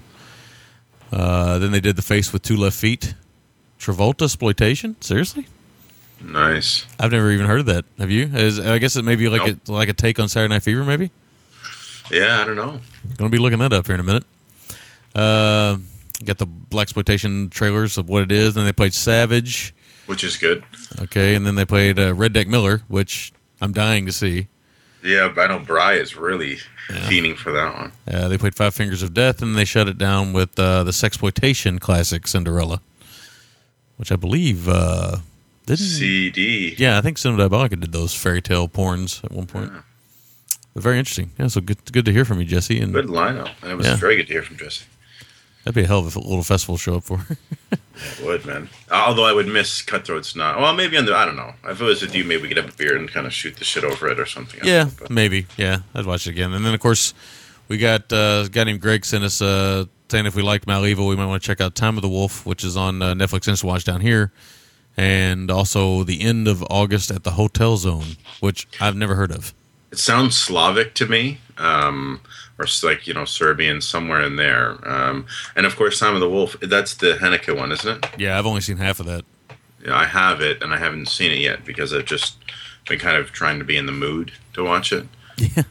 Then they did The Face with Two Left Feet, Travolta exploitation. Seriously? Nice. I've never even heard of that. Have you? I guess it may be like a take on Saturday Night Fever, maybe. Yeah, I don't know. Gonna be looking that up here in a minute. Got the blaxploitation trailers of what it is. Then they played Savage. Which is good. Okay, and then they played Red Deck Miller, which I'm dying to see. Yeah, but I know Bri is really fiending for that one. They played Five Fingers of Death, and they shut it down with the sexploitation classic Cinderella, which I believe this is CD. Yeah, I think Cinema Diabolik did those fairy tale porns at one point. Yeah. But very interesting. Yeah, so good to hear from you, Jesse. And good lineup. It was very good to hear from Jesse. That'd be a hell of a little festival to show up for. It would, man. Although I would miss Cutthroat's Knot. Well, maybe I don't know. If it was with you, maybe we could have a beer and kind of shoot the shit over it or something. Yeah, maybe. Yeah, I'd watch it again. And then, of course, we got a guy named Greg sent us saying if we liked Maleva, we might want to check out Time of the Wolf, which is on Netflix Instant Watch down here. And also The End of August at the Hotel Zone, which I've never heard of. It sounds Slavic to me. Or like, Serbian, somewhere in there. And, of course, Time of the Wolf, that's the Haneke one, isn't it? Yeah, I've only seen half of that. Yeah, I have it, and I haven't seen it yet because I've just been kind of trying to be in the mood to watch it. Yeah.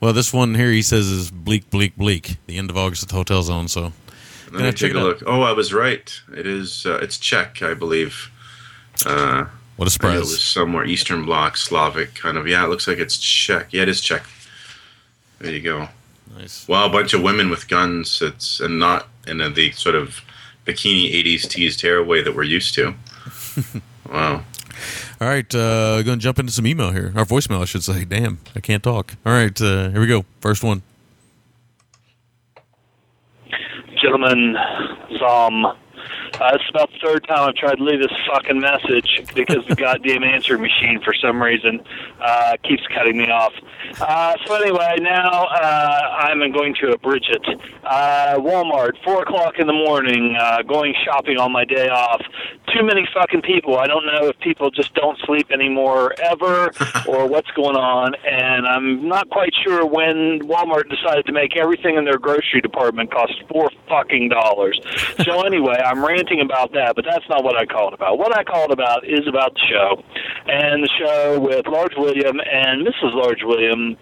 Well, this one here, he says, is bleak, bleak, bleak. The End of August at the Hotel Zone, so. Let me take a look. Oh, I was right. It is, it's Czech, I believe. What a surprise. It was somewhere Eastern Bloc, Slavic, kind of. Yeah, it looks like it's Czech. Yeah, it is Czech. There you go. Nice. Well, a bunch of women with guns, and not in the sort of bikini 80s teased tearaway that we're used to. Wow. All right, I'm going to jump into some email here. Or voicemail, I should say. Damn, I can't talk. All right, here we go. First one. Gentlemen, it's about the third time I've tried to leave this fucking message because the goddamn answering machine, for some reason, keeps cutting me off. So anyway, now I'm going to abridge it. Walmart, 4 o'clock in the morning, going shopping on my day off. Too many fucking people. I don't know if people just don't sleep anymore ever or what's going on, and I'm not quite sure when Walmart decided to make everything in their grocery department cost $4 fucking. So anyway, I'm ranting about that, but that's not what I called about. What I called about is about the show, and the show with Large William and Mrs. Large William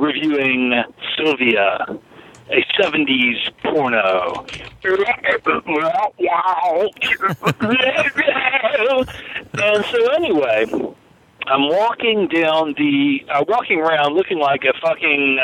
reviewing Sylvia, a 70s porno. And so anyway, I'm walking around looking like a fucking,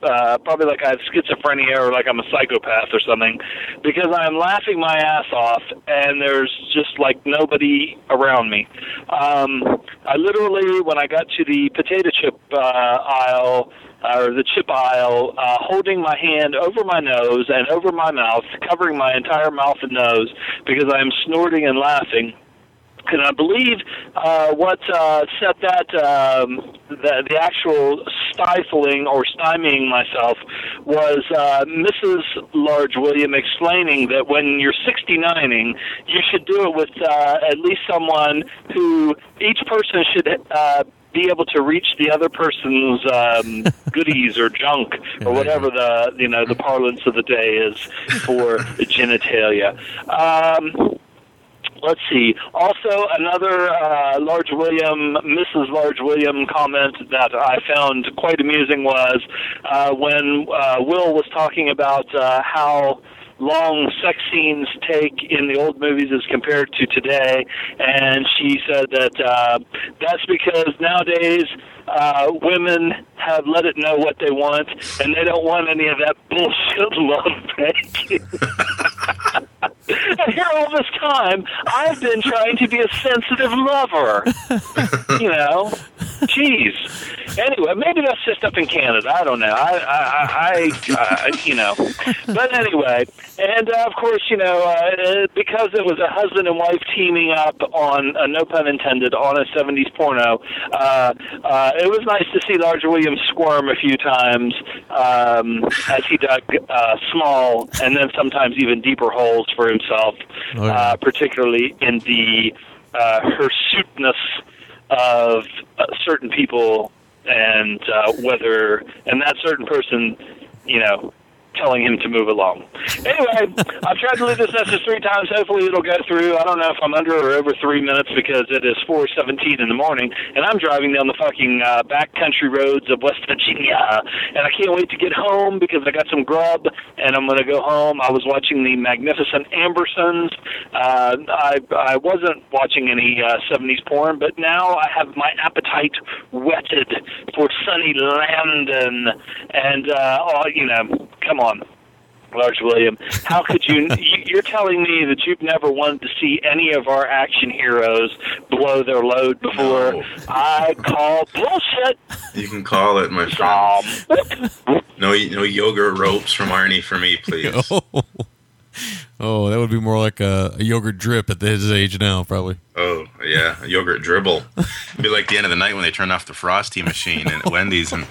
probably like I have schizophrenia or like I'm a psychopath or something, because I'm laughing my ass off and there's just like nobody around me. I literally, when I got to the potato chip aisle, or the chip aisle, holding my hand over my nose and over my mouth, covering my entire mouth and nose because I'm snorting and laughing. And I believe what set that the actual stifling or stymieing myself was Mrs. Large William explaining that when you're 69ing, you should do it with at least someone who each person should be able to reach the other person's goodies or junk or whatever the parlance of the day is for genitalia. Let's see. Also, another Mrs. Large William comment that I found quite amusing was when Will was talking about how long sex scenes take in the old movies as compared to today. And she said that that's because nowadays women have let it know what they want, and they don't want any of that bullshit love making. And here all this time, I've been trying to be a sensitive lover. You know? Jeez. Anyway, maybe that's just up in Canada. I don't know. I you know. But anyway, and of course, you know, because it was a husband and wife teaming up on, no pun intended, on a 70s porno, it was nice to see Larger Williams squirm a few times as he dug small and then sometimes even deeper holes for himself, particularly in the hirsutness of certain people and whether, and that certain person, you know, telling him to move along. Anyway, I've tried to leave this message 3 times. Hopefully it'll go through. I don't know if I'm under or over 3 minutes because it is 4:17 in the morning, and I'm driving down the fucking backcountry roads of West Virginia, and I can't wait to get home because I got some grub, and I'm going to go home. I was watching the Magnificent Ambersons. I wasn't watching any 70s porn, but now I have my appetite whetted for sunny Landon, and, you know, come on, Large William. How could you? You're telling me that you've never wanted to see any of our action heroes blow their load before? No. I call bullshit. You can call it, my friend. No yogurt ropes from Arnie for me, please. Oh, that would be more like a yogurt drip at his age now, probably. Oh, yeah, a yogurt dribble. It'd be like the end of the night when they turn off the Frosty machine at Wendy's. And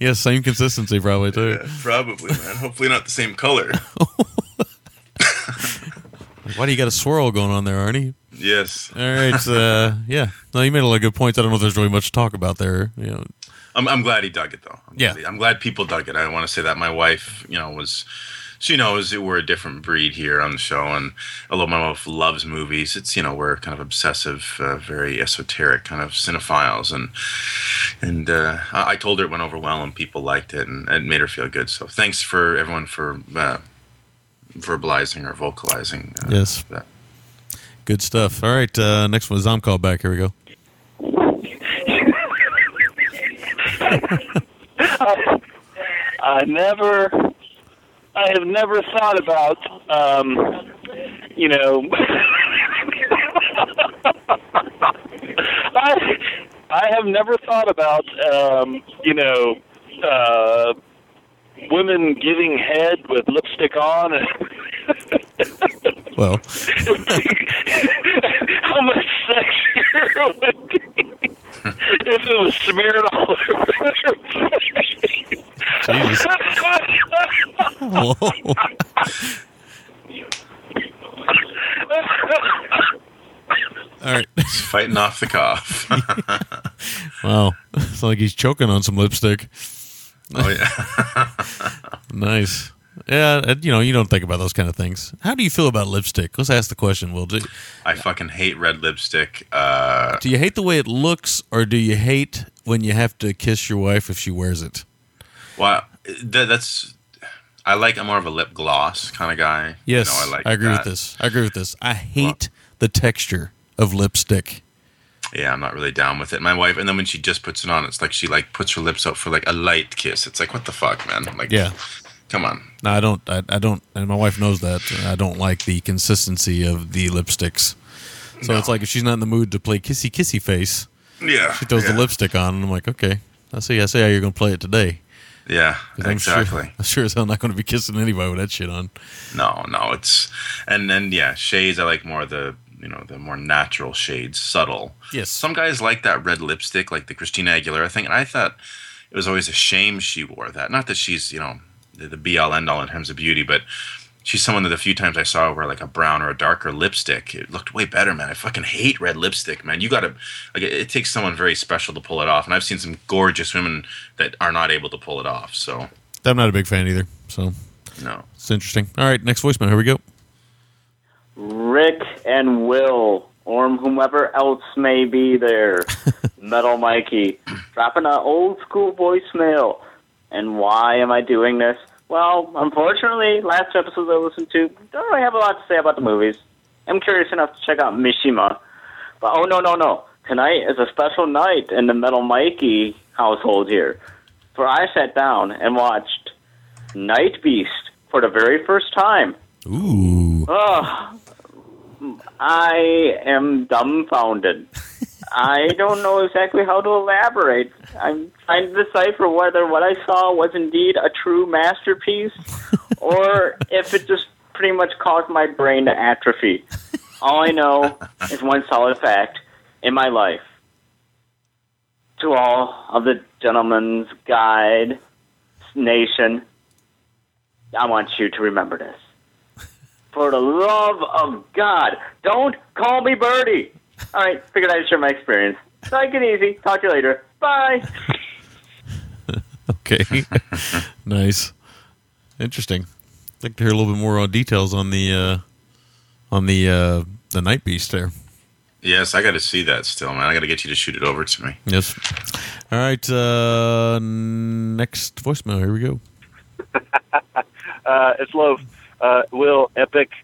yeah, same consistency probably, too. Yeah, probably, man. Hopefully not the same color. Why do you got a swirl going on there, Arnie? Yes. All right, yeah. No, you made a lot of good points. I don't know if there's really much to talk about there, you know. I'm glad he dug it, though. I'm glad people dug it. I want to say that my wife, you know, was... She knows we're a different breed here on the show, and although my wife loves movies, it's, you know, we're kind of obsessive, very esoteric kind of cinephiles, and I told her it went over well, and people liked it, and it made her feel good. So thanks for everyone for verbalizing or vocalizing. Yes, that. Good stuff. All right, next one is I'm called back. Here we go. I have never thought about, you know, I have never thought about, you know, women giving head with lipstick on. Well, how much sexier it would be if it was smeared all over her face. Jesus. Whoa. All right. He's fighting off the cough. Wow. It's like he's choking on some lipstick. Oh, yeah. Nice. Yeah, you know, you don't think about those kind of things. How do you feel about lipstick? Let's ask the question, Will. I fucking hate red lipstick. Do you hate the way it looks, or do you hate when you have to kiss your wife if she wears it? Well, I'm more of a lip gloss kind of guy. Yes, you know, I agree with this. I hate the texture of lipstick. Yeah, I'm not really down with it. My wife, and then when she just puts it on, it's like she like puts her lips out for like a light kiss. It's like, what the fuck, man? I'm like, yeah, come on. No, I don't. I don't. And my wife knows that. I don't like the consistency of the lipsticks. So it's like if she's not in the mood to play kissy kissy face, yeah, she throws the lipstick on, and I'm like, okay, I see how you're gonna play it today. Yeah, exactly. I'm sure as hell not going to be kissing anybody with that shit on. No, it's shades. I like more the more natural shades, subtle. Yes, some guys like that red lipstick, like the Christina Aguilera thing. And I thought it was always a shame she wore that. Not that she's, you know, the be all end all in terms of beauty, but she's someone that the few times I saw wear like a brown or a darker lipstick, it looked way better, man. I fucking hate red lipstick, man. You gotta, like, it takes someone very special to pull it off, and I've seen some gorgeous women that are not able to pull it off. So I'm not a big fan either. So no, it's interesting. All right, next voicemail. Here we go. Rick and Will, or whomever else may be there, Metal Mikey, dropping an old school voicemail. And why am I doing this? Well, unfortunately, last episode I listened to, don't really have a lot to say about the movies. I'm curious enough to check out Mishima. But oh, no. Tonight is a special night in the Metal Mikey household here. For I sat down and watched Night Beast for the very first time. Ooh. Oh, I am dumbfounded. I don't know exactly how to elaborate. I'm trying to decipher whether what I saw was indeed a true masterpiece or if it just pretty much caused my brain to atrophy. All I know is one solid fact in my life. To all of the Gentleman's Guide Nation, I want you to remember this. For the love of God, don't call me Birdie. All right, figured I'd share my experience. Take it easy. Talk to you later. Bye. Okay. Nice. Interesting. I'd like to hear a little bit more details on the Night Beast there. Yes, I got to see that still, man. I got to get you to shoot it over to me. Yes. All right. Next voicemail. Here we go. It's Loaf. Will, epic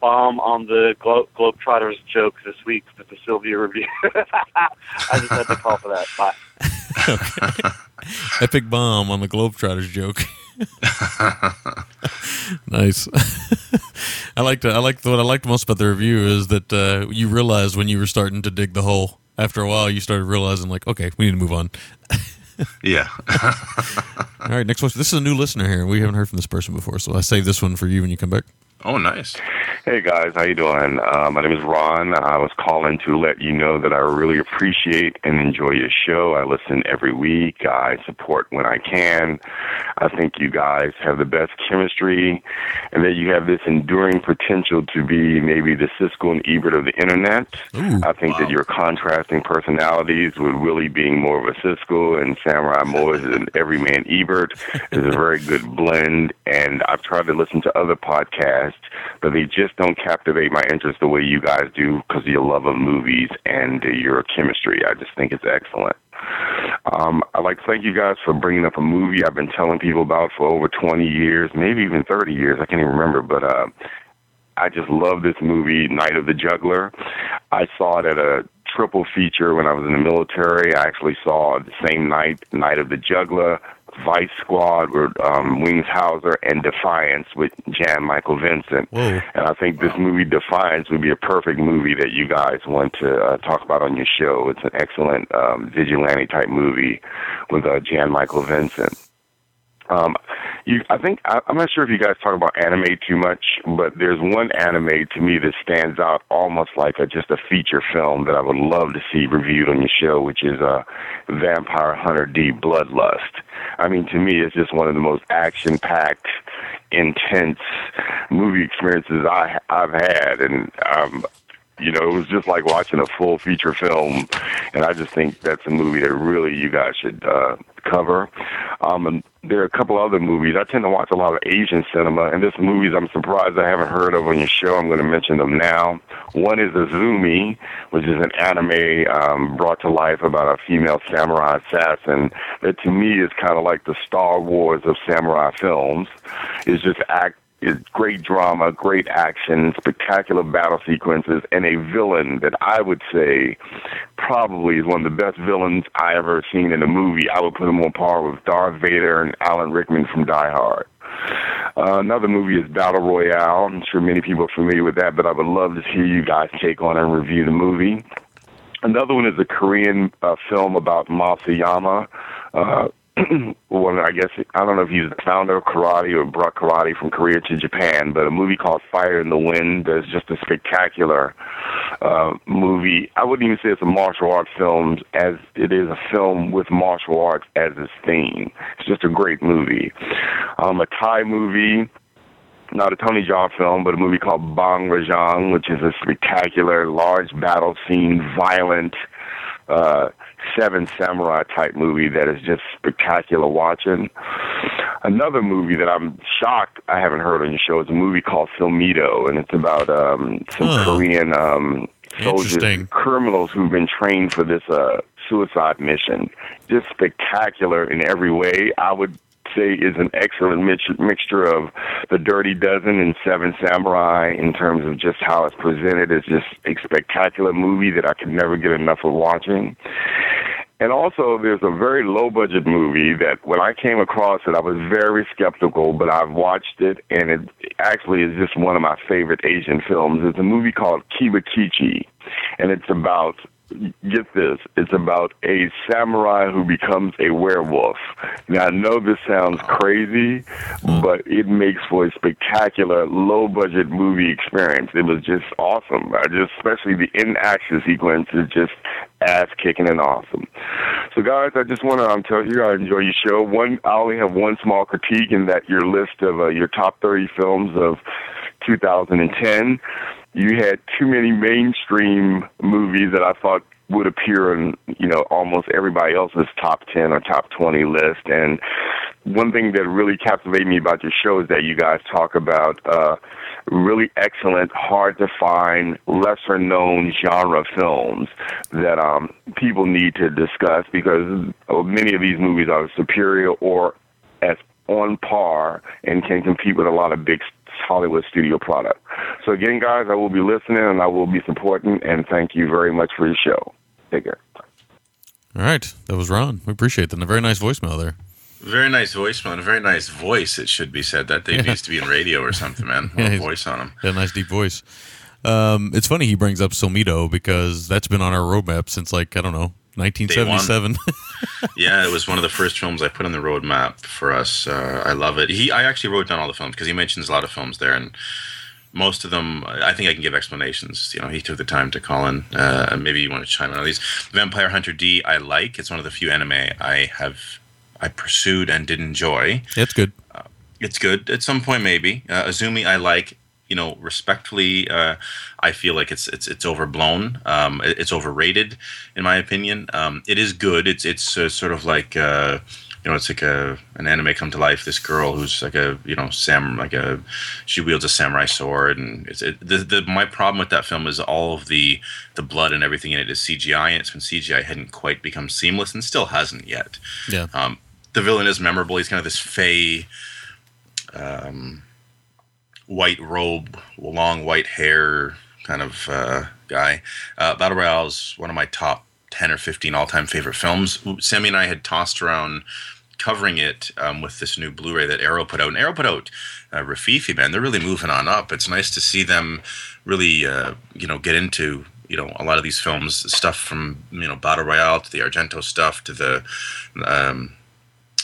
bomb on the Globetrotters joke this week with the Sylvia review. I just had to call for that. Bye. Okay. Epic bomb on the Globetrotters joke. Nice. What I liked most about the review is that you realized when you were starting to dig the hole. After a while, you started realizing, like, okay, we need to move on. Yeah. All right, next one. This is a new listener here. We haven't heard from this person before, so I saved this one for you when you come back. Oh, nice. Hey, guys. How you doing? My name is Ron. I was calling to let you know that I really appreciate and enjoy your show. I listen every week. I support when I can. I think you guys have the best chemistry and that you have this enduring potential to be maybe the Siskel and Ebert of the Internet. Ooh, I think that your contrasting personalities with Willie being more of a Siskel and Samurai Moore as an everyman Ebert is a very good blend. And I've tried to listen to other podcasts, but they just don't captivate my interest the way you guys do because of your love of movies and your chemistry. I just think it's excellent. I'd like to thank you guys for bringing up a movie I've been telling people about for over 20 years, maybe even 30 years. I can't even remember, but I just love this movie, Night of the Juggler. I saw it at a triple feature when I was in the military. I actually saw the same night, Night of the Juggler, Vice Squad with Wings Hauser, and Defiance with Jan Michael Vincent. Whoa. And I think this movie, Defiance, would be a perfect movie that you guys want to talk about on your show. It's an excellent vigilante-type movie with Jan Michael Vincent. I'm not sure if you guys talk about anime too much, but there's one anime to me that stands out almost like just a feature film that I would love to see reviewed on your show, which is Vampire Hunter D Bloodlust. I mean, to me, it's just one of the most action-packed, intense movie experiences I've had, and you know, it was just like watching a full feature film, and I just think that's a movie that really you guys should cover. And there are a couple other movies. I tend to watch a lot of Asian cinema, and there's movies I'm surprised I haven't heard of on your show. I'm going to mention them now. One is Azumi, which is an anime brought to life about a female samurai assassin that to me is kind of like the Star Wars of samurai films. It's just It's great drama, great action, spectacular battle sequences, and a villain that I would say probably is one of the best villains I ever seen in a movie. I would put him on par with Darth Vader and Alan Rickman from Die Hard. Another movie is Battle Royale. I'm sure many people are familiar with that, but I would love to hear you guys take on and review the movie. Another one is a Korean film about Masayama. Well, I guess, I don't know if he's the founder of karate or brought karate from Korea to Japan, but a movie called Fire in the Wind is just a spectacular movie. I wouldn't even say it's a martial arts film, as it is a film with martial arts as its theme. It's just a great movie. A Thai movie, not a Tony Jaa film, but a movie called Bang Rajang, which is a spectacular, large battle scene, violent, Seven Samurai type movie that is just spectacular watching. Another movie that I'm shocked I haven't heard on your show is a movie called Filmido, and it's about some Korean soldiers, criminals who've been trained for this suicide mission. Just spectacular in every way. I would say is an excellent mixture of The Dirty Dozen and Seven Samurai in terms of just how it's presented. It's just a spectacular movie that I could never get enough of watching. And also, there's a very low-budget movie that when I came across it, I was very skeptical, but I've watched it, and it actually is just one of my favorite Asian films. It's a movie called Kiwakichi, and it's about, get this, it's about a samurai who becomes a werewolf. Now, I know this sounds crazy, but it makes for a spectacular low-budget movie experience. It was just awesome. Especially the in-action sequence is just ass-kicking and awesome. So, guys, I just want to tell you I enjoy your show. I only have one small critique in that your list of your top 30 films of 2010, you had too many mainstream movies that I thought would appear in, almost everybody else's top 10 or top 20 list. And one thing that really captivated me about your show is that you guys talk about really excellent, hard-to-find, lesser-known genre films that people need to discuss because many of these movies are superior or as on par and can compete with a lot of big Hollywood studio product. So again, guys, I will be listening and I will be supporting, and thank you very much for your show. Take care. All right. That was Ron. We appreciate that. And a very nice voicemail there. Very nice voicemail and a very nice voice, it should be said. That dude needs to be in radio or something, man. A voice on him. Yeah, nice deep voice. It's funny he brings up Solmito because that's been on our roadmap since, 1977. Yeah, it was one of the first films I put on the roadmap for us. I love it. I actually wrote down all the films because he mentions a lot of films there, and most of them, I think I can give explanations. He took the time to call in. Maybe you want to chime in on these. Vampire Hunter D, I like. It's one of the few anime I pursued and did enjoy. It's good. It's good. At some point, maybe. Azumi, I like. Respectfully, I feel like it's overblown. It's overrated, in my opinion. It is good. It's sort of like it's like an anime come to life. This girl who's like a she wields a samurai sword, and my problem with that film is all of the blood and everything in it is CGI, and it's when CGI hadn't quite become seamless and still hasn't yet. Yeah. The villain is memorable. He's kind of this fey. White robe, long white hair kind of guy. Battle Royale is one of my top 10 or 15 all-time favorite films. Sammy and I had tossed around covering it with this new Blu-ray that Arrow put out. And Arrow put out Rafifi, man. They're really moving on up. It's nice to see them really, get into, a lot of these films, stuff from, Battle Royale to the Argento stuff to the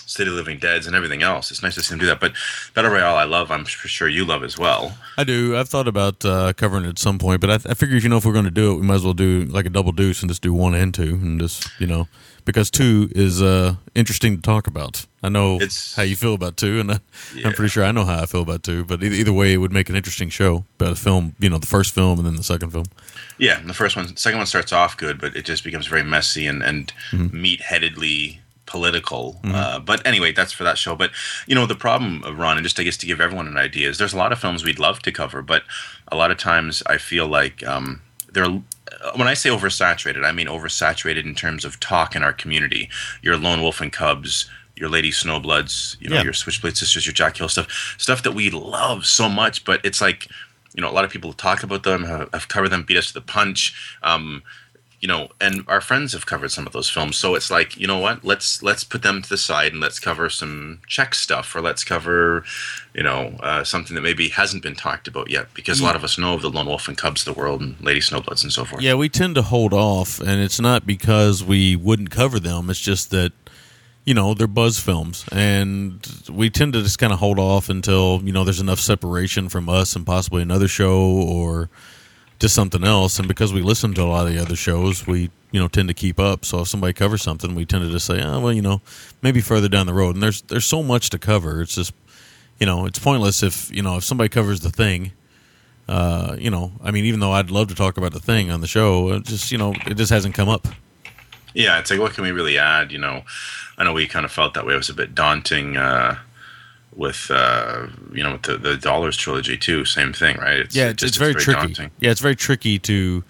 City of Living Deads and everything else. It's nice to see them do that. But Battle Royale, I love. I'm sure you love as well. I do. I've thought about covering it at some point, but I figure if we're going to do it, we might as well do like a double deuce and just do 1 and 2, and just because 2 is interesting to talk about. I know how you feel about 2, and I'm pretty sure I know how I feel about 2. But either way, it would make an interesting show about a film. The first film and then the second film. Yeah, and the second one starts off good, but it just becomes very messy and meat-headedly political. But anyway, that's for that show. But the problem, Ron, and just I guess to give everyone an idea, is there's a lot of films we'd love to cover, but a lot of times I feel like they're, when I say oversaturated, I mean oversaturated in terms of talk in our community. Your Lone Wolf and Cubs, your Lady Snowbloods, your Switchblade Sisters, your Jack Hill stuff that we love so much, but it's like a lot of people talk about them, have covered them, beat us to the punch. And our friends have covered some of those films, so it's like, what? Let's put them to the side and let's cover some Czech stuff, or let's cover, something that maybe hasn't been talked about yet, because a lot of us know of the Lone Wolf and Cubs of the world and Lady Snowbloods and so forth. Yeah, we tend to hold off, and it's not because we wouldn't cover them. It's just that they're buzz films, and we tend to just kind of hold off until there's enough separation from us and possibly another show or just something else. And because we listen to a lot of the other shows, we tend to keep up. So if somebody covers something, we tend to just say, maybe further down the road. And there's so much to cover. It's just it's pointless if somebody covers The Thing. Even though I'd love to talk about The Thing on the show, it just it just hasn't come up. Yeah, it's like, what can we really add? I know we kind of felt that way. It was a bit daunting with with the Dollars trilogy too, same thing, right? It's very tricky. Daunting. Yeah, it's very tricky to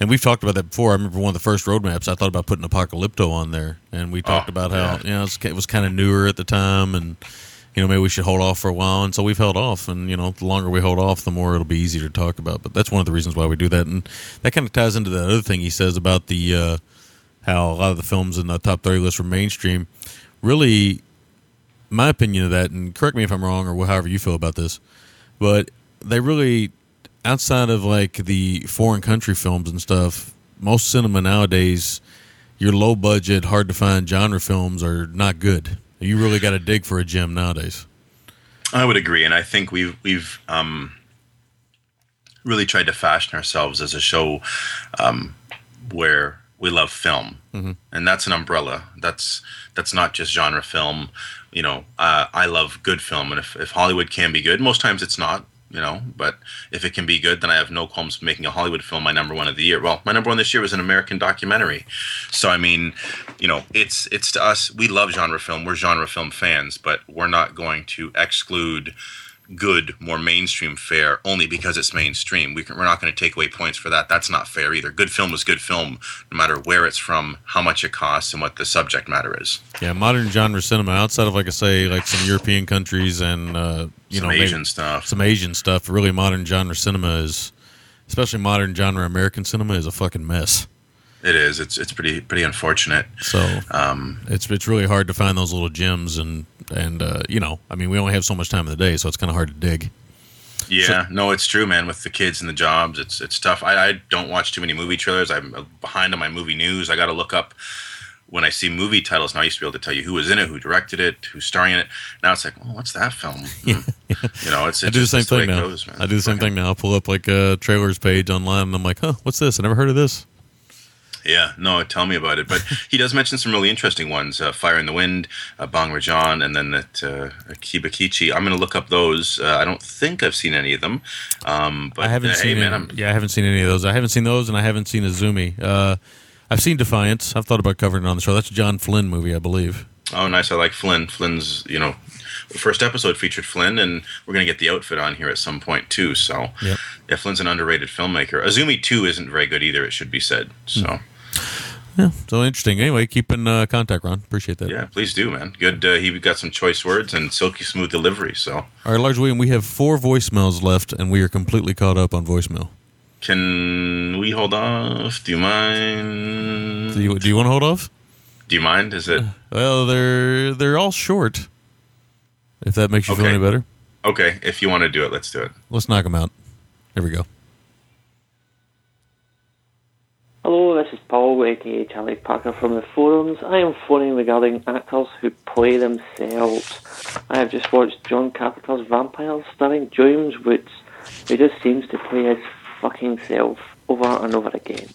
And we've talked about that before. I remember one of the first roadmaps, I thought about putting Apocalypto on there, and we talked about how you know, it was kind of newer at the time, and you know, maybe we should hold off for a while. And so we've held off, and you know, the longer we hold off, the more it'll be easier to talk about. But that's one of the reasons why we do that, and that kind of ties into that other thing he says about the how a lot of the films in the top 30 list were mainstream. Really, my opinion of that, and correct me if I'm wrong or however you feel about this, but they really, outside of like the foreign country films and stuff, most cinema nowadays, your low budget, hard to find genre films are not good. You really got to dig for a gem nowadays. I would agree, and I think we've really tried to fashion ourselves as a show where we love film, mm-hmm. and that's an umbrella. That's not just genre film. You know, I love good film, and if Hollywood can be good, most times it's not, you know, but if it can be good, then I have no qualms making a Hollywood film my number one of the year. Well, my number one this year was an American documentary. So, I mean, you know, it's to us, we love genre film. We're genre film fans, but we're not going to exclude good, more mainstream fare only because it's mainstream. We're not going to take away points for that. That's not fair either. Good film is good film no matter where it's from, how much it costs, and what the subject matter is. Yeah, modern genre cinema outside of, like I say, like some European countries and some Asian stuff. Really, modern genre cinema is, especially modern genre American cinema, is a fucking mess. It is. It's pretty unfortunate. So it's really hard to find those little gems, and you know, I mean, we only have so much time in the day, so it's kind of hard to dig. Yeah, so, no, it's true, man. With the kids and the jobs, it's tough. I don't watch too many movie trailers. I'm behind on my movie news. I got to look up when I see movie titles. Now I used to be able to tell you who was in it, who directed it, who's starring in it. Now it's like, oh, what's that film? Yeah, yeah. You know, it's I do the same thing now. Goes, I do the same thing now. I'll pull up like a trailers page online, and I'm like, huh, what's this? I never heard of this. Yeah, no, tell me about it. But he does mention some really interesting ones, Fire in the Wind, Bang Rajan, and then that Kibakichi. I'm going to look up those. I don't think I've seen any of them. But I haven't seen hey, man, yeah, I haven't seen any of those. I haven't seen those, and I haven't seen Azumi. I've seen Defiance. I've thought about covering it on the show. That's a John Flynn movie, I believe. Oh, nice. I like Flynn. Flynn's, you know, first episode featured Flynn, and we're going to get The Outfit on here at some point, too. So, yep. Yeah, Flynn's an underrated filmmaker. Azumi 2 isn't very good either, it should be said. So. Mm. Yeah, so interesting. Anyway, keep in contact, Ron. Appreciate that. Yeah, please do, man. Good. He got some choice words and silky smooth delivery. So, all right, Large William, we have 4 voicemails left, and we are completely caught up on voicemail. Can we hold off? Do you mind? Do you want to hold off? Do you mind? Is it? Well, they're all short. If that makes you feel any better. Okay, if you want to do it, let's do it. Let's knock them out. Here we go. Hello, this is Paul, aka Charlie Parker from the forums. I am phoning regarding actors who play themselves. I have just watched John Carpenter's Vampires starring James Woods, who just seems to play his fucking self over and over again.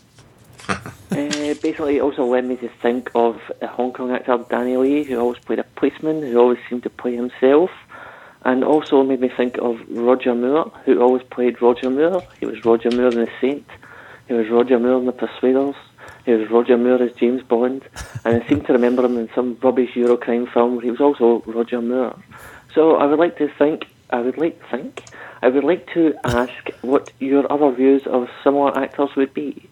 Basically, it also led me to think of a Hong Kong actor, Danny Lee, who always played a policeman, who always seemed to play himself, and also made me think of Roger Moore, who always played Roger Moore. He was Roger Moore in The Saint. He was Roger Moore in The Persuaders. He was Roger Moore as James Bond. And I seem to remember him in some rubbish Eurocrime film where he was also Roger Moore. So I would like to ask what your other views of similar actors would be.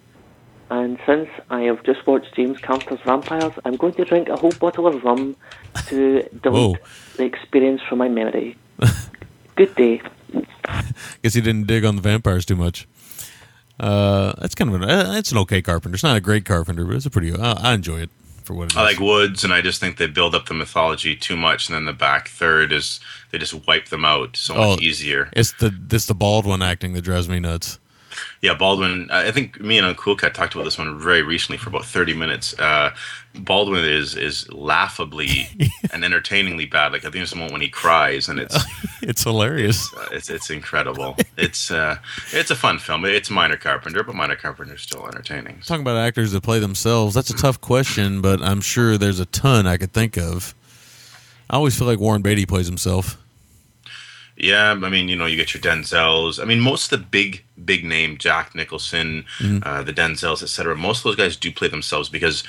And since I have just watched James Carpenter's Vampires, I'm going to drink a whole bottle of rum to delete the experience from my memory. Good day. Guess he didn't dig on the vampires too much. That's kind of an okay Carpenter. It's not a great Carpenter, but it's a pretty. I enjoy it for what it is. I like Woods, and I just think they build up the mythology too much, and then the back third is they just wipe them out so much easier. It's the Baldwin acting that drives me nuts. Yeah, Baldwin. I think me and Uncool Cat talked about this one very recently for about 30 minutes. Baldwin is laughably and entertainingly bad. Like I think there's a moment when he cries, and it's hilarious. It's incredible. It's a fun film. It's minor Carpenter, but minor Carpenter's still entertaining. So. Talking about actors that play themselves, that's a tough question, but I'm sure there's a ton I could think of. I always feel like Warren Beatty plays himself. Yeah, I mean, you know, you get your Denzels. I mean, most of the big name, Jack Nicholson, mm-hmm. The Denzels, etc. Most of those guys do play themselves because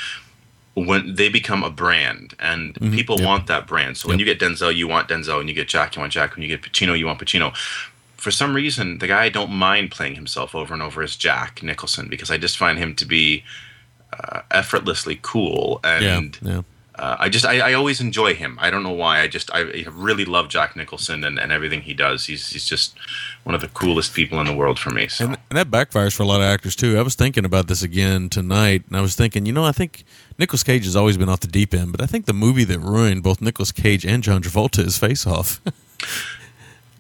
when they become a brand and mm-hmm. people want that brand. So when you get Denzel, you want Denzel. When you get Jack, you want Jack. When you get Pacino, you want Pacino. for some reason, the guy I don't mind playing himself over and over is Jack Nicholson, because I just find him to be effortlessly cool. And yeah. I always enjoy him. I don't know why. I really love Jack Nicholson and everything he does. He's just one of the coolest people in the world for me. So. And that backfires for a lot of actors too. I was thinking about this again tonight, and I was thinking, I think Nicolas Cage has always been off the deep end, but I think the movie that ruined both Nicolas Cage and John Travolta is Face Off.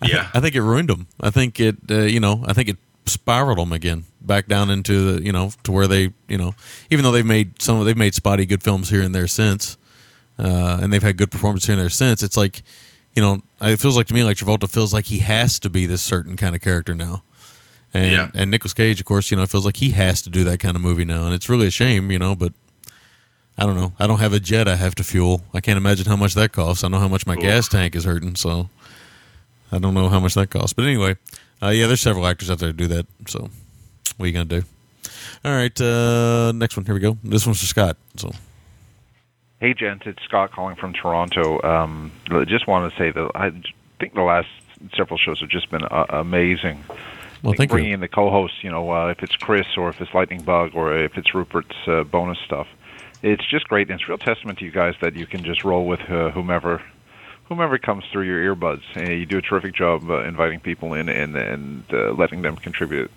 Yeah, I think it ruined him. I think it, I think it spiraled them again back down into the, to where they, even though they've made spotty good films here and there since, and they've had good performances here and there since. It's like, it feels like to me like Travolta feels like he has to be this certain kind of character now, and Nicolas Cage, of course, feels like he has to do that kind of movie now, and it's really a shame, but. I don't know. I don't have a jet I have to fuel. I can't imagine how much that costs. I know how much my gas tank is hurting, so I don't know how much that costs. But anyway, there's several actors out there that do that. So what are you going to do? All right, next one. Here we go. This one's for Scott. So, hey, gents. It's Scott calling from Toronto. I just want to say that I think the last several shows have just been amazing. Well, thank you. Bringing in the co-hosts, if it's Chris or if it's Lightning Bug or if it's Rupert's bonus stuff. It's just great, and it's a real testament to you guys that you can just roll with whomever comes through your earbuds. You do a terrific job inviting people in and letting them contribute.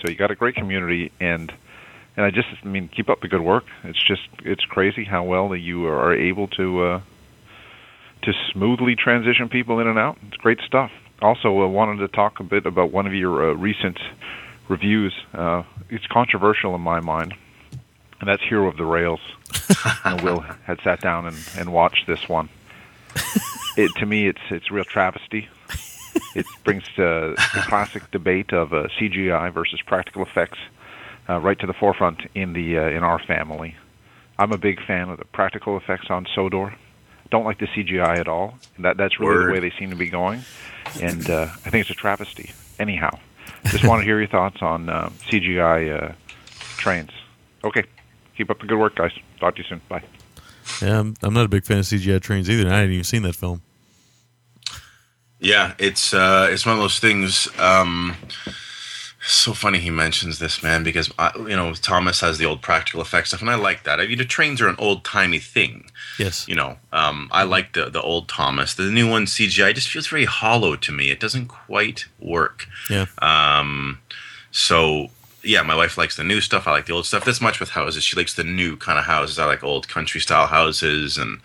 So you got a great community, and I mean, keep up the good work. It's crazy how well that you are able to smoothly transition people in and out. It's great stuff. Also, I wanted to talk a bit about one of your recent reviews. It's controversial in my mind. And that's Hero of the Rails. Will had sat down and watched this one. To me, it's real travesty. It brings the classic debate of CGI versus practical effects right to the forefront in our family. I'm a big fan of the practical effects on Sodor. Don't like the CGI at all. That's really the way they seem to be going. And I think it's a travesty. Anyhow, just want to hear your thoughts on CGI trains. Okay. Keep up the good work, guys. Talk to you soon. Bye. Yeah, I'm not a big fan of CGI trains either. I hadn't even seen that film. Yeah, it's one of those things. So funny he mentions this, man, because Thomas has the old practical effects stuff, and I like that. The trains are an old timey thing. Yes. I like the old Thomas. The new one CGI just feels very hollow to me. It doesn't quite work. Yeah. So. Yeah, my wife likes the new stuff. I like the old stuff. That's much with houses. She likes the new kind of houses. I like old country-style houses, and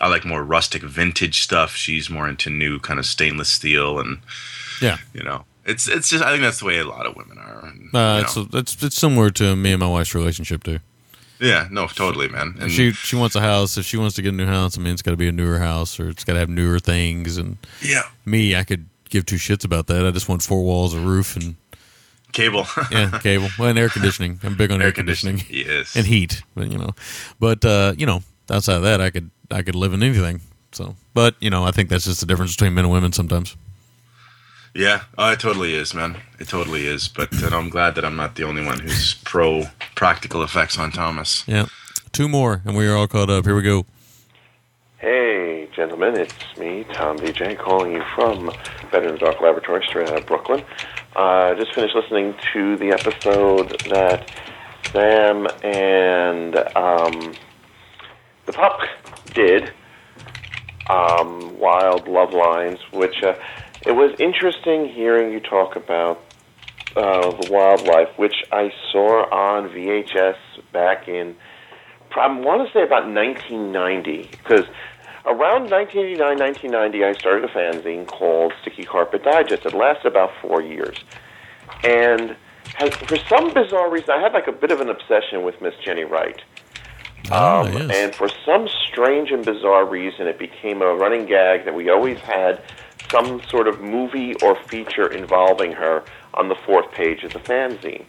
I like more rustic vintage stuff. She's more into new kind of stainless steel, and it's just. I think that's the way a lot of women are. And, it's similar to me and my wife's relationship too. Yeah, no, totally, man. And she wants a house. If she wants to get a new house, I mean, it's got to be a newer house, or it's got to have newer things. And me, I could give two shits about that. I just want four walls, a roof, and. Cable. Cable. Well, and air conditioning. I'm big on air conditioning. Yes. And heat, But outside of that, I could live in anything. So, I think that's just the difference between men and women sometimes. Yeah, it totally is, man. It totally is. But I'm glad that I'm not the only one who's pro practical effects on Thomas. Yeah. Two more, and we are all caught up. Here we go. Hey, gentlemen. It's me, Tom VJ, calling you from Veterans Doc Laboratory, straight out of Brooklyn. I just finished listening to the episode that Sam and the pup did, Wild Love Lines, which it was interesting hearing you talk about the wildlife, which I saw on VHS back in, I want to say about 1990, because around 1989, 1990, I started a fanzine called Sticky Carpet Digest. It lasted about 4 years. And for some bizarre reason, I had like a bit of an obsession with Miss Jenny Wright. Yes. And for some strange and bizarre reason, it became a running gag that we always had some sort of movie or feature involving her on the fourth page of the fanzine.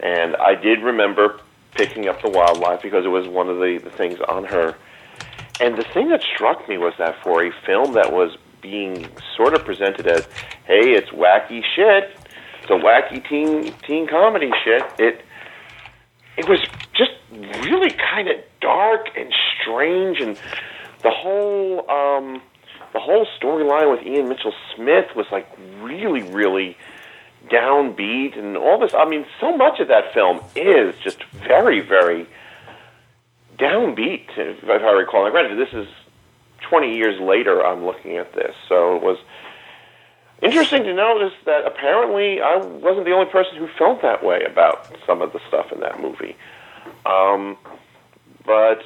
And I did remember picking up the wildlife because it was one of the things on her. And the thing that struck me was that for a film that was being sort of presented as, hey, it's wacky shit, it's a wacky teen comedy shit, it was just really kind of dark and strange, and the whole the whole storyline with Ian Mitchell Smith was like really, really downbeat and all this. I mean, so much of that film is just very, very downbeat, if I recall. Now, granted, this is 20 years later I'm looking at this, so it was interesting to notice that apparently I wasn't the only person who felt that way about some of the stuff in that movie. But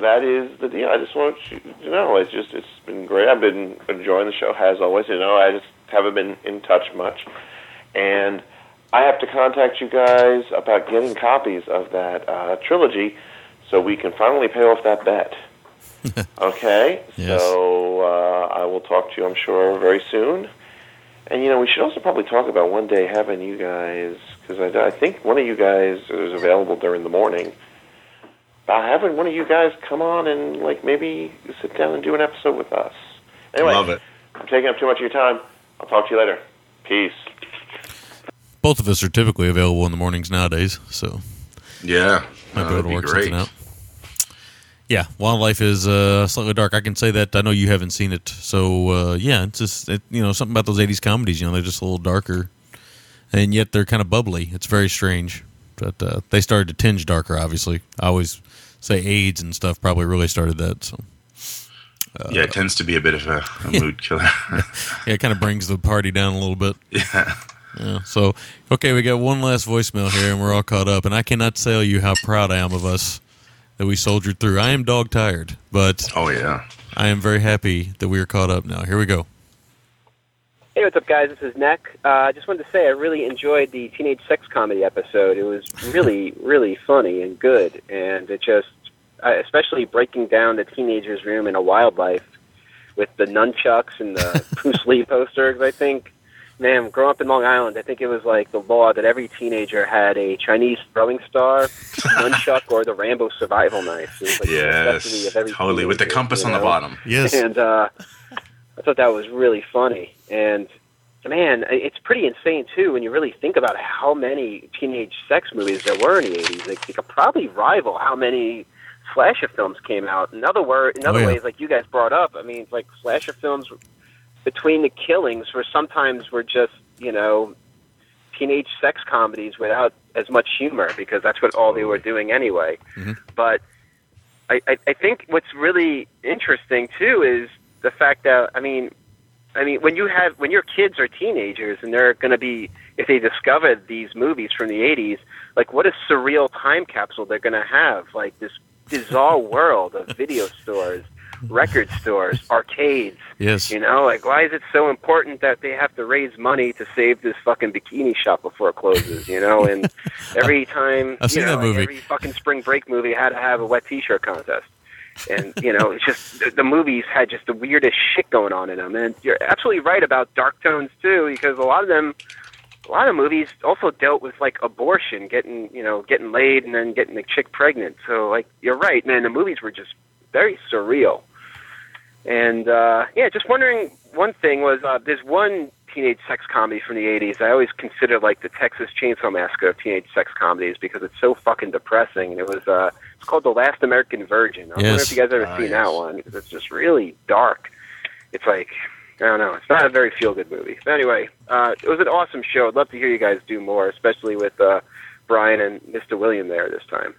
that is the deal. I just want you to know, it's been great. I've been enjoying the show, as always. You know, I just haven't been in touch much. And I have to contact you guys about getting copies of that trilogy so we can finally pay off that bet. Okay? Yes. So I will talk to you, I'm sure, very soon. And, you know, we should also probably talk about one day having you guys, because I think one of you guys is available during the morning, about having one of you guys come on and, like, maybe sit down and do an episode with us. Anyway, love it. I'm taking up too much of your time. I'll talk to you later. Peace. Both of us are typically available in the mornings nowadays, so. Yeah. Might be able to work something out. Yeah, Wildlife is slightly dark. I can say that. I know you haven't seen it. So, yeah, it's just, you know, something about those 80s comedies. You know, they're just a little darker. And yet they're kind of bubbly. It's very strange. But they started to tinge darker, obviously. I always say AIDS and stuff probably really started that. So, yeah, it tends to be a bit of a mood killer. Yeah, it kind of brings the party down a little bit. Yeah. Yeah, so, okay, we got one last voicemail here, and we're all caught up. And I cannot tell you how proud I am of us that we soldiered through. I am dog tired, but oh yeah, I am very happy that we are caught up now. Here we go. Hey, what's up, guys? This is Nick. I just wanted to say I really enjoyed the teenage sex comedy episode. It was really, really funny and good, and it just, especially breaking down the teenager's room in a Wildlife with the nunchucks and the Bruce Lee poster. Because I think, man, growing up in Long Island, I think it was like the law that every teenager had a Chinese throwing star, nunchuck, or the Rambo survival knife. It was like yes, totally, teenager, with the compass on the bottom. Yes, and I thought that was really funny. And man, it's pretty insane too when you really think about how many teenage sex movies there were in the '80s. They could probably rival how many slasher films came out. In other ways, like you guys brought up, I mean, like slasher films between the killings where sometimes we're just, you know, teenage sex comedies without as much humor because that's what all they were doing anyway. Mm-hmm. But I think what's really interesting too is the fact that, I mean, when your kids are teenagers and they're going to be, if they discover these movies from the 80s, like what a surreal time capsule they're going to have, like this bizarre world of video stores, record stores, arcades. Yes. You know, like, why is it so important that they have to raise money to save this fucking bikini shop before it closes, you know? And every time, every fucking spring break movie had to have a wet t-shirt contest. And, you know, it's just the movies had just the weirdest shit going on in them. And you're absolutely right about dark tones, too, because a lot of movies also dealt with, like, abortion, getting laid and then getting the chick pregnant. So, like, you're right, man, the movies were just very surreal. And, just wondering, one thing was, there's one teenage sex comedy from the 80s I always consider, like, the Texas Chainsaw Massacre of teenage sex comedies because it's so fucking depressing. And it was, it's called The Last American Virgin. I wonder if you guys ever seen that one because it's just really dark. It's like, I don't know, it's not a very feel-good movie. But anyway, it was an awesome show. I'd love to hear you guys do more, especially with, Brian and Mr. William there this time.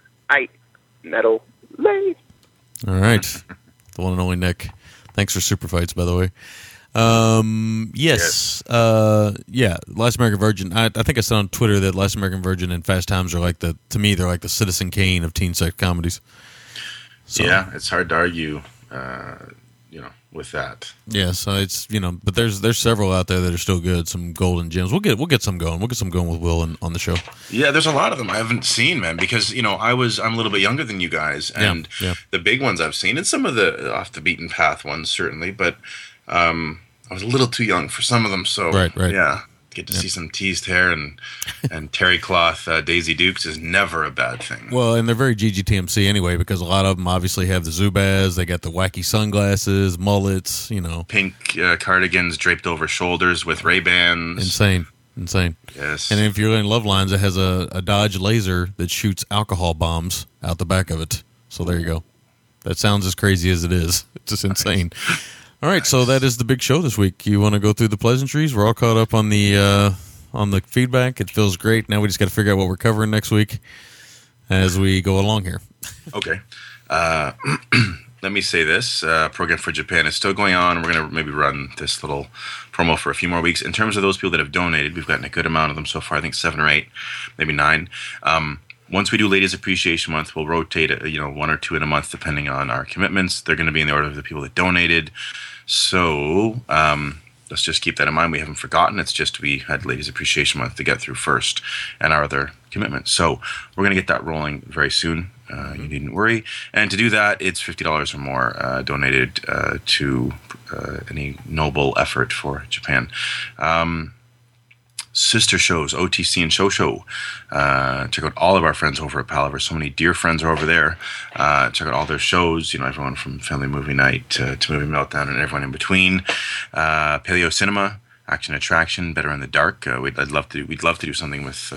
Metal late. All right. The one and only Nick. Thanks for Super Fights, by the way. Yes. Last American Virgin. I think I said on Twitter that Last American Virgin and Fast Times are like to me, they're like the Citizen Kane of teen sex comedies. So, yeah, it's hard to argue, with that. Yeah, so it's, but there's several out there that are still good. Some golden gems. We'll get some going. We'll get some going with Will on the show. Yeah, there's a lot of them I haven't seen, man, because I'm a little bit younger than you guys, and the big ones I've seen, and some of the off the beaten path ones certainly, but I was a little too young for some of them. So right. Yeah. Get to see some teased hair and terry cloth Daisy Dukes is never a bad thing. Well, and they're very GGTMC anyway because a lot of them obviously have the Zubaz. They got the wacky sunglasses, mullets, pink cardigans draped over shoulders with Ray-Bans. Insane. Yes. And if you're in Love Lines, it has a Dodge Laser that shoots alcohol bombs out the back of it. So there you go. That sounds as crazy as it is. It's just insane. All right, so that is the big show this week. You want to go through the pleasantries? We're all caught up on the feedback. It feels great. Now we just got to figure out what we're covering next week as we go along here. Okay. Let me say this. Program for Japan is still going on. We're going to maybe run this little promo for a few more weeks. In terms of those people that have donated, we've gotten a good amount of them so far. I think 7 or 8, maybe 9. Once we do Ladies Appreciation Month, we'll rotate, 1 or 2 in a month, depending on our commitments. They're going to be in the order of the people that donated. So let's just keep that in mind. We haven't forgotten. It's just we had Ladies Appreciation Month to get through first and our other commitments. So we're going to get that rolling very soon. You needn't worry. And to do that, it's $50 or more donated to any noble effort for Japan. Sister shows, OTC and Shosho. Check out all of our friends over at Palaver. So many dear friends are over there. Check out all their shows. Everyone from Family Movie Night to Movie Meltdown and everyone in between. Paleo Cinema, Action Attraction, Better in the Dark. We'd love to do something with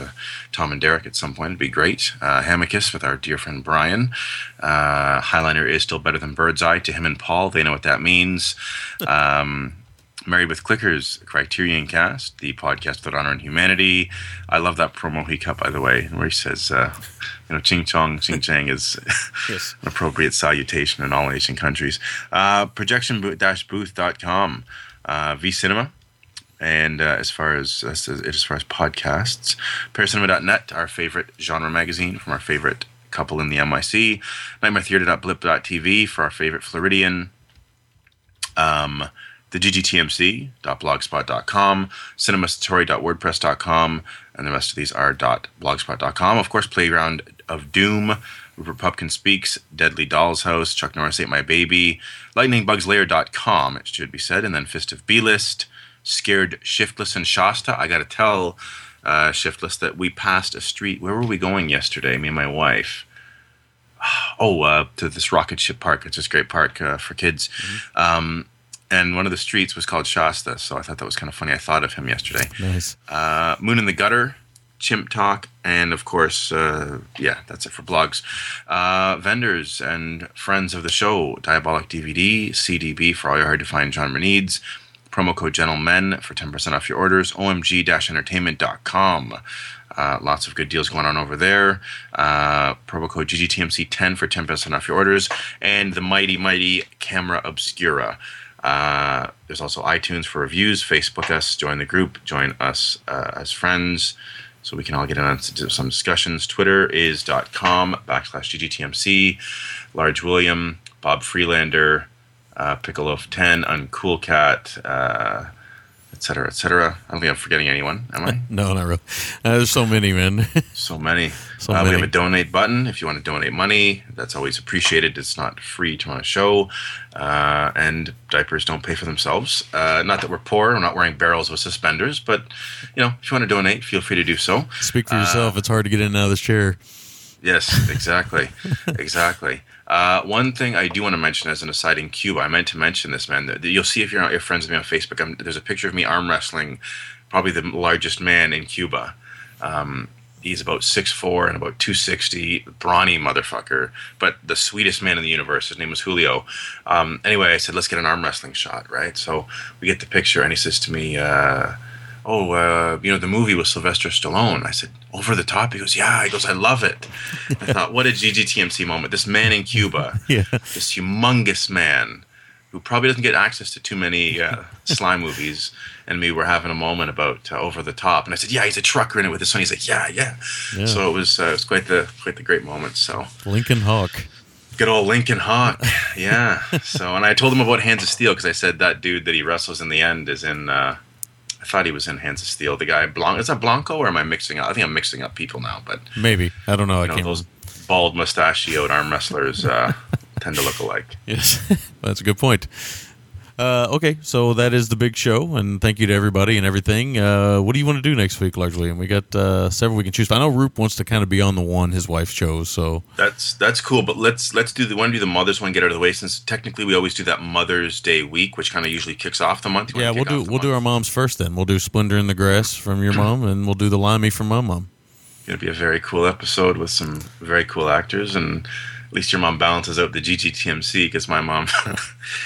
Tom and Derek at some point. It'd be great. Hammockus with our dear friend Brian. Highliner is still better than Birdseye. To him and Paul, they know what that means. Married with Clickers, Criterion Cast, the podcast that honor and humanity. I love that promo he cut, by the way, where he says, ching chong, ching chang is yes. An appropriate salutation in all Asian countries. Projection-booth.com, vCinema. And as far as podcasts, paracinema.net, our favorite genre magazine from our favorite couple in the MIC, nightmaretheater.blip.tv for our favorite Floridian, the ggtmc.blogspot.com, cinemastory.wordpress.com, and the rest of these are .blogspot.com. Of course, Playground of Doom, Rupert Pupkin Speaks, Deadly Doll's House, Chuck Norris Ate My Baby, lightningbugslayer.com, it should be said, and then Fist of B-List, Scared Shiftless and Shasta. I got to tell Shiftless that we passed a street. Where were we going yesterday, me and my wife? To this rocket ship park. It's this great park for kids. Mm-hmm. And one of the streets was called Shasta, so I thought that was kind of funny. I thought of him yesterday. Nice. Moon in the Gutter, Chimp Talk, and of course, that's it for blogs. Vendors and friends of the show, Diabolik DVD, CDB for all your hard-to-find genre needs, promo code GENTLEMEN for 10% off your orders, omg-entertainment.com. Lots of good deals going on over there. Promo code GGTMC10 for 10% off your orders. And the mighty, mighty Camera Obscura. There's also iTunes for reviews. Facebook us, join the group, join us as friends so we can all get in on some discussions. Twitter is .com/GGTMC. Large William, Bob Freelander, Piccolo10, Uncool Cat, etc., etc. I don't think I'm forgetting anyone, am I? No, not really. There's so many, man. So many. We have a donate button if you want to donate money. That's always appreciated. It's not free to run a show. And diapers don't pay for themselves. Not that we're poor. We're not wearing barrels with suspenders. But, if you want to donate, feel free to do so. Speak for yourself. It's hard to get in and out of this chair. Yes, exactly. One thing I do want to mention as an aside in Cuba, I meant to mention this, man. You'll see if you're friends with me on Facebook. There's a picture of me arm wrestling, probably the largest man in Cuba. He's about 6'4" and about 260, brawny motherfucker, but the sweetest man in the universe. His name was Giulio. Anyway, I said, let's get an arm wrestling shot, right? So we get the picture, and he says to me, the movie with Sylvester Stallone. I said, Over the Top? He goes, yeah. He goes, I love it. I thought, what a GGTMC moment. This man in Cuba, This humongous man who probably doesn't get access to too many slime movies, and me were having a moment about Over the Top. And I said, yeah, he's a trucker in it with his son. He's like, yeah. So it was quite the great moment. So Lincoln Hawk. Good old Lincoln Hawk, yeah. So, and I told him about Hands of Steel because I said that dude that he wrestles in the end is in... I thought he was in Hands of Steel. The guy, Blanco. Is that Blanco, or am I mixing up? I think I'm mixing up people now, but maybe. I don't know. Those bald mustachioed arm wrestlers tend to look alike. Yes, that's a good point. Okay, so that is the big show, and thank you to everybody and everything. What do you want to do next week, largely? And we got several we can choose. I know Roop wants to kind of be on the one his wife chose, so that's cool. But let's do the Mother's one, get out of the way, since technically we always do that Mother's Day week, which kind of usually kicks off the month. Yeah, we'll do our moms first. Then we'll do Splendor in the Grass from your mom, and we'll do the Limey from my mom. It's gonna be a very cool episode with some very cool actors and. at least your mom balances out the GGTMC, because my mom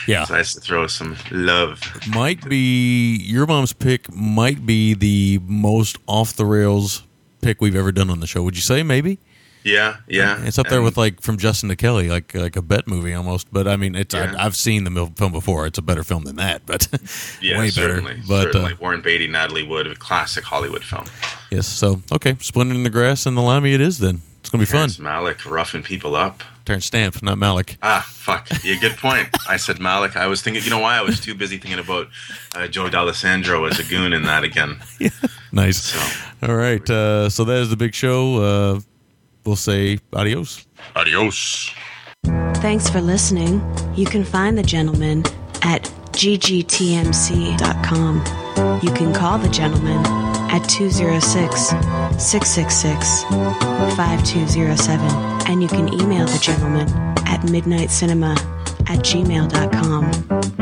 decides to throw some love. Might be your mom's pick. Might be the most off the rails pick we've ever done on the show. Would you say? Maybe. Yeah. It's up there with like From Justin to Kelly, like a bet movie almost. But I mean, it's I've seen the film before. It's a better film than that, but way better. But Warren Beatty, Natalie Wood, a classic Hollywood film. Yes. So okay, Splinter in the Grass and the Limey. It is then. It's gonna be fun. Malick roughing people up. Terrence Stamp, not Malick. Ah, fuck. Yeah, good point. I said Malick. I was thinking. You know why? I was too busy thinking about Joe D'Alessandro as a goon in that again. Yeah. Nice. So, all right. So that is the big show. We'll say adios. Adios. Thanks for listening. You can find the gentleman at ggtmc.com. You can call the gentleman at 206-666-5207. And you can email the gentleman at midnightcinema@gmail.com.